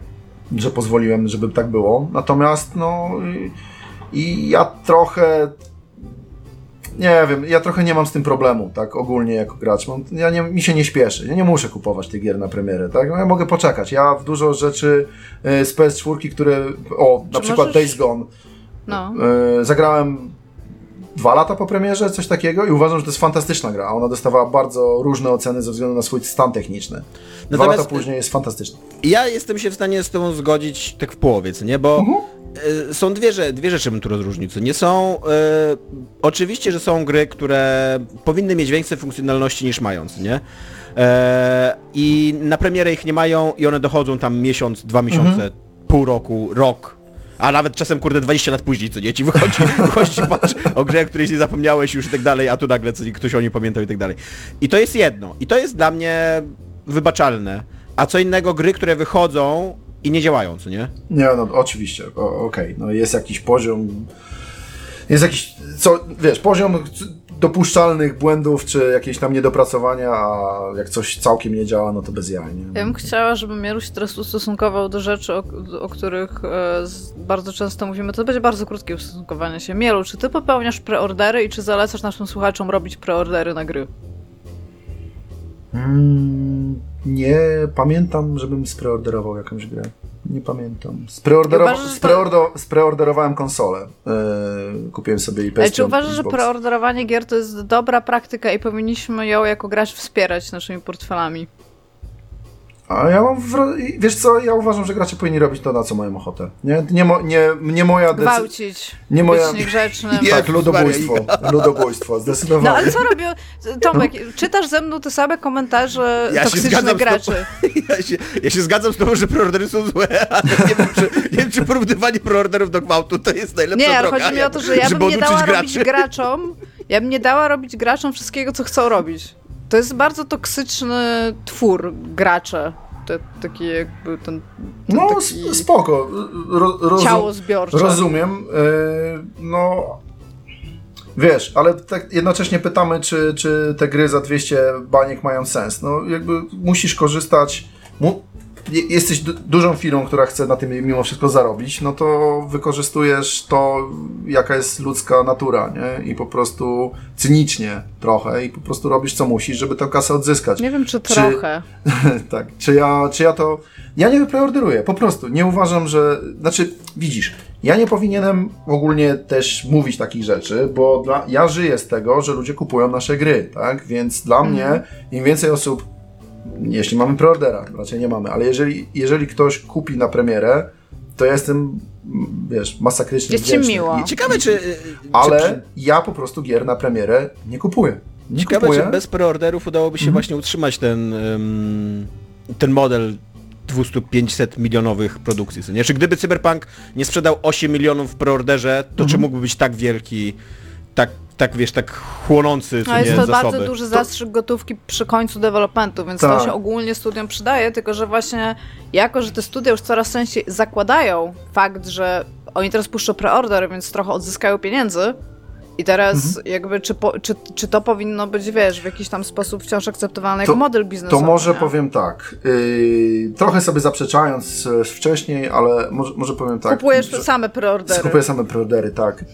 że pozwoliłem, żeby tak było. Natomiast ja trochę nie mam z tym problemu, tak ogólnie jako gracz. Mi się nie śpieszy, ja nie muszę kupować tych gier na premierę, tak? Ja mogę poczekać. Ja w dużo rzeczy z PS4, które, na przykład Days Gone, zagrałem 2 lata po premierze, coś takiego, i uważam, że to jest fantastyczna gra. Ona dostawała bardzo różne oceny ze względu na swój stan techniczny. Natomiast 2 lata później jest fantastyczna. Ja jestem się w stanie z tobą zgodzić tak w połowie, nie? Bo są dwie rzeczy, bym tu rozróżnił. Nie są... oczywiście, że są gry, które powinny mieć więcej funkcjonalności niż mając, nie? I na premierę ich nie mają i one dochodzą tam miesiąc, 2 miesiące, pół roku, rok. A nawet czasem, 20 lat później, ci wychodzi patrz o grze, o której się zapomniałeś już i tak dalej, a tu nagle ktoś o niej pamiętał i tak dalej. I to jest jedno. I to jest dla mnie wybaczalne. A co innego gry, które wychodzą i nie działają, nie? Nie, oczywiście. Okej. Jest jakiś poziom... poziom dopuszczalnych błędów, czy jakieś tam niedopracowania, a jak coś całkiem nie działa, to bez jaj, nie? Ja bym chciała, żeby Mieruś teraz ustosunkował do rzeczy, o których bardzo często mówimy. To będzie bardzo krótkie ustosunkowanie się. Mielu, czy ty popełniasz preordery i czy zalecasz naszym słuchaczom robić preordery na gry? Nie pamiętam, żebym spreorderował jakąś grę. Nie pamiętam. Spreorderowałem konsolę. Kupiłem sobie i PS. Ale czy uważasz, że preorderowanie gier to jest dobra praktyka i powinniśmy ją jako gracz wspierać naszymi portfelami? A ja mam... Wiesz co, ja uważam, że gracze powinni robić to, na co mają ochotę. Nie moja decyzja... Gwałcić, nie moja... być niegrzecznym. Nie, tak, ludobójstwo, zdecydowanie. No ale co robił... Tomek, czytasz ze mną te same komentarze toksycznych graczy. Ja się zgadzam z tobą, że preordery są złe, ale nie wiem, czy porównywanie preorderów do gwałtu to jest najlepsza droga. Nie, chodzi mi o to, że ja bym nie dała robić graczom... Ja bym nie dała robić graczom wszystkiego, co chcą robić. To jest bardzo toksyczny twór, gracze. Taki jakby ten no taki spoko. Ciało zbiorcze. Rozumiem. No wiesz, ale tak jednocześnie pytamy, czy te gry za 200 baniek mają sens. No jakby musisz korzystać... Jesteś dużą firmą, która chce na tym mimo wszystko zarobić, no to wykorzystujesz to, jaka jest ludzka natura, nie? I po prostu cynicznie trochę i po prostu robisz co musisz, żeby tę kasę odzyskać. Nie wiem, czy trochę. Tak. Czy ja to... Ja nie preorderuję, po prostu. Nie uważam, że... Znaczy, widzisz, ja nie powinienem ogólnie też mówić takich rzeczy, bo ja żyję z tego, że ludzie kupują nasze gry, tak? Więc dla mnie im więcej osób... Jeśli mamy preordera, raczej nie mamy, ale jeżeli ktoś kupi na premierę, to ja jestem, wiesz, masakrycznie wdzięczny. Jest ci miło. Ciekawe, czy... Ale ja po prostu gier na premierę nie kupuję. Ciekawe, czy bez preorderów udałoby się właśnie utrzymać ten model 200-500 milionowych produkcji. Znaczy, gdyby Cyberpunk nie sprzedał 8 milionów w preorderze, to czy mógłby być tak wielki, tak wiesz, tak chłonący zasoby. No jest to bardzo duży zastrzyk gotówki przy końcu developmentu, więc to się ogólnie studiom przydaje, tylko że właśnie jako, że te studia już coraz częściej zakładają fakt, że oni teraz puszczą preorder, więc trochę odzyskają pieniędzy i teraz jakby czy to powinno być, wiesz, w jakiś tam sposób wciąż akceptowane jako model biznesowy. To może powiem tak, trochę sobie zaprzeczając wcześniej, ale może powiem tak. Kupujesz same preordery. Kupuję same preordery, tak.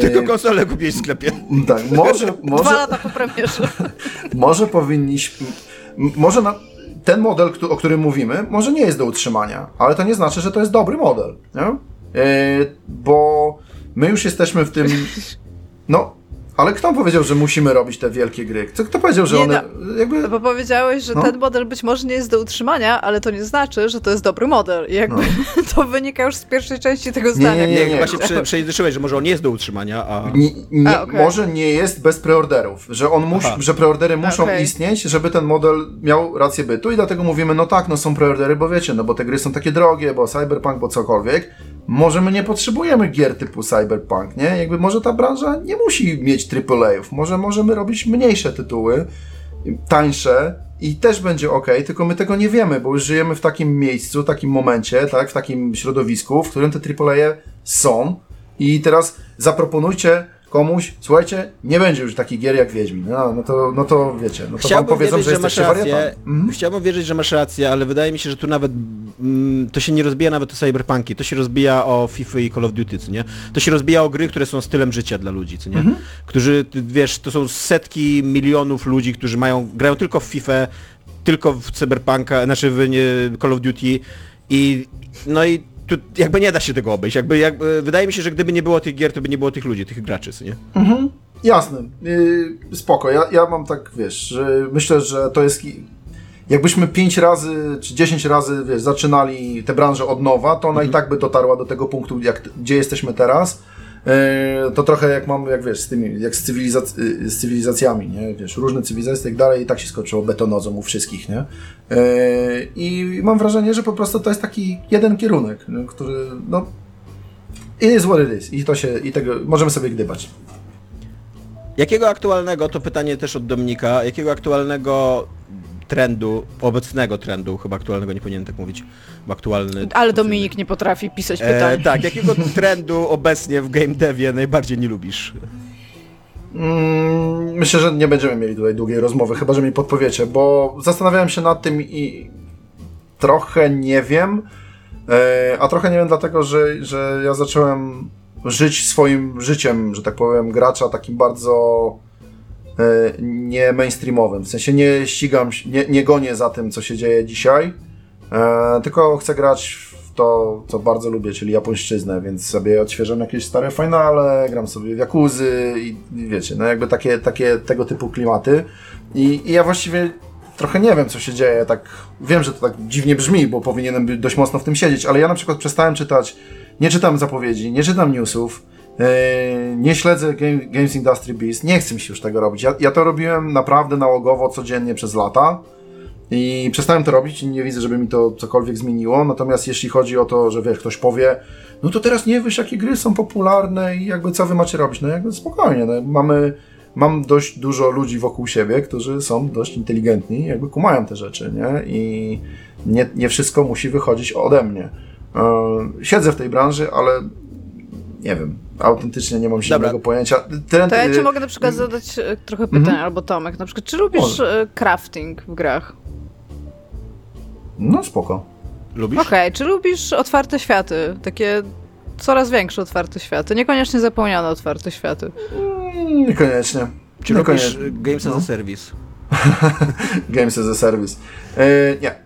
Tylko konsolę kupiłeś w sklepie. Tak, może 2 lata po premierze. Może powinniśmy, może ten model, o którym mówimy, może nie jest do utrzymania, ale to nie znaczy, że to jest dobry model, nie? Bo my już jesteśmy w tym... No, ale kto powiedział, że musimy robić te wielkie gry? Kto powiedział, że one... Jakby... Bo powiedziałeś, że ten model być może nie jest do utrzymania, ale to nie znaczy, że to jest dobry model. I jakby to wynika już z pierwszej części tego zdania. Nie. Chyba się przejęzyczyłeś, że może on nie jest do utrzymania, a... Może nie jest bez preorderów. Że że preordery muszą istnieć, żeby ten model miał rację bytu i dlatego mówimy, są preordery, bo wiecie, bo te gry są takie drogie, bo Cyberpunk, bo cokolwiek. Może my nie potrzebujemy gier typu Cyberpunk, nie? Jakby może ta branża nie musi mieć AAA-ów. Może możemy robić mniejsze tytuły, tańsze i też będzie okej, tylko my tego nie wiemy, bo już żyjemy w takim miejscu, takim momencie, tak? W takim środowisku, w którym te AAA są i teraz zaproponujcie komuś, słuchajcie, nie będzie już takich gier jak Wiedźmin. No to wiecie, no to wam powiedzą, że jesteście wariatami. Chciałbym wierzyć, że masz rację, ale wydaje mi się, że tu nawet to się nie rozbija nawet o cyberpunki, to się rozbija o FIFA i Call of Duty, co nie? To się rozbija o gry, które są stylem życia dla ludzi, co nie? Którzy, wiesz, to są setki milionów ludzi, którzy grają tylko w FIFA, tylko w Cyberpunka, Call of Duty i tu jakby nie da się tego obejść. Wydaje mi się, że gdyby nie było tych gier, to by nie było tych ludzi, tych graczy, nie? Jasne. Spoko. Ja mam tak, wiesz, że myślę, że to jest... Jakbyśmy 5 razy czy 10 razy, wiesz, zaczynali tę branżę od nowa, to ona i tak by dotarła do tego punktu, gdzie jesteśmy teraz. To trochę jak z tymi, jak z cywilizacjami, nie? Wiesz, różne cywilizacje i tak dalej, i tak się skończyło betonozą u wszystkich, nie? I mam wrażenie, że po prostu to jest taki jeden kierunek, który, it is what it is. I tego możemy sobie gdybać. Jakiego aktualnego, to pytanie też od Dominika, jakiego aktualnego aktualnego nie powinienem tak mówić, bo aktualny... Ale Dominik nie potrafi pisać pytań. Tak, jakiego trendu obecnie w game devie najbardziej nie lubisz? Myślę, że nie będziemy mieli tutaj długiej rozmowy, chyba że mi podpowiecie, bo zastanawiałem się nad tym i trochę nie wiem, a trochę nie wiem dlatego, że ja zacząłem żyć swoim życiem, że tak powiem, gracza takim bardzo... nie mainstreamowym, w sensie nie ścigam, nie gonię za tym, co się dzieje dzisiaj, tylko chcę grać to, co bardzo lubię, czyli japońszczyznę, więc sobie odświeżam jakieś stare finale, gram sobie w jakuzy i wiecie, no jakby takie tego typu klimaty. I ja właściwie trochę nie wiem, co się dzieje, tak wiem, że to tak dziwnie brzmi, bo powinienem być dość mocno w tym siedzieć, ale ja na przykład przestałem czytać, nie czytam zapowiedzi, nie czytam newsów, nie śledzę Games Industry Biz, nie chcę mi się już tego robić. Ja to robiłem naprawdę nałogowo, codziennie przez lata i przestałem to robić i nie widzę, żeby mi to cokolwiek zmieniło. Natomiast jeśli chodzi o to, że wiesz, ktoś powie, no to teraz nie wiesz, jakie gry są popularne i jakby co wy macie robić, no jakby spokojnie, no, mam dość dużo ludzi wokół siebie, którzy są dość inteligentni, jakby kumają te rzeczy, nie? I nie wszystko musi wychodzić ode mnie. Siedzę w tej branży, ale nie wiem, autentycznie nie mam żadnego pojęcia. To ja ci mogę na przykład zadać trochę pytań, albo Tomek, na przykład, czy lubisz crafting w grach? No spoko. Lubisz? Okej, czy lubisz otwarte światy, takie coraz większe otwarte światy, niekoniecznie zapełnione otwarte światy? Niekoniecznie. Czy lubisz Games as a Service? Games as a Service. Nie.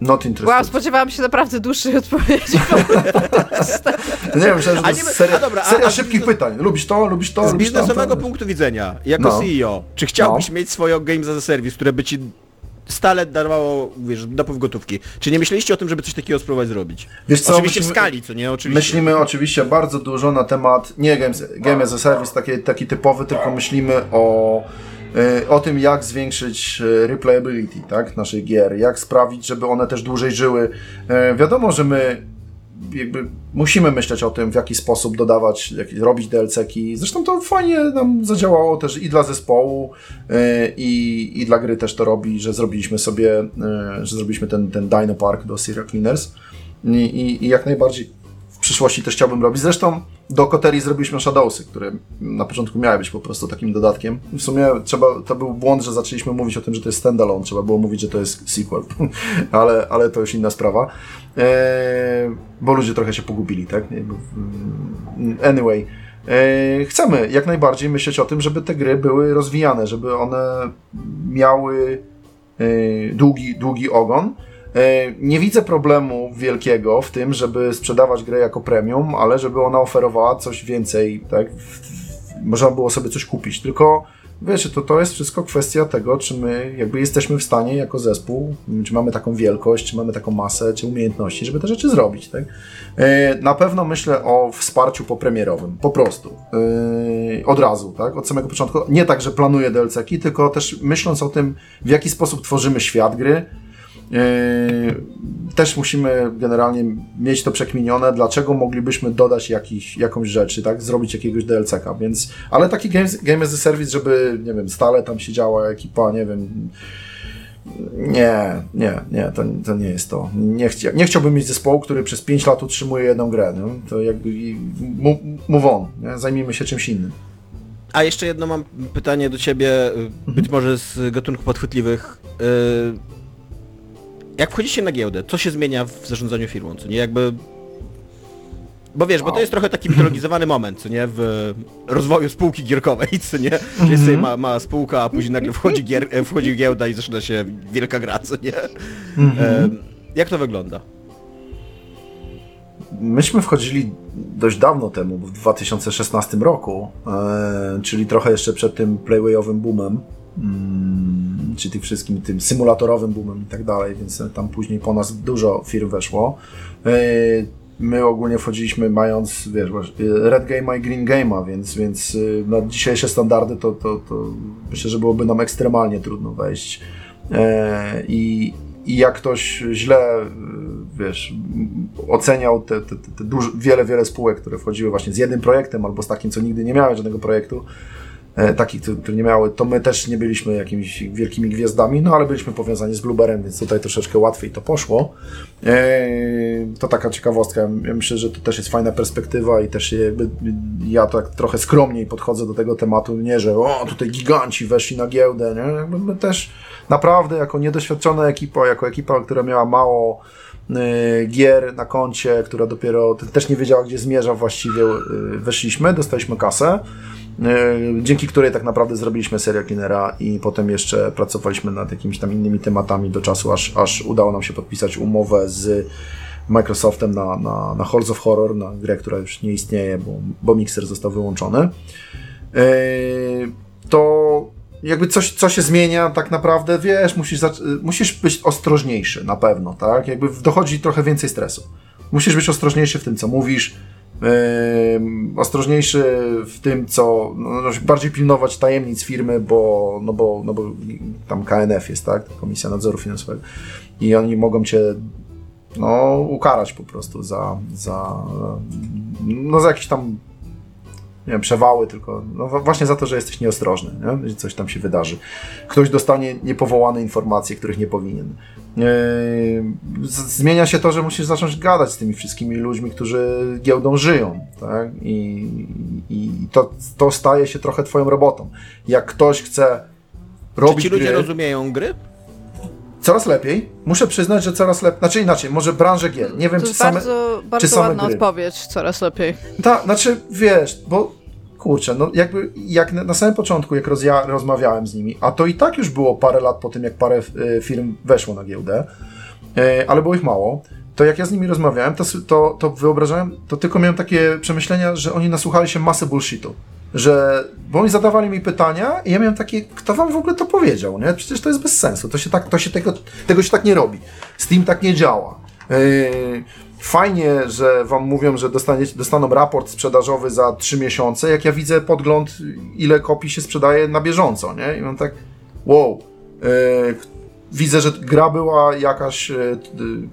Not interested. Wow, spodziewałam się naprawdę dłuższej odpowiedzi. Nie wiem, myślałem, że to jest seria szybkich pytań. Lubisz to? Z biznesowego punktu widzenia, jako CEO, czy chciałbyś mieć swoje Games as a Service, które by ci stale dawało, wiesz, dopływ gotówki. Czy nie myśleliście o tym, żeby coś takiego spróbować zrobić? Wiesz co, oczywiście myślimy, w skali, co nie? Oczywiście. Myślimy oczywiście bardzo dużo na temat, nie Game as a Service, taki typowy, tylko myślimy o tym, jak zwiększyć replayability, tak, naszych gier, jak sprawić, żeby one też dłużej żyły. Wiadomo, że my jakby musimy myśleć o tym, w jaki sposób dodawać, robić DLC-ki. Zresztą to fajnie nam zadziałało też i dla zespołu, i dla gry też to robi, że zrobiliśmy sobie, że zrobiliśmy ten Dino Park do Serial Cleaners i jak najbardziej w przyszłości też chciałbym robić. Zresztą do Coterii zrobiliśmy Shadowsy, które na początku miały być po prostu takim dodatkiem. W sumie to był błąd, że zaczęliśmy mówić o tym, że to jest standalone, trzeba było mówić, że to jest sequel, ale to już inna sprawa, bo ludzie trochę się pogubili, tak? Anyway, chcemy jak najbardziej myśleć o tym, żeby te gry były rozwijane, żeby one miały długi ogon. Nie widzę problemu wielkiego w tym, żeby sprzedawać grę jako premium, ale żeby ona oferowała coś więcej, tak? Można było sobie coś kupić, tylko wiesz, to jest wszystko kwestia tego, czy my jakby jesteśmy w stanie jako zespół, czy mamy taką wielkość, czy mamy taką masę, czy umiejętności, żeby te rzeczy zrobić, tak? Na pewno myślę o wsparciu popremierowym, po prostu. Od razu, tak? Od samego początku. Nie tak, że planuję DLC-ki, tylko też myśląc o tym, w jaki sposób tworzymy świat gry. Też musimy generalnie mieć to przekminione, dlaczego moglibyśmy dodać jakąś rzeczy, tak? Zrobić jakiegoś DLC-ka, więc, ale taki game as a service, żeby, nie wiem, stale tam siedziała ekipa, nie wiem, nie, to nie jest to. Nie chciałbym mieć zespołu, który przez 5 lat utrzymuje jedną grę, no? To jakby move on, nie? Zajmijmy się czymś innym. A jeszcze jedno mam pytanie do ciebie, być może z gatunku podchwytliwych. Jak wchodzicie na giełdę, co się zmienia w zarządzaniu firmą, co nie? Jakby... Bo wiesz, bo to jest trochę taki mitologizowany moment, co nie? W rozwoju spółki gierkowej, co nie? Że jest sobie mała spółka, a później nagle wchodzi giełda i zaczyna się wielka gra, co nie? Jak to wygląda? Myśmy wchodzili dość dawno temu, w 2016 roku, czyli trochę jeszcze przed tym playwayowym boomem. Czy tym wszystkim, tym symulatorowym boomem i tak dalej, więc tam później po nas dużo firm weszło. My ogólnie wchodziliśmy mając, wiesz, Red Game'a i Green Game'a, więc na dzisiejsze standardy to myślę, że byłoby nam ekstremalnie trudno wejść. I jak ktoś źle, wiesz, oceniał te wiele spółek, które wchodziły właśnie z jednym projektem albo z takim, co nigdy nie miały żadnego projektu, takich, które nie miały, to my też nie byliśmy jakimiś wielkimi gwiazdami, no ale byliśmy powiązani z Blooberem, więc tutaj troszeczkę łatwiej to poszło. To taka ciekawostka. Ja myślę, że to też jest fajna perspektywa i też jakby ja tak trochę skromniej podchodzę do tego tematu, nie, że tutaj giganci weszli na giełdę, nie? Jakby my też naprawdę jako niedoświadczona ekipa, która miała mało gier na koncie, która dopiero też nie wiedziała, gdzie zmierza właściwie, weszliśmy, dostaliśmy kasę, dzięki której tak naprawdę zrobiliśmy Serial Cleanera i potem jeszcze pracowaliśmy nad jakimiś tam innymi tematami do czasu, aż udało nam się podpisać umowę z Microsoftem na Halls of Horror, na grę, która już nie istnieje, bo Mixer został wyłączony. To jakby coś, co się zmienia tak naprawdę, wiesz, musisz być ostrożniejszy na pewno, tak? Jakby dochodzi trochę więcej stresu. Musisz być ostrożniejszy w tym, co mówisz, ostrożniejszy w tym, co bardziej pilnować tajemnic firmy, bo tam KNF jest, tak? Komisja Nadzoru Finansowego. I oni mogą cię ukarać po prostu za jakieś tam, nie wiem, przewały, tylko właśnie za to, że jesteś nieostrożny, nie? Że coś tam się wydarzy. Ktoś dostanie niepowołane informacje, których nie powinien. Zmienia się to, że musisz zacząć gadać z tymi wszystkimi ludźmi, którzy giełdą żyją, tak? I to staje się trochę twoją robotą. Jak ktoś chce robić gry... Czy ci ludzie rozumieją gry? Coraz lepiej. Muszę przyznać, że coraz lepiej. Znaczy inaczej, może branżę gier. Nie wiem, to czy same bardzo, bardzo czy same ładna gry. Odpowiedź, coraz lepiej. Tak, znaczy wiesz, bo kurczę, jakby jak na samym początku, jak rozmawiałem z nimi, a to i tak już było parę lat po tym, jak parę firm weszło na giełdę, ale było ich mało, to jak ja z nimi rozmawiałem, to wyobrażałem, to tylko miałem takie przemyślenia, że oni nasłuchali się masy bullshitu. Bo oni zadawali mi pytania i ja miałem takie, kto wam w ogóle to powiedział, nie? Przecież to jest bez sensu, tego się tak nie robi, Steam tak nie działa. Fajnie, że wam mówią, że dostaną raport sprzedażowy za 3 miesiące, jak ja widzę podgląd, ile kopii się sprzedaje na bieżąco, nie? I mam tak, wow, widzę, że gra była jakaś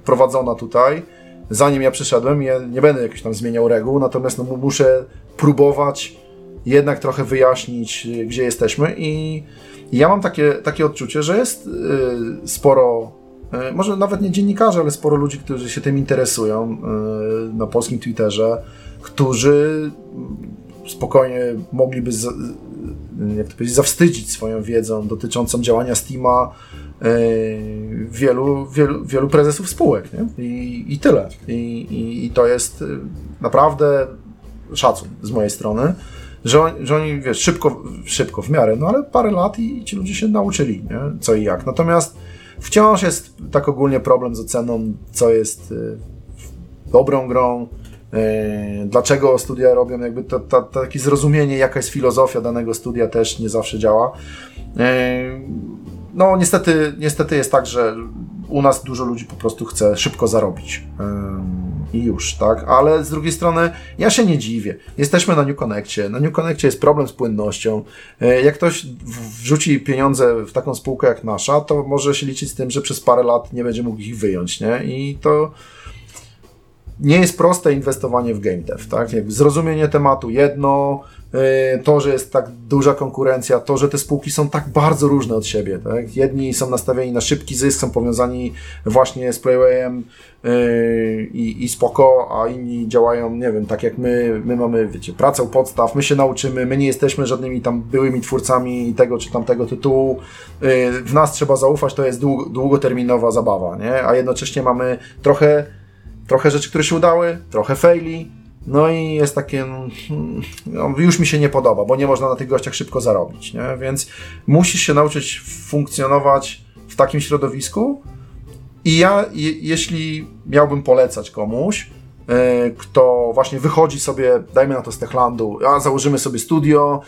prowadzona tutaj, zanim ja przyszedłem, ja nie będę jakoś tam zmieniał reguł, natomiast muszę próbować jednak trochę wyjaśnić, gdzie jesteśmy, i ja mam takie odczucie, że jest sporo, może nawet nie dziennikarzy, ale sporo ludzi, którzy się tym interesują na polskim Twitterze, którzy spokojnie mogliby zawstydzić swoją wiedzą dotyczącą działania Steama wielu prezesów spółek, nie? I tyle. I to jest naprawdę szacun z mojej strony. Że oni, wiesz, szybko w miarę, ale parę lat i ci ludzie się nauczyli, nie? Co i jak. Natomiast wciąż jest tak ogólnie problem z oceną, co jest dobrą grą, dlaczego studia robią, jakby takie zrozumienie, jaka jest filozofia danego studia, też nie zawsze działa. Niestety jest tak, że u nas dużo ludzi po prostu chce szybko zarobić. I już, tak? Ale z drugiej strony ja się nie dziwię. Jesteśmy na New Connectie. Na New Connectie jest problem z płynnością. Jak ktoś wrzuci pieniądze w taką spółkę jak nasza, to może się liczyć z tym, że przez parę lat nie będzie mógł ich wyjąć, nie? I to nie jest proste inwestowanie w game dev, tak? Jakby zrozumienie tematu jedno, to, że jest tak duża konkurencja, to, że te spółki są tak bardzo różne od siebie, tak? Jedni są nastawieni na szybki zysk, są powiązani właśnie z Playwayem i spoko, a inni działają, nie wiem, tak jak my mamy, wiecie, pracę u podstaw, my się nauczymy, my nie jesteśmy żadnymi tam byłymi twórcami tego czy tamtego tytułu, w nas trzeba zaufać, to jest długoterminowa zabawa, nie? A jednocześnie mamy trochę rzeczy, które się udały, trochę faili, i jest takie, już mi się nie podoba, bo nie można na tych gościach szybko zarobić, nie? Więc musisz się nauczyć funkcjonować w takim środowisku. I ja, jeśli miałbym polecać komuś, kto właśnie wychodzi sobie, dajmy na to z Techlandu, a założymy sobie studio,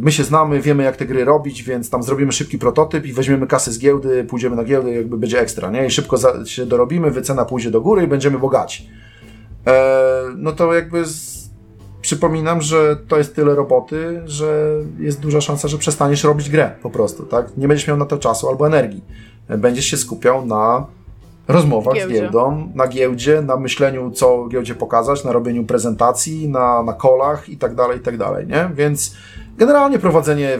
my się znamy, wiemy jak te gry robić, więc tam zrobimy szybki prototyp i weźmiemy kasy z giełdy, pójdziemy na giełdę, jakby będzie ekstra, nie? I szybko się dorobimy, wycena pójdzie do góry i będziemy bogaci. To jakby przypominam, że to jest tyle roboty, że jest duża szansa, że przestaniesz robić grę po prostu, tak? Nie będziesz miał na to czasu albo energii. Będziesz się skupiał na rozmowach z giełdą, na giełdzie, na myśleniu, co giełdzie pokazać, na robieniu prezentacji, na kolach i tak dalej, nie? Więc generalnie prowadzenie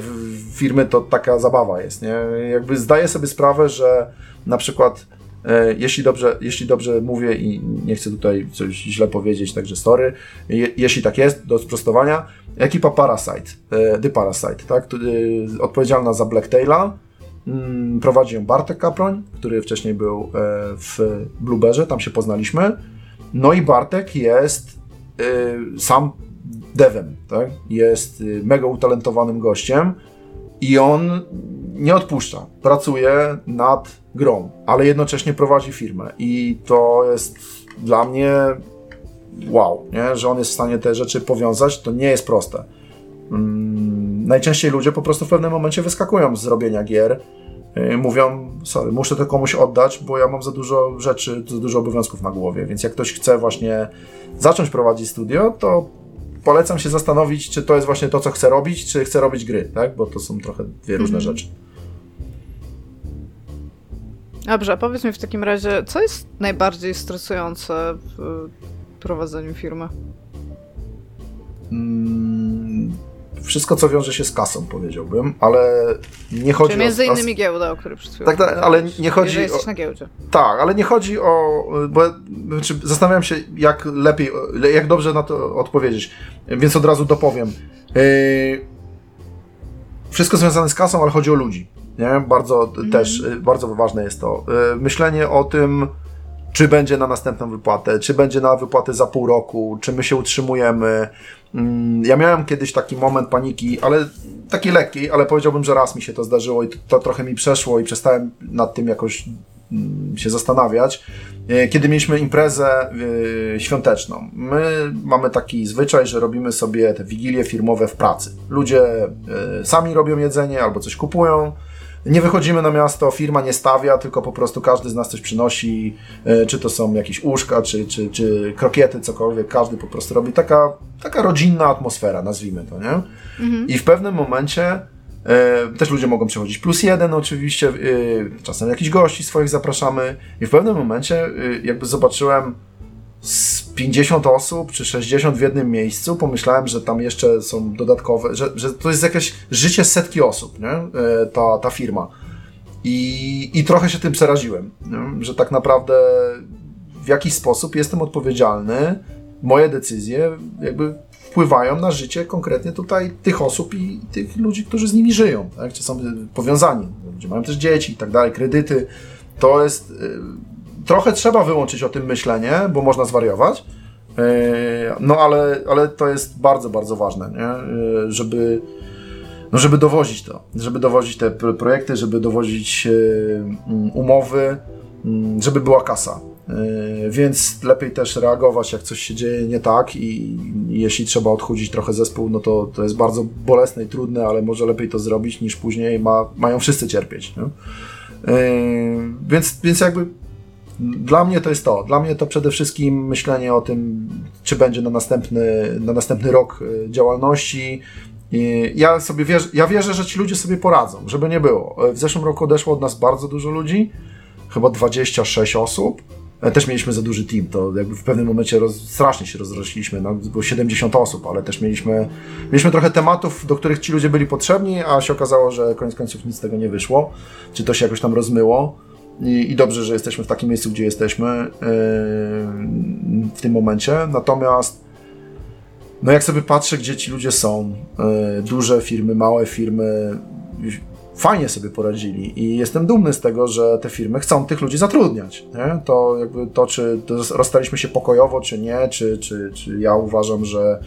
firmy to taka zabawa jest, nie? Jakby zdaję sobie sprawę, że na przykład jeśli dobrze mówię i nie chcę tutaj coś źle powiedzieć, także sorry, jeśli tak jest, do sprostowania, ekipa The Parasite, tak? Odpowiedzialna za Blacktaila, prowadzi ją Bartek Kaproń, który wcześniej był w Blooberze, tam się poznaliśmy, i Bartek jest sam devem, tak? Jest mega utalentowanym gościem i on nie odpuszcza. Pracuje nad grą, ale jednocześnie prowadzi firmę i to jest dla mnie wow, nie? Że on jest w stanie te rzeczy powiązać, to nie jest proste. Najczęściej ludzie po prostu w pewnym momencie wyskakują z robienia gier, mówią, sorry, muszę to komuś oddać, bo ja mam za dużo rzeczy, za dużo obowiązków na głowie, więc jak ktoś chce właśnie zacząć prowadzić studio, to polecam się zastanowić, czy to jest właśnie to, co chce robić, czy chce robić gry, tak? Bo to są trochę dwie różne rzeczy. Dobrze, a powiedz mi w takim razie, co jest najbardziej stresujące w prowadzeniu firmy? Wszystko, co wiąże się z kasą, powiedziałbym, ale nie chodzi o... między innymi giełda, o której przed chwilą tak, ale nie chodzi o... na giełdzie. Tak, ale nie chodzi o... Bo zastanawiam się, jak lepiej, jak dobrze na to odpowiedzieć, więc od razu dopowiem. Wszystko związane z kasą, ale chodzi o ludzi. Nie? Bardzo też, bardzo ważne jest to. Myślenie o tym, czy będzie na następną wypłatę, czy będzie na wypłatę za pół roku, czy my się utrzymujemy. Ja miałem kiedyś taki moment paniki, ale taki lekki, ale powiedziałbym, że raz mi się to zdarzyło i to trochę mi przeszło i przestałem nad tym jakoś się zastanawiać. Kiedy mieliśmy imprezę świąteczną, my mamy taki zwyczaj, że robimy sobie te wigilie firmowe w pracy. Ludzie sami robią jedzenie albo coś kupują. Nie wychodzimy na miasto, firma nie stawia, tylko po prostu każdy z nas coś przynosi, czy to są jakieś uszka, czy krokiety, cokolwiek, każdy po prostu robi. Taka rodzinna atmosfera, nazwijmy to, nie? Mhm. I w pewnym momencie też ludzie mogą przychodzić plus jeden oczywiście, czasem jakichś gości swoich zapraszamy i w pewnym momencie jakby zobaczyłem z 50 osób czy 60 w jednym miejscu, pomyślałem, że tam jeszcze są dodatkowe, że to jest jakieś życie setki osób, nie? Ta firma. I trochę się tym przeraziłem, nie? Że tak naprawdę w jakiś sposób jestem odpowiedzialny, moje decyzje jakby wpływają na życie konkretnie tutaj tych osób i tych ludzi, którzy z nimi żyją, tak? Czy są powiązani, ludzie mają też dzieci i tak dalej, kredyty, to jest... Trochę trzeba wyłączyć o tym myślenie, bo można zwariować, no ale to jest bardzo, bardzo ważne, nie? Żeby dowozić to, żeby dowozić te projekty, żeby dowozić umowy, żeby była kasa, więc lepiej też reagować, jak coś się dzieje nie tak i jeśli trzeba odchudzić trochę zespół, no to jest bardzo bolesne i trudne, ale może lepiej to zrobić niż później mają wszyscy cierpieć, nie? Więc jakby dla mnie to jest to. Dla mnie to przede wszystkim myślenie o tym, czy będzie na następny rok działalności. Ja wierzę, że ci ludzie sobie poradzą, żeby nie było. W zeszłym roku odeszło od nas bardzo dużo ludzi, chyba 26 osób. Też mieliśmy za duży team, to jakby w pewnym momencie strasznie się rozrośliśmy, było 70 osób, ale też mieliśmy trochę tematów, do których ci ludzie byli potrzebni, a się okazało, że koniec końców nic z tego nie wyszło, czy to się jakoś tam rozmyło. I dobrze, że jesteśmy w takim miejscu, gdzie jesteśmy w tym momencie. Natomiast no jak sobie patrzę, gdzie ci ludzie są, duże firmy, małe firmy, fajnie sobie poradzili i jestem dumny z tego, że te firmy chcą tych ludzi zatrudniać. Nie? To jakby to, czy to rozstaliśmy się pokojowo, czy nie, czy ja uważam, że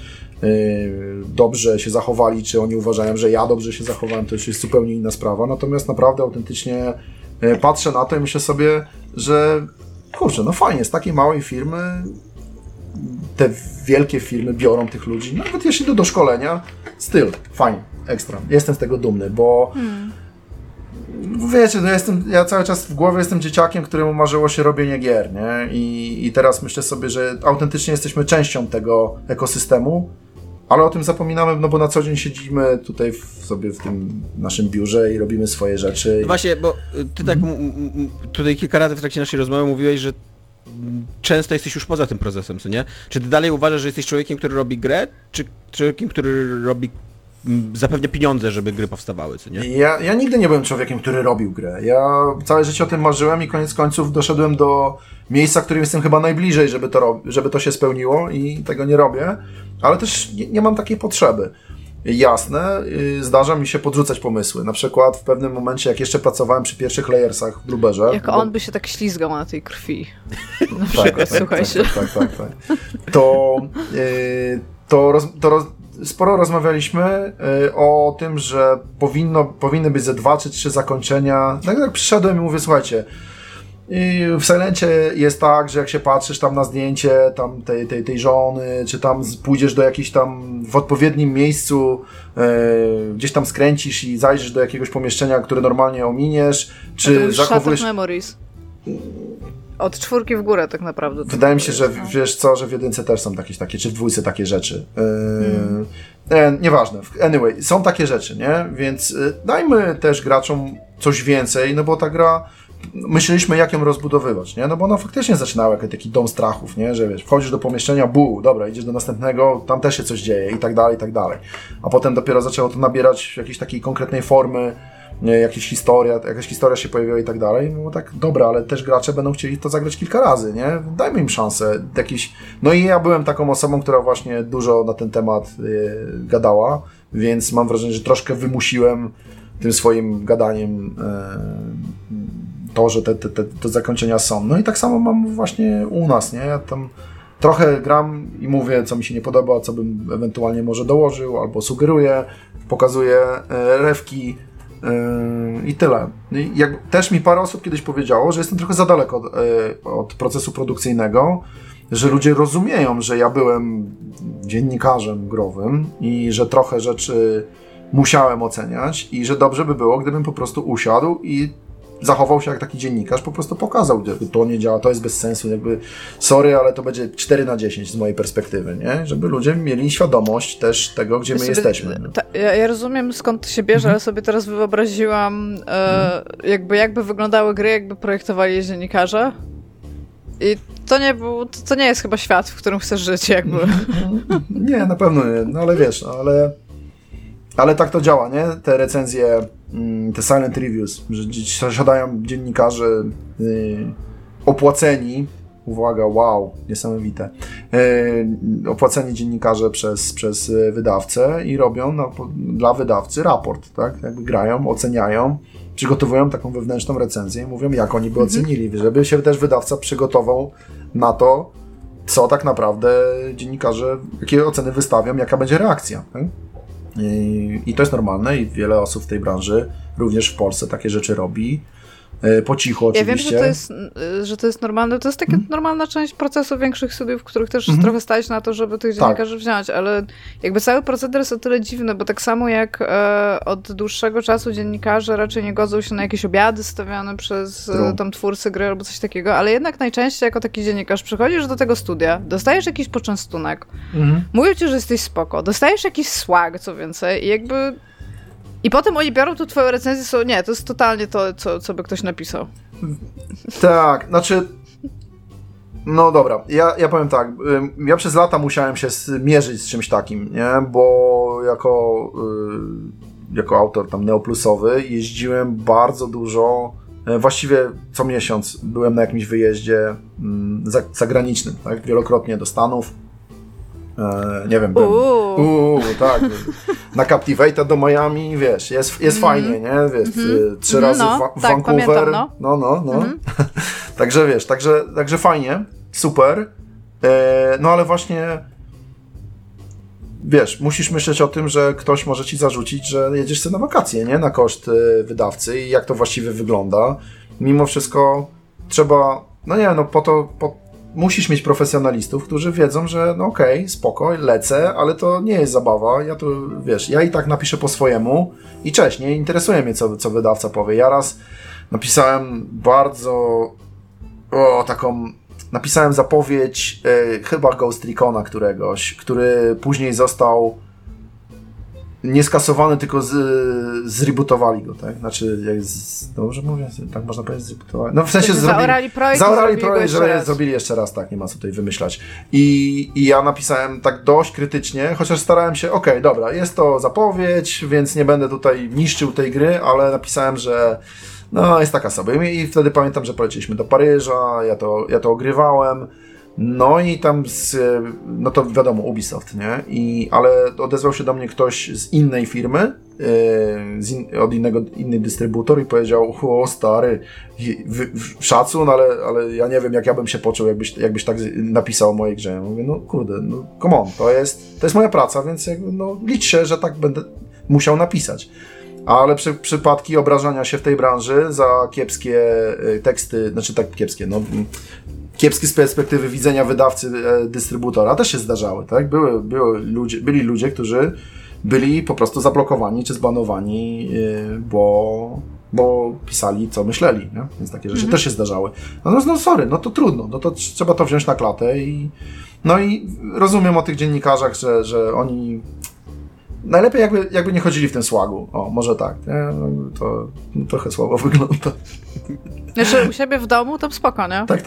dobrze się zachowali, czy oni uważają, że ja dobrze się zachowałem, to już jest zupełnie inna sprawa. Natomiast naprawdę autentycznie patrzę na to i myślę sobie, że kurczę, no fajnie, z takiej małej firmy te wielkie firmy biorą tych ludzi, nawet jeśli do szkolenia, styl, fajnie, ekstra. Jestem z tego dumny, bo wiecie, no ja cały czas w głowie jestem dzieciakiem, któremu marzyło się robienie gier, nie? I teraz myślę sobie, że autentycznie jesteśmy częścią tego ekosystemu, ale o tym zapominamy, no bo na co dzień siedzimy tutaj sobie w tym naszym biurze i robimy swoje rzeczy. Właśnie, bo ty tak tutaj kilka razy w trakcie naszej rozmowy mówiłeś, że często jesteś już poza tym procesem, co nie? Czy ty dalej uważasz, że jesteś człowiekiem, który robi grę, czy człowiekiem, który robi, zapewnia pieniądze, żeby gry powstawały, co nie? Ja nigdy nie byłem człowiekiem, który robił grę. Ja całe życie o tym marzyłem i koniec końców doszedłem do miejsca, w którym jestem chyba najbliżej, żeby to się spełniło i tego nie robię. Ale też nie mam takiej potrzeby. Jasne, zdarza mi się podrzucać pomysły. Na przykład w pewnym momencie, jak jeszcze pracowałem przy pierwszych layersach w Blooberze... Jak on by się tak ślizgał na tej krwi. Na przykład, słuchajcie. To sporo rozmawialiśmy o tym, że powinny być ze 2 czy 3 zakończenia. Tak jak przyszedłem i mówię, słuchajcie, i w Silencie jest tak, że jak się patrzysz tam na zdjęcie tam tej żony, czy tam pójdziesz do jakiejś tam w odpowiednim miejscu, gdzieś tam skręcisz i zajrzysz do jakiegoś pomieszczenia, które normalnie ominiesz, czy zachowujesz... Memories. Od 4 w górę tak naprawdę. Wydaje mi się, że wiesz co, że w 1 też są jakieś takie, czy w 2 takie rzeczy. Nieważne. Anyway, są takie rzeczy, nie? Więc dajmy też graczom coś więcej, no bo ta gra... Myśleliśmy, jak ją rozbudowywać, nie? No bo ona faktycznie zaczynała jako taki dom strachów, nie? Że wiesz, wchodzisz do pomieszczenia, bu, dobra, idziesz do następnego, tam też się coś dzieje i tak dalej, a potem dopiero zaczęło to nabierać jakiejś takiej konkretnej formy, nie? Jakaś historia się pojawiła i tak dalej, no bo tak, dobra, ale też gracze będą chcieli to zagrać kilka razy, nie? Dajmy im szansę, jakiś... No i ja byłem taką osobą, która właśnie dużo na ten temat gadała, więc mam wrażenie, że troszkę wymusiłem tym swoim gadaniem to, że te zakończenia są. No i tak samo mam właśnie u nas, nie? Ja tam trochę gram i mówię, co mi się nie podoba, co bym ewentualnie może dołożył, albo sugeruję, pokazuję rewki i tyle. Też mi parę osób kiedyś powiedziało, że jestem trochę za daleko od procesu produkcyjnego, że ludzie rozumieją, że ja byłem dziennikarzem growym i że trochę rzeczy musiałem oceniać i że dobrze by było, gdybym po prostu usiadł i zachował się jak taki dziennikarz, po prostu pokazał, jakby to nie działa, to jest bez sensu, jakby sorry, ale to będzie 4/10 z mojej perspektywy, nie? Żeby ludzie mieli świadomość też tego, gdzie my jesteśmy. Ja rozumiem, skąd to się bierze, ale sobie teraz wyobraziłam, jakby wyglądały gry, jakby projektowali je dziennikarze. I to nie jest chyba świat, w którym chcesz żyć, jakby. Nie, na pewno nie, no ale wiesz, ale tak to działa, nie? Te recenzje, te silent reviews, że siadają dziennikarze opłaceni, uwaga, wow, niesamowite, opłaceni dziennikarze przez wydawcę i robią dla wydawcy raport, tak? Jakby grają, oceniają, przygotowują taką wewnętrzną recenzję i mówią, jak oni by ocenili, żeby się też wydawca przygotował na to, co tak naprawdę dziennikarze, jakie oceny wystawią, jaka będzie reakcja, tak? I to jest normalne i wiele osób w tej branży, również w Polsce, takie rzeczy robi. Po cichu oczywiście. Ja wiem, że to jest normalne. To jest taka normalna część procesu większych studiów, w których też trochę stać na to, żeby tych dziennikarzy wziąć, ale jakby cały proceder jest o tyle dziwny, bo tak samo jak od dłuższego czasu dziennikarze raczej nie godzą się na jakieś obiady stawiane przez tam twórcy gry albo coś takiego, ale jednak najczęściej jako taki dziennikarz przychodzisz do tego studia, dostajesz jakiś poczęstunek, mówią ci, że jesteś spoko, dostajesz jakiś swag, co więcej, i jakby... I potem oni biorą tu twoją recenzję, są, nie, to jest totalnie to, co by ktoś napisał. Tak, znaczy... No dobra, ja powiem tak, ja przez lata musiałem się mierzyć z czymś takim, nie? Bo jako autor tam neoplusowy jeździłem bardzo dużo, właściwie co miesiąc byłem na jakimś wyjeździe zagranicznym, tak? Wielokrotnie do Stanów. Nie wiem, tak, na Captivate'a do Miami, wiesz, jest fajnie, nie, wiesz, 3 razy w tak, Vancouver, pamiętam, no. Także wiesz, także fajnie, super, no ale właśnie, wiesz, musisz myśleć o tym, że ktoś może ci zarzucić, że jedziesz sobie na wakacje, nie, na koszt wydawcy i jak to właściwie wygląda, mimo wszystko trzeba, musisz mieć profesjonalistów, którzy wiedzą, że no okej, spoko, lecę, ale to nie jest zabawa, ja tu, wiesz, ja i tak napiszę po swojemu i cześć, nie interesuje mnie, co wydawca powie. Ja raz napisałem zapowiedź chyba Ghost Recona któregoś, który później został nieskasowany, tylko zrebootowali go, tak? Znaczy, dobrze mówię, tak można powiedzieć, zrebootowali. No w sensie zaorali projekt, że zrobili jeszcze raz, tak, nie ma co tutaj wymyślać. I ja napisałem tak dość krytycznie, chociaż starałem się, dobra, jest to zapowiedź, więc nie będę tutaj niszczył tej gry, ale napisałem, że no jest taka sobie. I wtedy pamiętam, że poleciliśmy do Paryża, ja to ogrywałem. No i tam, no to wiadomo, Ubisoft, nie? Ale odezwał się do mnie ktoś z innej firmy, od innego dystrybutora i powiedział: o stary, szacun, ale ja nie wiem, jak ja bym się poczuł, jakbyś tak napisał o mojej grze. Ja mówię: no kurde, no come on, to jest moja praca, więc jakby, no, licz się, że tak będę musiał napisać. Ale przypadki obrażania się w tej branży za kiepskie teksty, znaczy tak kiepskie, no kiepskie z perspektywy widzenia wydawcy, dystrybutora też się zdarzały, tak? Byli ludzie, którzy byli po prostu zablokowani czy zbanowani, bo pisali, co myśleli, nie? Więc takie rzeczy też się zdarzały. Natomiast no sorry, no to trudno, no to trzeba to wziąć na klatę i no i rozumiem o tych dziennikarzach, że oni najlepiej jakby nie chodzili w tym słagu. O, może tak. To trochę słabo wygląda. Jeszcze u siebie w domu to spoko, nie? Tak.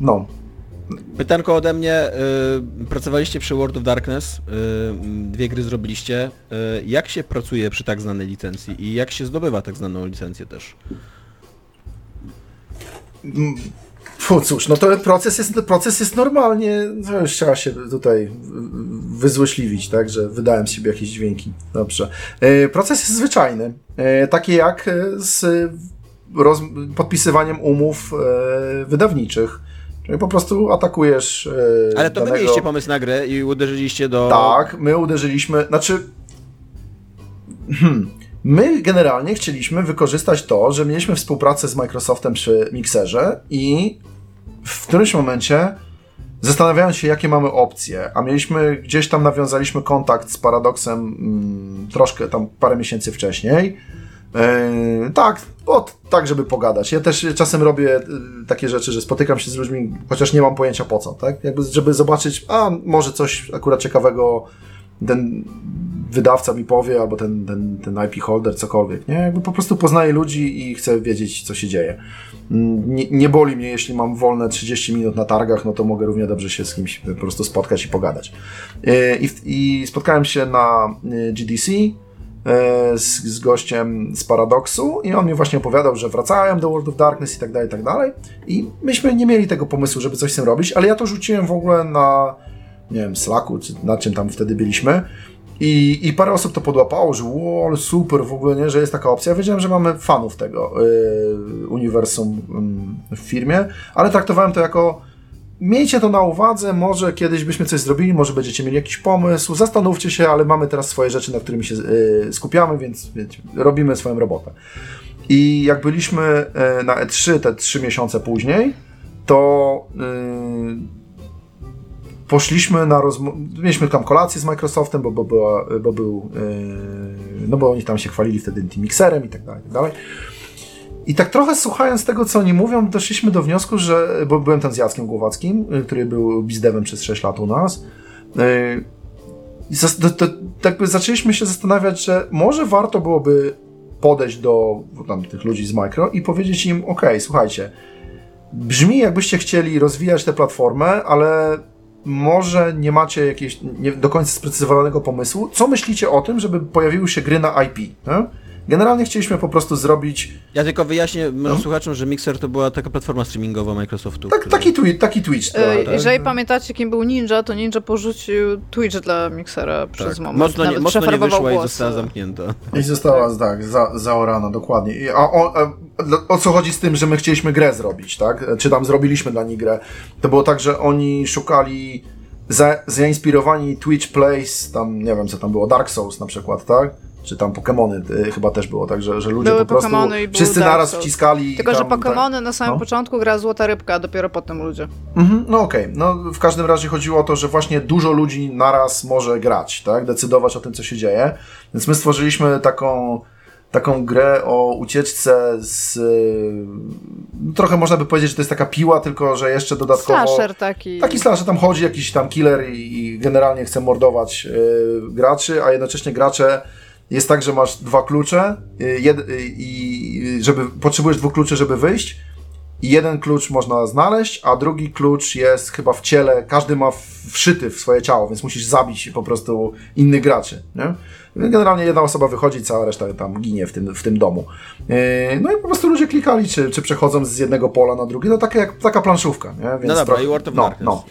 No. Pytanko ode mnie. Pracowaliście przy World of Darkness. Dwie gry zrobiliście. Jak się pracuje przy tak znanej licencji i jak się zdobywa tak znaną licencję też? Cóż, no to proces jest normalnie, no już trzeba się tutaj wyzłośliwić, tak, że wydałem z siebie jakieś dźwięki, dobrze. Proces jest zwyczajny, taki jak z podpisywaniem umów wydawniczych. Czyli po prostu atakujesz... Ale to wy mieliście pomysł na grę i uderzyliście do... Tak, my uderzyliśmy, znaczy... My generalnie chcieliśmy wykorzystać to, że mieliśmy współpracę z Microsoftem przy Mixerze i w którymś momencie zastanawiając się, jakie mamy opcje, a mieliśmy gdzieś tam nawiązaliśmy kontakt z Paradoxem troszkę tam parę miesięcy wcześniej. Tak, żeby pogadać. Ja też czasem robię takie rzeczy, że spotykam się z ludźmi, chociaż nie mam pojęcia po co, tak? Jakby, żeby zobaczyć, a może coś akurat ciekawego ten wydawca mi powie, albo ten IP holder, cokolwiek, nie? Jakby po prostu poznaję ludzi i chcę wiedzieć, co się dzieje. Nie boli mnie, jeśli mam wolne 30 minut na targach, no to mogę równie dobrze się z kimś po prostu spotkać i pogadać. I spotkałem się na GDC z gościem z Paradoxu i on mi właśnie opowiadał, że wracałem do World of Darkness i tak dalej i myśmy nie mieli tego pomysłu, żeby coś z tym robić, ale ja to rzuciłem w ogóle na, nie wiem, Slacku, czy na czym tam wtedy byliśmy. I parę osób to podłapało, że ale super w ogóle, nie, że jest taka opcja. Ja wiedziałem, że mamy fanów tego uniwersum w firmie, ale traktowałem to jako miejcie to na uwadze, może kiedyś byśmy coś zrobili, może będziecie mieli jakiś pomysł, zastanówcie się, ale mamy teraz swoje rzeczy, na którymi się skupiamy, więc robimy swoją robotę. I jak byliśmy na E3 te 3 miesiące później, to... Poszliśmy na mieliśmy tam kolację z Microsoftem, bo oni tam się chwalili wtedy tym Mixerem i tak dalej, i tak dalej. I tak trochę słuchając tego, co oni mówią, doszliśmy do wniosku, że, bo byłem tam z Jackiem Głowackim, który był bizdewem przez 6 lat u nas, jakby zaczęliśmy się zastanawiać, że może warto byłoby podejść do tam, tych ludzi z Micro i powiedzieć im: okej, słuchajcie, brzmi jakbyście chcieli rozwijać tę platformę, ale może nie macie jakiegoś do końca sprecyzowanego pomysłu. Co myślicie o tym, żeby pojawiły się gry na IP? Nie? Generalnie chcieliśmy po prostu zrobić... Ja tylko wyjaśnię słuchaczom, że Mixer to była taka platforma streamingowa Microsoftu. Tak, który... taki Twitch. Tak. Jeżeli pamiętacie, kim był Ninja, to Ninja porzucił Twitch dla Mixera przez moment. Mocno nie wyszła i została zamknięta. I została zaorana, dokładnie. A o co chodzi z tym, że my chcieliśmy grę zrobić, tak? Czy tam zrobiliśmy dla nich grę? To było tak, że oni szukali zainspirowani Twitch Plays, tam nie wiem co tam było, Dark Souls na przykład, tak? Czy tam Pokemony chyba też było, tak, że ludzie były po prostu wszyscy naraz wciskali. Tylko, że Pokemony na samym początku gra Złota Rybka, a dopiero potem ludzie. No w każdym razie chodziło o to, że właśnie dużo ludzi naraz może grać, tak, decydować o tym, co się dzieje. Więc my stworzyliśmy taką grę o ucieczce z... Trochę można by powiedzieć, że to jest taka piła, tylko że jeszcze dodatkowo... Slasher taki. Taki slasher, tam chodzi jakiś tam killer i generalnie chce mordować graczy, a jednocześnie gracze... Jest tak, że masz 2 klucze i potrzebujesz 2 kluczy, żeby wyjść I jeden klucz można znaleźć, a drugi klucz jest chyba w ciele, każdy ma wszyty w swoje ciało, więc musisz zabić po prostu innych graczy, nie? Generalnie jedna osoba wychodzi, cała reszta tam ginie w tym domu. No i po prostu ludzie klikali, czy przechodzą z jednego pola na drugie, no taka planszówka, nie? Więc no dobra, i World of Darkness. No.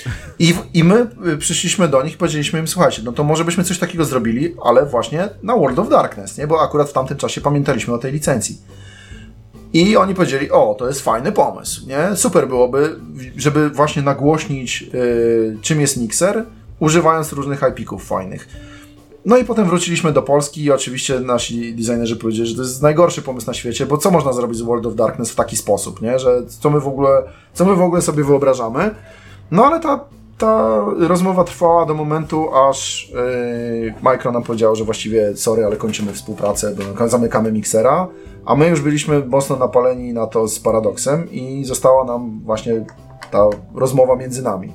I my przyszliśmy do nich i powiedzieliśmy im, słuchajcie, no to może byśmy coś takiego zrobili, ale właśnie na World of Darkness, nie? Bo akurat w tamtym czasie pamiętaliśmy o tej licencji. I oni powiedzieli, o, to jest fajny pomysł, nie? Super byłoby, żeby właśnie nagłośnić, czym jest Mixer, używając różnych IP-ków fajnych. No i potem wróciliśmy do Polski i oczywiście nasi designerzy powiedzieli, że to jest najgorszy pomysł na świecie, bo co można zrobić z World of Darkness w taki sposób, nie? Że co my w ogóle sobie wyobrażamy? No ale ta rozmowa trwała do momentu, aż Micro nam powiedział, że właściwie sorry, ale kończymy współpracę, bo zamykamy Mixera, a my już byliśmy mocno napaleni na to z Paradoxem i została nam właśnie ta rozmowa między nami.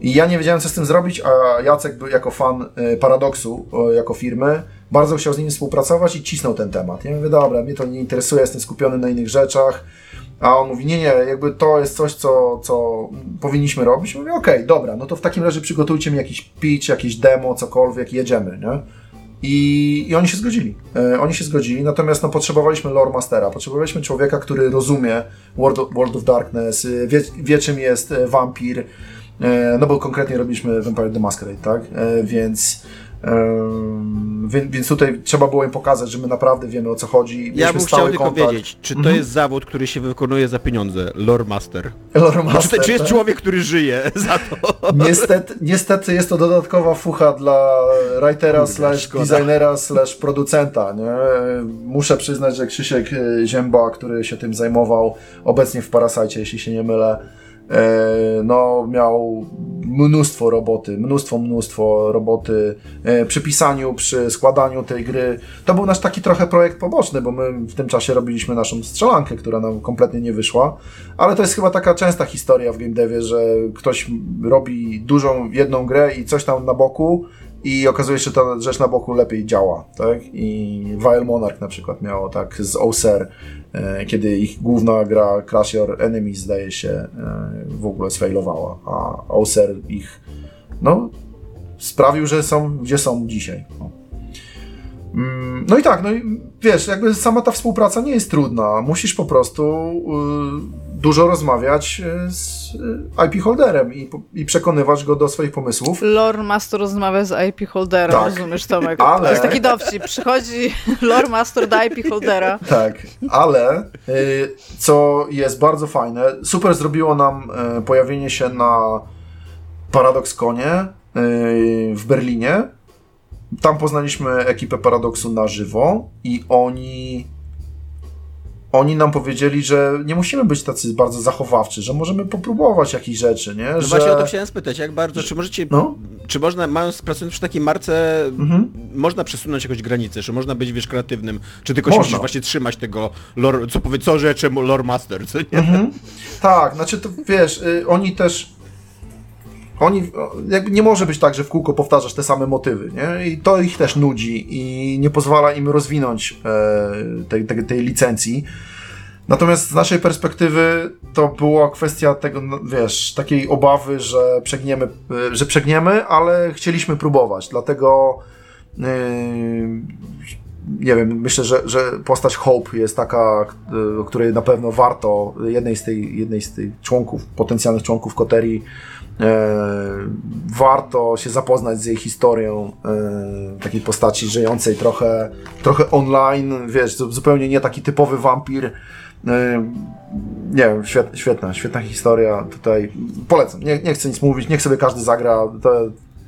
I ja nie wiedziałem, co z tym zrobić, a Jacek był jako fan Paradoxu, jako firmy, bardzo chciał z nimi współpracować i cisnął ten temat. Ja mówię, dobra, mnie to nie interesuje, jestem skupiony na innych rzeczach. A on mówi, nie, jakby to jest coś, co powinniśmy robić. Mówię, okej, dobra, no to w takim razie przygotujcie mi jakiś pitch, jakieś demo, cokolwiek, jedziemy, nie? I oni się zgodzili. Natomiast no, potrzebowaliśmy lore mastera, potrzebowaliśmy człowieka, który rozumie World of Darkness, wie czym jest wampir, no bo konkretnie robiliśmy Vampire the Masquerade, tak? Więc tutaj trzeba było im pokazać, że my naprawdę wiemy, o co chodzi. Ja bym chciał tylko wiedzieć, czy to jest zawód, który się wykonuje za pieniądze? Lore Master. Czy jest człowiek, który żyje za to? Niestety jest to dodatkowa fucha dla writera, designera, producenta. Nie? Muszę przyznać, że Krzysiek Ziemba, który się tym zajmował obecnie w Parasite, jeśli się nie mylę, no miał mnóstwo roboty przy pisaniu, przy składaniu tej gry. To był nasz taki trochę projekt poboczny, bo my w tym czasie robiliśmy naszą strzelankę, która nam kompletnie nie wyszła, ale to jest chyba taka częsta historia w game devie, że ktoś robi dużą jedną grę i coś tam na boku i okazuje się, że ta rzecz na boku lepiej działa, tak? I Vile Monarch na przykład miało tak z Oser, kiedy ich główna gra Crush Your Enemies, zdaje się, w ogóle sfailowała, a Oser ich sprawił, że są gdzie są dzisiaj. No i tak, no i wiesz, jakby sama ta współpraca nie jest trudna, musisz po prostu dużo rozmawiać z IP holderem i przekonywać go do swoich pomysłów. Lore Master rozmawia z IP holderem, tak. Rozumiesz, Tomek? Ale... To jest taki dowcip, przychodzi Lore Master do IP holdera. Tak, ale co jest bardzo fajne, super zrobiło nam pojawienie się na Paradox-Conie w Berlinie. Tam poznaliśmy ekipę Paradoxu na żywo i oni nam powiedzieli, że nie musimy być tacy bardzo zachowawczy, że możemy popróbować jakichś rzeczy, nie? No że... właśnie o to chciałem spytać, jak bardzo, czy możecie, czy można, pracując przy takiej marce, można przesunąć jakąś granicę, czy można być, wiesz, kreatywnym, czy tylko się musisz właśnie trzymać tego lore, co rzeczy lore master, co nie? Tak, znaczy to wiesz, oni jakby nie może być tak, że w kółko powtarzasz te same motywy, nie? I to ich też nudzi i nie pozwala im rozwinąć tej licencji. Natomiast z naszej perspektywy to była kwestia tego, wiesz, takiej obawy, że przegniemy, ale chcieliśmy próbować, dlatego nie wiem, myślę, że postać Hope jest taka, o której na pewno warto jednej z tych członków, potencjalnych członków Coterii, warto się zapoznać z jej historią, takiej postaci żyjącej trochę online, wiesz, zupełnie nie taki typowy wampir. Nie wiem, świetna historia tutaj. Polecam, nie chcę nic mówić, niech sobie każdy zagra,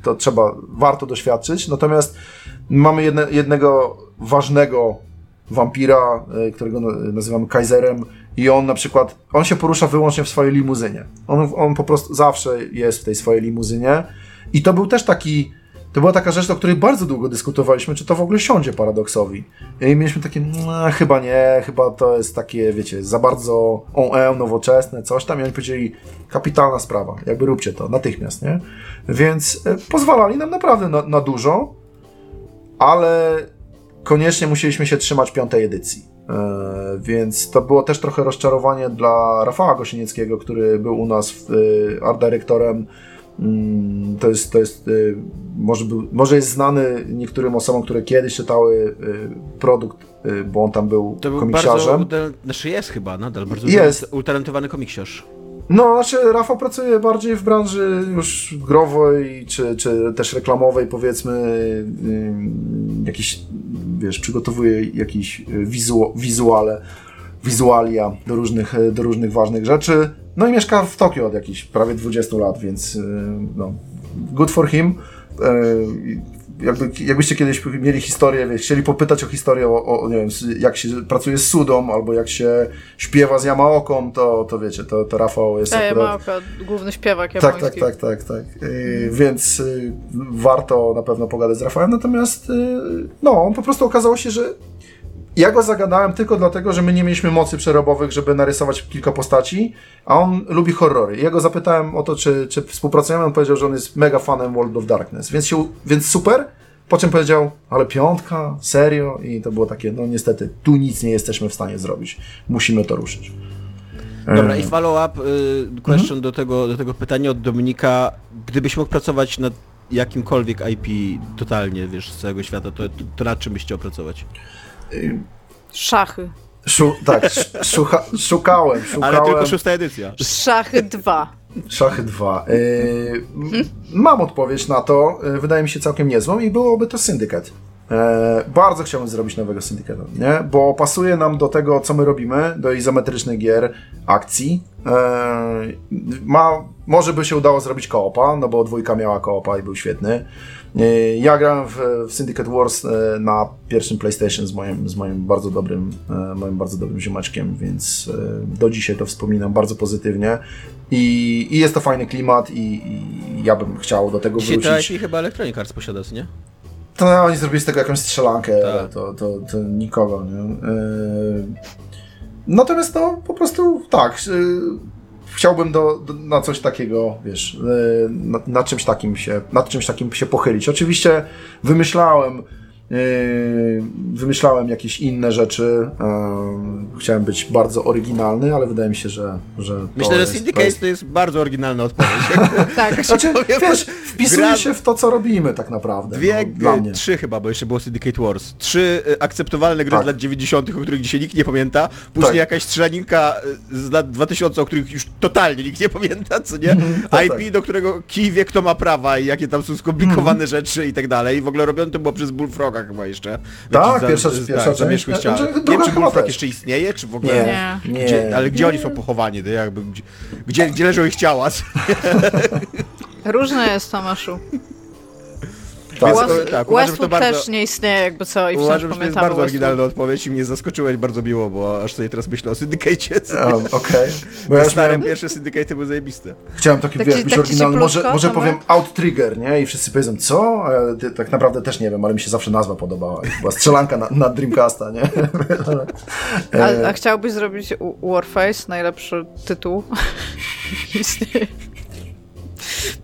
to trzeba, warto doświadczyć. Natomiast mamy jednego ważnego wampira, którego nazywamy Kaiserem, i on na przykład, on się porusza wyłącznie w swojej limuzynie. On po prostu zawsze jest w tej swojej limuzynie. I to był też taki, to była taka rzecz, o której bardzo długo dyskutowaliśmy, czy to w ogóle siądzie Paradoksowi. I mieliśmy takie, chyba nie, chyba to jest takie, wiecie, za bardzo nowoczesne, coś tam. I oni powiedzieli, kapitalna sprawa, jakby róbcie to natychmiast, nie? Więc pozwalali nam naprawdę na dużo, ale koniecznie musieliśmy się trzymać 5. edycji. Więc to było też trochę rozczarowanie dla Rafała Kosienieckiego, który był u nas art dyrektorem. Może jest znany niektórym osobom, które kiedyś czytały produkt, bo on tam był komiksiarzem. Jest chyba nadal bardzo utalentowany komiksiarz. No, znaczy Rafał pracuje bardziej w branży już growej, czy też reklamowej, powiedzmy, jakiś, przygotowuje jakieś wizualia do różnych ważnych rzeczy. No i mieszka w Tokio od jakichś prawie 20 lat, więc no, good for him. Jakbyście kiedyś mieli historię, chcieli popytać o historię, nie wiem, jak się pracuje z sudą, albo jak się śpiewa z Yamaoką, to wiecie, to Rafał jest Yamaoka, główny śpiewak japoński. Tak. Więc warto na pewno pogadać z Rafałem, natomiast no, on po prostu okazało się, że ja go zagadałem tylko dlatego, że my nie mieliśmy mocy przerobowych, żeby narysować kilka postaci, a on lubi horrory. Ja go zapytałem o to, czy współpracujemy, on powiedział, że on jest mega fanem World of Darkness, więc super, po czym powiedział, ale 5, serio? I to było takie, no niestety, tu nic nie jesteśmy w stanie zrobić, musimy to ruszyć. Dobra, i follow-up question do tego pytania od Dominika, gdybyś mógł pracować nad jakimkolwiek IP totalnie, z całego świata, to nad czym byś chciał pracować? Szachy. Szukałem. Ale tylko 6. edycja. Szachy 2. Mam odpowiedź na to, wydaje mi się całkiem niezłą i byłoby to Syndicate. Bardzo chciałbym zrobić nowego Syndicate'a, nie? Bo pasuje nam do tego, co my robimy, do izometrycznych gier, akcji. Może by się udało zrobić koopa, no bo 2 miała koopa i był świetny. Ja grałem w Syndicate Wars na pierwszym PlayStation z moim bardzo dobrym ziomeczkiem, więc do dzisiaj to wspominam bardzo pozytywnie. I jest to fajny klimat i ja bym chciał do tego wrócić. Dzisiaj chyba Electronic Arts posiada, nie? To oni zrobili z tego jakąś strzelankę, ale to nikogo, nie? Natomiast no, po prostu tak, chciałbym na coś takiego, nad czymś takim się pochylić. Oczywiście wymyślałem jakieś inne rzeczy, chciałem być bardzo oryginalny, ale wydaje mi się, że myślę, że Syndicate to jest bardzo oryginalna odpowiedź. Tak, znaczy, wpisuje się w to, co robimy tak naprawdę. 3 chyba, bo jeszcze było Syndicate Wars. 3 akceptowalne gry z lat 90, o których dzisiaj nikt nie pamięta, później jakaś strzelaninka z lat 2000, o których już totalnie nikt nie pamięta, co nie? IP, do którego kij wie, kto ma prawa i jakie tam są skomplikowane rzeczy i tak dalej. W ogóle robione to było przez Bullfroga chyba jeszcze. Tak, pierwsza część. Nie wiem, czy Bullfrog jeszcze istnieje, czy w ogóle... Nie. Gdzie oni są pochowani? Gdzie leżą ich ciała? Różne jest, Tomaszu. Westwood też nie istnieje, i uważam, że to jest bardzo oryginalna odpowiedź i mnie zaskoczyłeś bardzo miło, bo aż sobie teraz myślę o Syndicate'cie. Okej. Pierwsze Syndicate'y były zajebiste. Chciałem być oryginalny. Może powiem Outtrigger, nie? I wszyscy powiedzą, co? Tak naprawdę też nie wiem, ale mi się zawsze nazwa podobała. Była strzelanka na Dreamcasta, nie? A chciałbyś zrobić Warface? Najlepszy tytuł?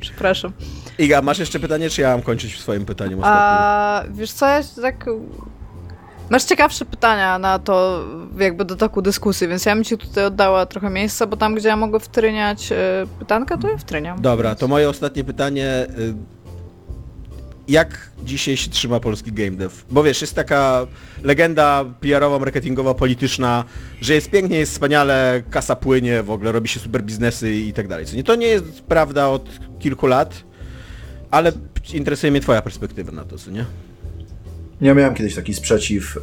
Przepraszam. Iga, masz jeszcze pytanie, czy ja mam kończyć w swoim pytaniu ostatnim? Wiesz co, ja tak... Masz ciekawsze pytania na to, do toku dyskusji, więc ja bym ci tutaj oddała trochę miejsca, bo tam, gdzie ja mogę wtryniać pytanka, to ja wtryniam. Dobra, to moje ostatnie pytanie. Jak dzisiaj się trzyma polski game dev? Bo jest taka legenda PR-owa, marketingowa, polityczna, że jest pięknie, jest wspaniale, kasa płynie, w ogóle robi się super biznesy i tak dalej. To nie jest prawda od kilku lat. Ale interesuje mnie twoja perspektywa na to, co nie? Ja miałem kiedyś taki sprzeciw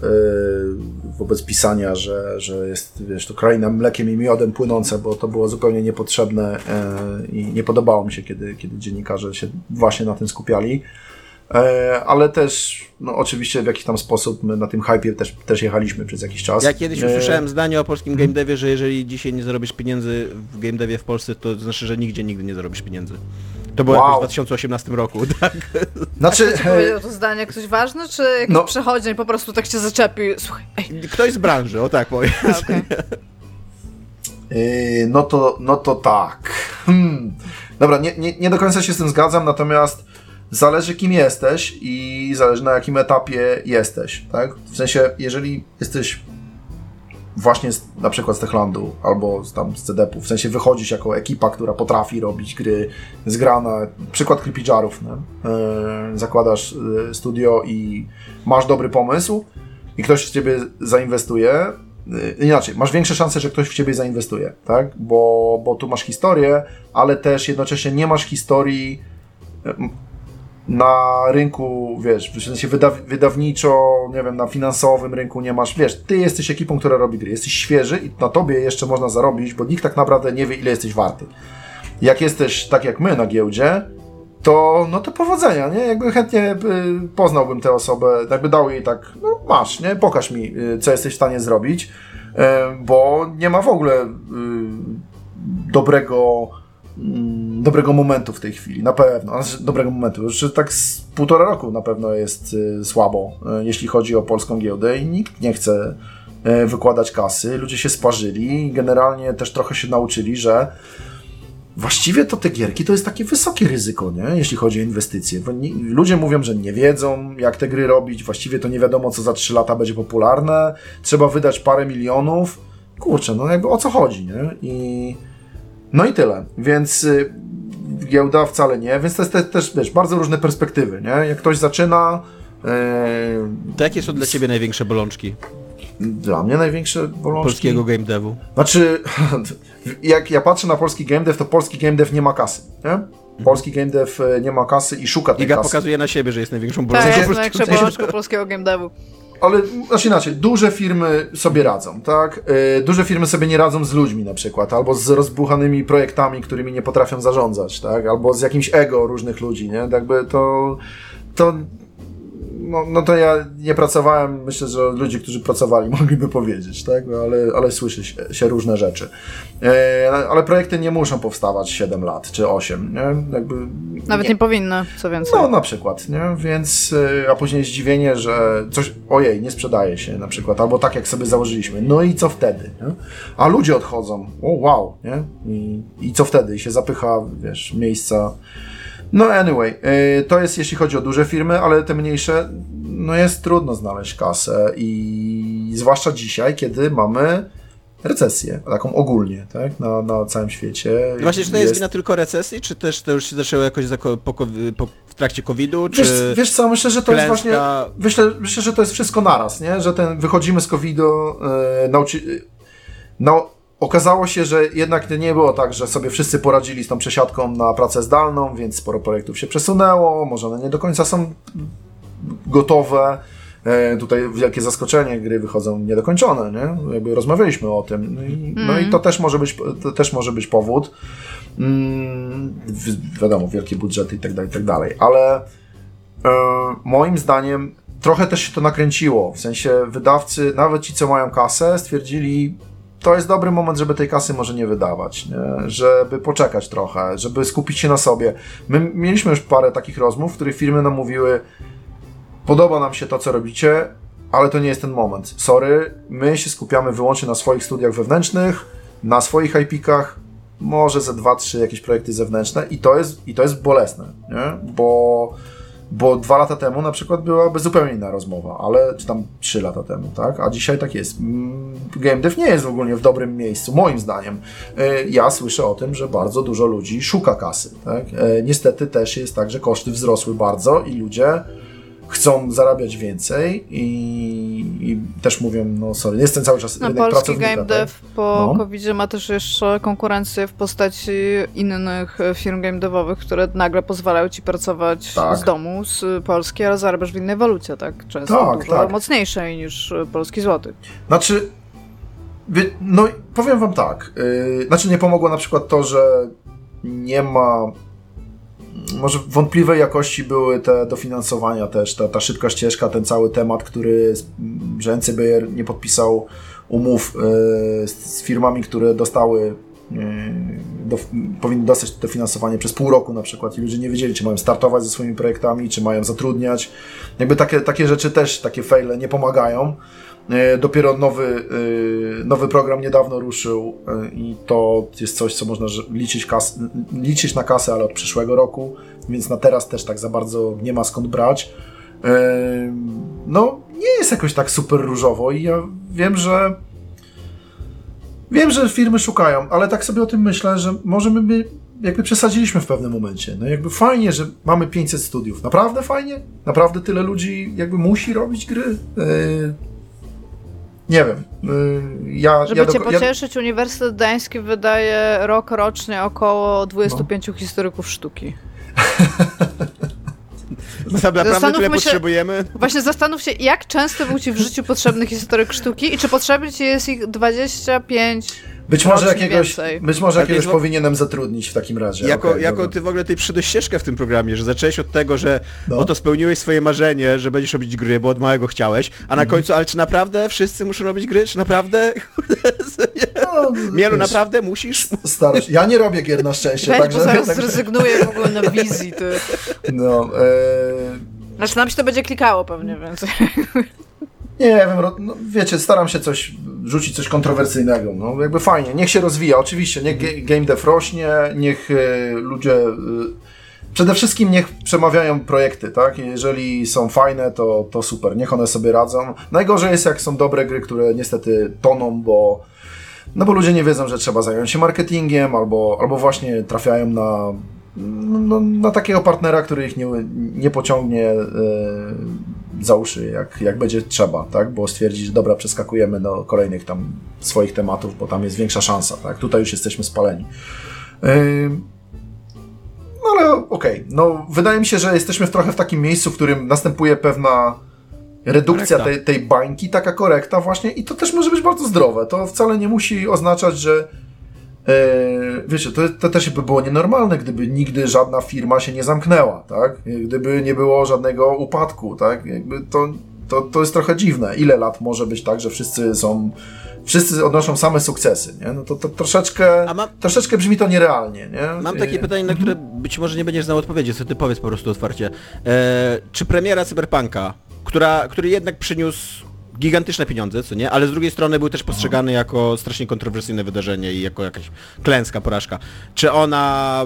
wobec pisania, że jest to kraina mlekiem i miodem płynące, bo to było zupełnie niepotrzebne i nie podobało mi się, kiedy dziennikarze się właśnie na tym skupiali. Ale też, oczywiście w jakiś tam sposób my na tym hypie też jechaliśmy przez jakiś czas. Ja kiedyś usłyszałem zdanie o polskim game devie, że jeżeli dzisiaj nie zarobisz pieniędzy w game devie w Polsce, to znaczy, że nigdy nie zarobisz pieniędzy. To było jakoś w 2018 roku, tak? Znaczy... powiedział to zdanie ktoś ważny, czy jakiś przechodzień po prostu tak się zaczepił? Słuchaj, ktoś z branży, powiem. Okay. No to tak. Dobra, nie do końca się z tym zgadzam, natomiast zależy, kim jesteś i zależy, na jakim etapie jesteś, tak? W sensie, jeżeli jesteś właśnie z, na przykład z Techlandu albo z, tam z CDP-u, w sensie wychodzisz jako ekipa, która potrafi robić gry zgrane, przykład Creepy Jarów, zakładasz studio i masz dobry pomysł i ktoś w ciebie zainwestuje, inaczej, masz większe szanse, że ktoś w ciebie zainwestuje, tak? Bo tu masz historię, ale też jednocześnie nie masz historii na rynku, wiesz, w sensie wydawniczo, nie wiem, na finansowym rynku nie masz, wiesz, ty jesteś ekipą, która robi gry, jesteś świeży i na tobie jeszcze można zarobić, bo nikt tak naprawdę nie wie, ile jesteś warty. Jak jesteś tak jak my na giełdzie, to no to powodzenia, nie? Jakby chętnie poznałbym tę osobę, jakby dał jej tak, no masz, nie? Pokaż mi, co jesteś w stanie zrobić, bo nie ma w ogóle dobrego momentu w tej chwili, na pewno, dobrego momentu, już tak z półtora roku na pewno jest słabo, jeśli chodzi o polską giełdę i nikt nie chce wykładać kasy, ludzie się sparzyli i generalnie też trochę się nauczyli, że właściwie to te gierki to jest takie wysokie ryzyko, nie? Jeśli chodzi o inwestycje. Ludzie mówią, że nie wiedzą, jak te gry robić, właściwie to nie wiadomo, co za 3 lata będzie popularne, trzeba wydać parę milionów, kurczę, no jakby o co chodzi, nie? I no i tyle, więc giełda wcale nie, więc to jest też, wiesz, bardzo różne perspektywy, nie? Jak ktoś zaczyna... To jakie są dla ciebie największe bolączki? Dla mnie największe bolączki? Polskiego game devu. Znaczy, jak ja patrzę na polski game dev, to polski game dev nie ma kasy, nie? Polski game dev nie ma kasy i szuka tej Iga kasy. Iga pokazuje na siebie, że jest największą bolączką. Tak, jest największa bolączka polskiego game devu. Ale, znaczy inaczej, duże firmy sobie radzą, tak? Duże firmy sobie nie radzą z ludźmi na przykład, albo z rozbuchanymi projektami, którymi nie potrafią zarządzać, tak? Albo z jakimś ego różnych ludzi, nie? Jakby to no to ja nie pracowałem, myślę, że ludzie, którzy pracowali, mogliby powiedzieć, tak? No, ale słyszy się różne rzeczy. Ale projekty nie muszą powstawać 7 lat czy 8, nie? Jakby, nawet nie powinno, co więcej. No na przykład, nie? Więc, a później zdziwienie, że coś, ojej, nie sprzedaje się na przykład, albo tak jak sobie założyliśmy, no i co wtedy? Nie? A ludzie odchodzą, o wow, nie? I co wtedy? I się zapycha, wiesz, miejsca. No anyway, to jest jeśli chodzi o duże firmy, ale te mniejsze, no jest trudno znaleźć kasę i zwłaszcza dzisiaj, kiedy mamy recesję, taką ogólnie, tak, na całym świecie. Właśnie, czy to jest wina tylko recesji, czy też to już się zaczęło jakoś w trakcie COVID-u, czy... Wiesz co, myślę, że to jest właśnie, myślę, że to jest wszystko naraz, nie, że wychodzimy z COVID-u, okazało się, że jednak nie było tak, że sobie wszyscy poradzili z tą przesiadką na pracę zdalną, więc sporo projektów się przesunęło, może one nie do końca są gotowe. Tutaj wielkie zaskoczenie, gry wychodzą niedokończone, nie? Jakby rozmawialiśmy o tym. No i to też może być powód. Wiadomo, wielkie budżety i tak dalej, ale moim zdaniem trochę też się to nakręciło. W sensie wydawcy, nawet ci, co mają kasę, stwierdzili, to jest dobry moment, żeby tej kasy może nie wydawać, nie? Żeby poczekać trochę, żeby skupić się na sobie. My mieliśmy już parę takich rozmów, w których firmy nam mówiły, podoba nam się to, co robicie, ale to nie jest ten moment. Sorry, my się skupiamy wyłącznie na swoich studiach wewnętrznych, na swoich IP-kach, może ze 2-3 jakieś projekty zewnętrzne i to jest bolesne, nie? Bo 2 lata temu na przykład byłaby zupełnie inna rozmowa, ale czy tam 3 lata temu, tak? A dzisiaj tak jest. Game dev nie jest ogólnie w dobrym miejscu, moim zdaniem. Ja słyszę o tym, że bardzo dużo ludzi szuka kasy, tak? Niestety też jest tak, że koszty wzrosły bardzo i ludzie chcą zarabiać więcej i też mówią, no sorry, jestem cały czas jednak pracownika. Polski game dev po COVID-zie ma też jeszcze konkurencję w postaci innych firm game devowych, które nagle pozwalają ci pracować z domu, z Polski, ale zarabiasz w innej walucie, tak? Często dużo mocniejszej niż polski złoty. Znaczy, no powiem wam tak, znaczy nie pomogło na przykład to, że nie ma... Może wątpliwej jakości były te dofinansowania też, ta szybka ścieżka, ten cały temat, który, że NCBR nie podpisał umów z firmami, które dostały, powinny dostać dofinansowanie przez pół roku na przykład i ludzie nie wiedzieli, czy mają startować ze swoimi projektami, czy mają zatrudniać. Jakby takie rzeczy też, takie fejle nie pomagają. Dopiero nowy program niedawno ruszył i to jest coś, co można liczyć na kasę, ale od przyszłego roku, więc na teraz też tak za bardzo nie ma skąd brać. No, nie jest jakoś tak super różowo i ja wiem, że Wiem, że firmy szukają, ale tak sobie o tym myślę, że może my jakby przesadziliśmy w pewnym momencie. No jakby fajnie, że mamy 500 studiów. Naprawdę fajnie? Naprawdę tyle ludzi jakby musi robić gry? Nie wiem. Żeby cię pocieszyć, Uniwersytet Gdański wydaje rocznie około 25 historyków sztuki. My naprawdę tyle potrzebujemy. Właśnie zastanów się, jak często był ci w życiu potrzebny historyk sztuki i czy potrzebny ci jest ich 25. Być może jakiegoś powinienem zatrudnić w takim razie. Ty w ogóle przyszedłeś ścieżkę w tym programie, że zacząłeś od tego, że oto spełniłeś swoje marzenie, że będziesz robić gry, bo od małego chciałeś, a na końcu, ale czy naprawdę wszyscy muszą robić gry? Czy naprawdę? Mielu, naprawdę musisz? Starość. Ja nie robię gier na szczęście. Zaraz zrezygnuję w ogóle na wizji. Ty. Znaczy nam się to będzie klikało pewnie, więc... Nie wiem, staram się rzucić coś kontrowersyjnego, jakby fajnie, niech się rozwija, oczywiście, niech game dev rośnie, niech ludzie, przede wszystkim niech przemawiają projekty, tak, jeżeli są fajne, to super, niech one sobie radzą, najgorzej jest jak są dobre gry, które niestety toną, bo ludzie nie wiedzą, że trzeba zająć się marketingiem, albo właśnie trafiają na takiego partnera, który ich nie pociągnie za uszy, jak będzie trzeba, tak? Bo stwierdzi, że dobra, przeskakujemy do kolejnych tam swoich tematów, bo tam jest większa szansa, tak? Tutaj już jesteśmy spaleni. Wydaje mi się, że jesteśmy trochę w takim miejscu, w którym następuje pewna redukcja tej bańki, taka korekta właśnie i to też może być bardzo zdrowe. To wcale nie musi oznaczać, że to też by było nienormalne, gdyby nigdy żadna firma się nie zamknęła, tak? Gdyby nie było żadnego upadku, tak? Jakby to jest trochę dziwne. Ile lat może być tak, że wszyscy odnoszą same sukcesy, nie? No to troszeczkę brzmi to nierealnie, nie? Mam takie pytanie, na które być może nie będziesz znał odpowiedzi, co ty powiedz po prostu otwarcie. Czy premiera Cyberpunka, który jednak przyniósł gigantyczne pieniądze, co nie? Ale z drugiej strony był też postrzegany jako strasznie kontrowersyjne wydarzenie i jako jakaś klęska, porażka. Czy ona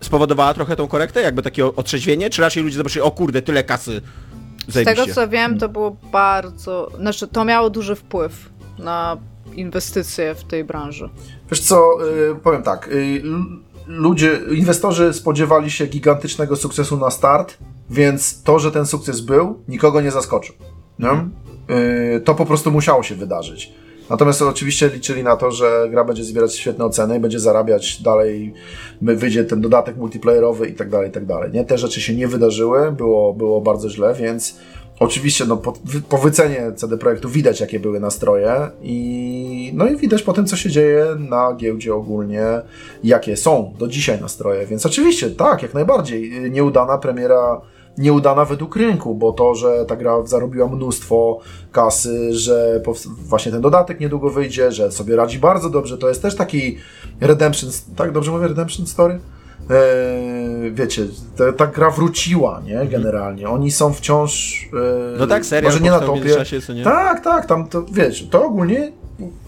spowodowała trochę tą korektę? Jakby takie otrzeźwienie? Czy raczej ludzie zobaczyli, o kurde, tyle kasy, zajebiście. Z tego co wiem, to było to miało duży wpływ na inwestycje w tej branży. Wiesz co, powiem tak, inwestorzy spodziewali się gigantycznego sukcesu na start, więc to, że ten sukces był, nikogo nie zaskoczył. No? To po prostu musiało się wydarzyć. Natomiast oczywiście liczyli na to, że gra będzie zbierać świetne oceny i będzie zarabiać dalej, wyjdzie ten dodatek multiplayerowy i tak dalej, i tak dalej. Nie? Te rzeczy się nie wydarzyły, było bardzo źle, więc oczywiście po wycenie CD Projektu widać, jakie były nastroje i widać po tym, co się dzieje na giełdzie ogólnie, jakie są do dzisiaj nastroje, więc oczywiście tak, jak najbardziej, nieudana premiera, nieudana według rynku, bo to, że ta gra zarobiła mnóstwo kasy, że właśnie ten dodatek niedługo wyjdzie, że sobie radzi bardzo dobrze, to jest też taki redemption, tak dobrze mówię, redemption story? Ta gra wróciła, nie? Generalnie. Oni są wciąż... serial, może nie na topie. Czasie, nie? Tak, tam to, to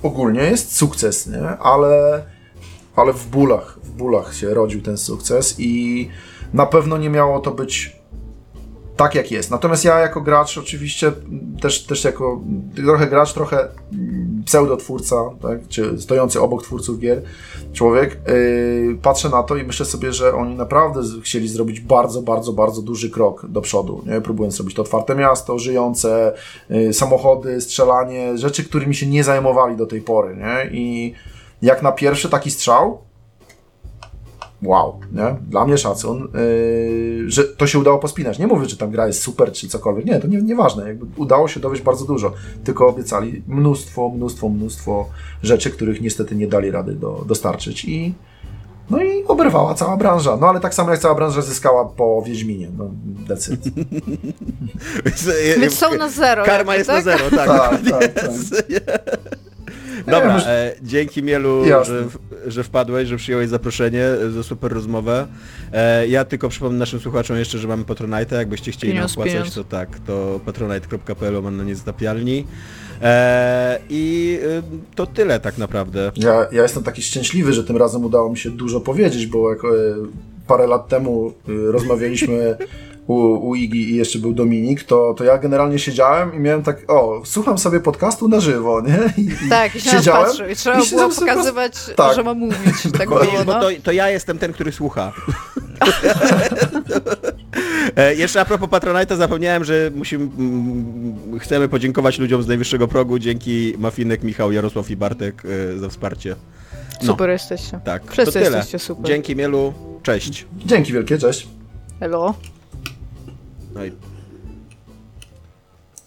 ogólnie jest sukces, nie? Ale w bólach się rodził ten sukces i na pewno nie miało to być tak jak jest. Natomiast ja jako gracz oczywiście też jako trochę gracz, trochę pseudotwórca, tak, czy stojący obok twórców gier człowiek, patrzę na to i myślę sobie, że oni naprawdę chcieli zrobić bardzo, bardzo, bardzo duży krok do przodu, nie? Próbując zrobić to otwarte miasto, żyjące, samochody, strzelanie, rzeczy, którymi się nie zajmowali do tej pory, nie? I jak na pierwszy taki strzał, wow, nie? Dla mnie szacun, że to się udało pospinać. Nie mówię, że tam gra jest super czy cokolwiek, nie, to nieważne, jakby udało się dowieść bardzo dużo, tylko obiecali mnóstwo rzeczy, których niestety nie dali rady dostarczyć i oberwała cała branża, ale tak samo jak cała branża zyskała po Wiedźminie, decydent. Więc są na zero. Karma jest na zero, tak. Dobra, dzięki Mielu, że wpadłeś, że przyjąłeś zaproszenie za super rozmowę. Ja tylko przypomnę naszym słuchaczom jeszcze, że mamy Patronite'a, jakbyście chcieli nam płacać, to tak, to patronite.pl, mam na niezatapialni. I to tyle tak naprawdę. Ja jestem taki szczęśliwy, że tym razem udało mi się dużo powiedzieć, bo jak parę lat temu rozmawialiśmy u Igi i jeszcze był Dominik, to ja generalnie siedziałem i miałem tak, słucham sobie podcastu na żywo, nie? I się patrzył i trzeba było pokazywać, tak, że mam mówić. Tak było, no. Bo to ja jestem ten, który słucha. Jeszcze a propos Patronite'a zapomniałem, że chcemy podziękować ludziom z najwyższego progu. Dzięki Mafinek, Michał, Jarosław i Bartek za wsparcie. No. Super jesteście. Tak. Wszyscy jesteście super. Dzięki Mielu. Cześć. Dzięki wielkie. Cześć. Hello. No i...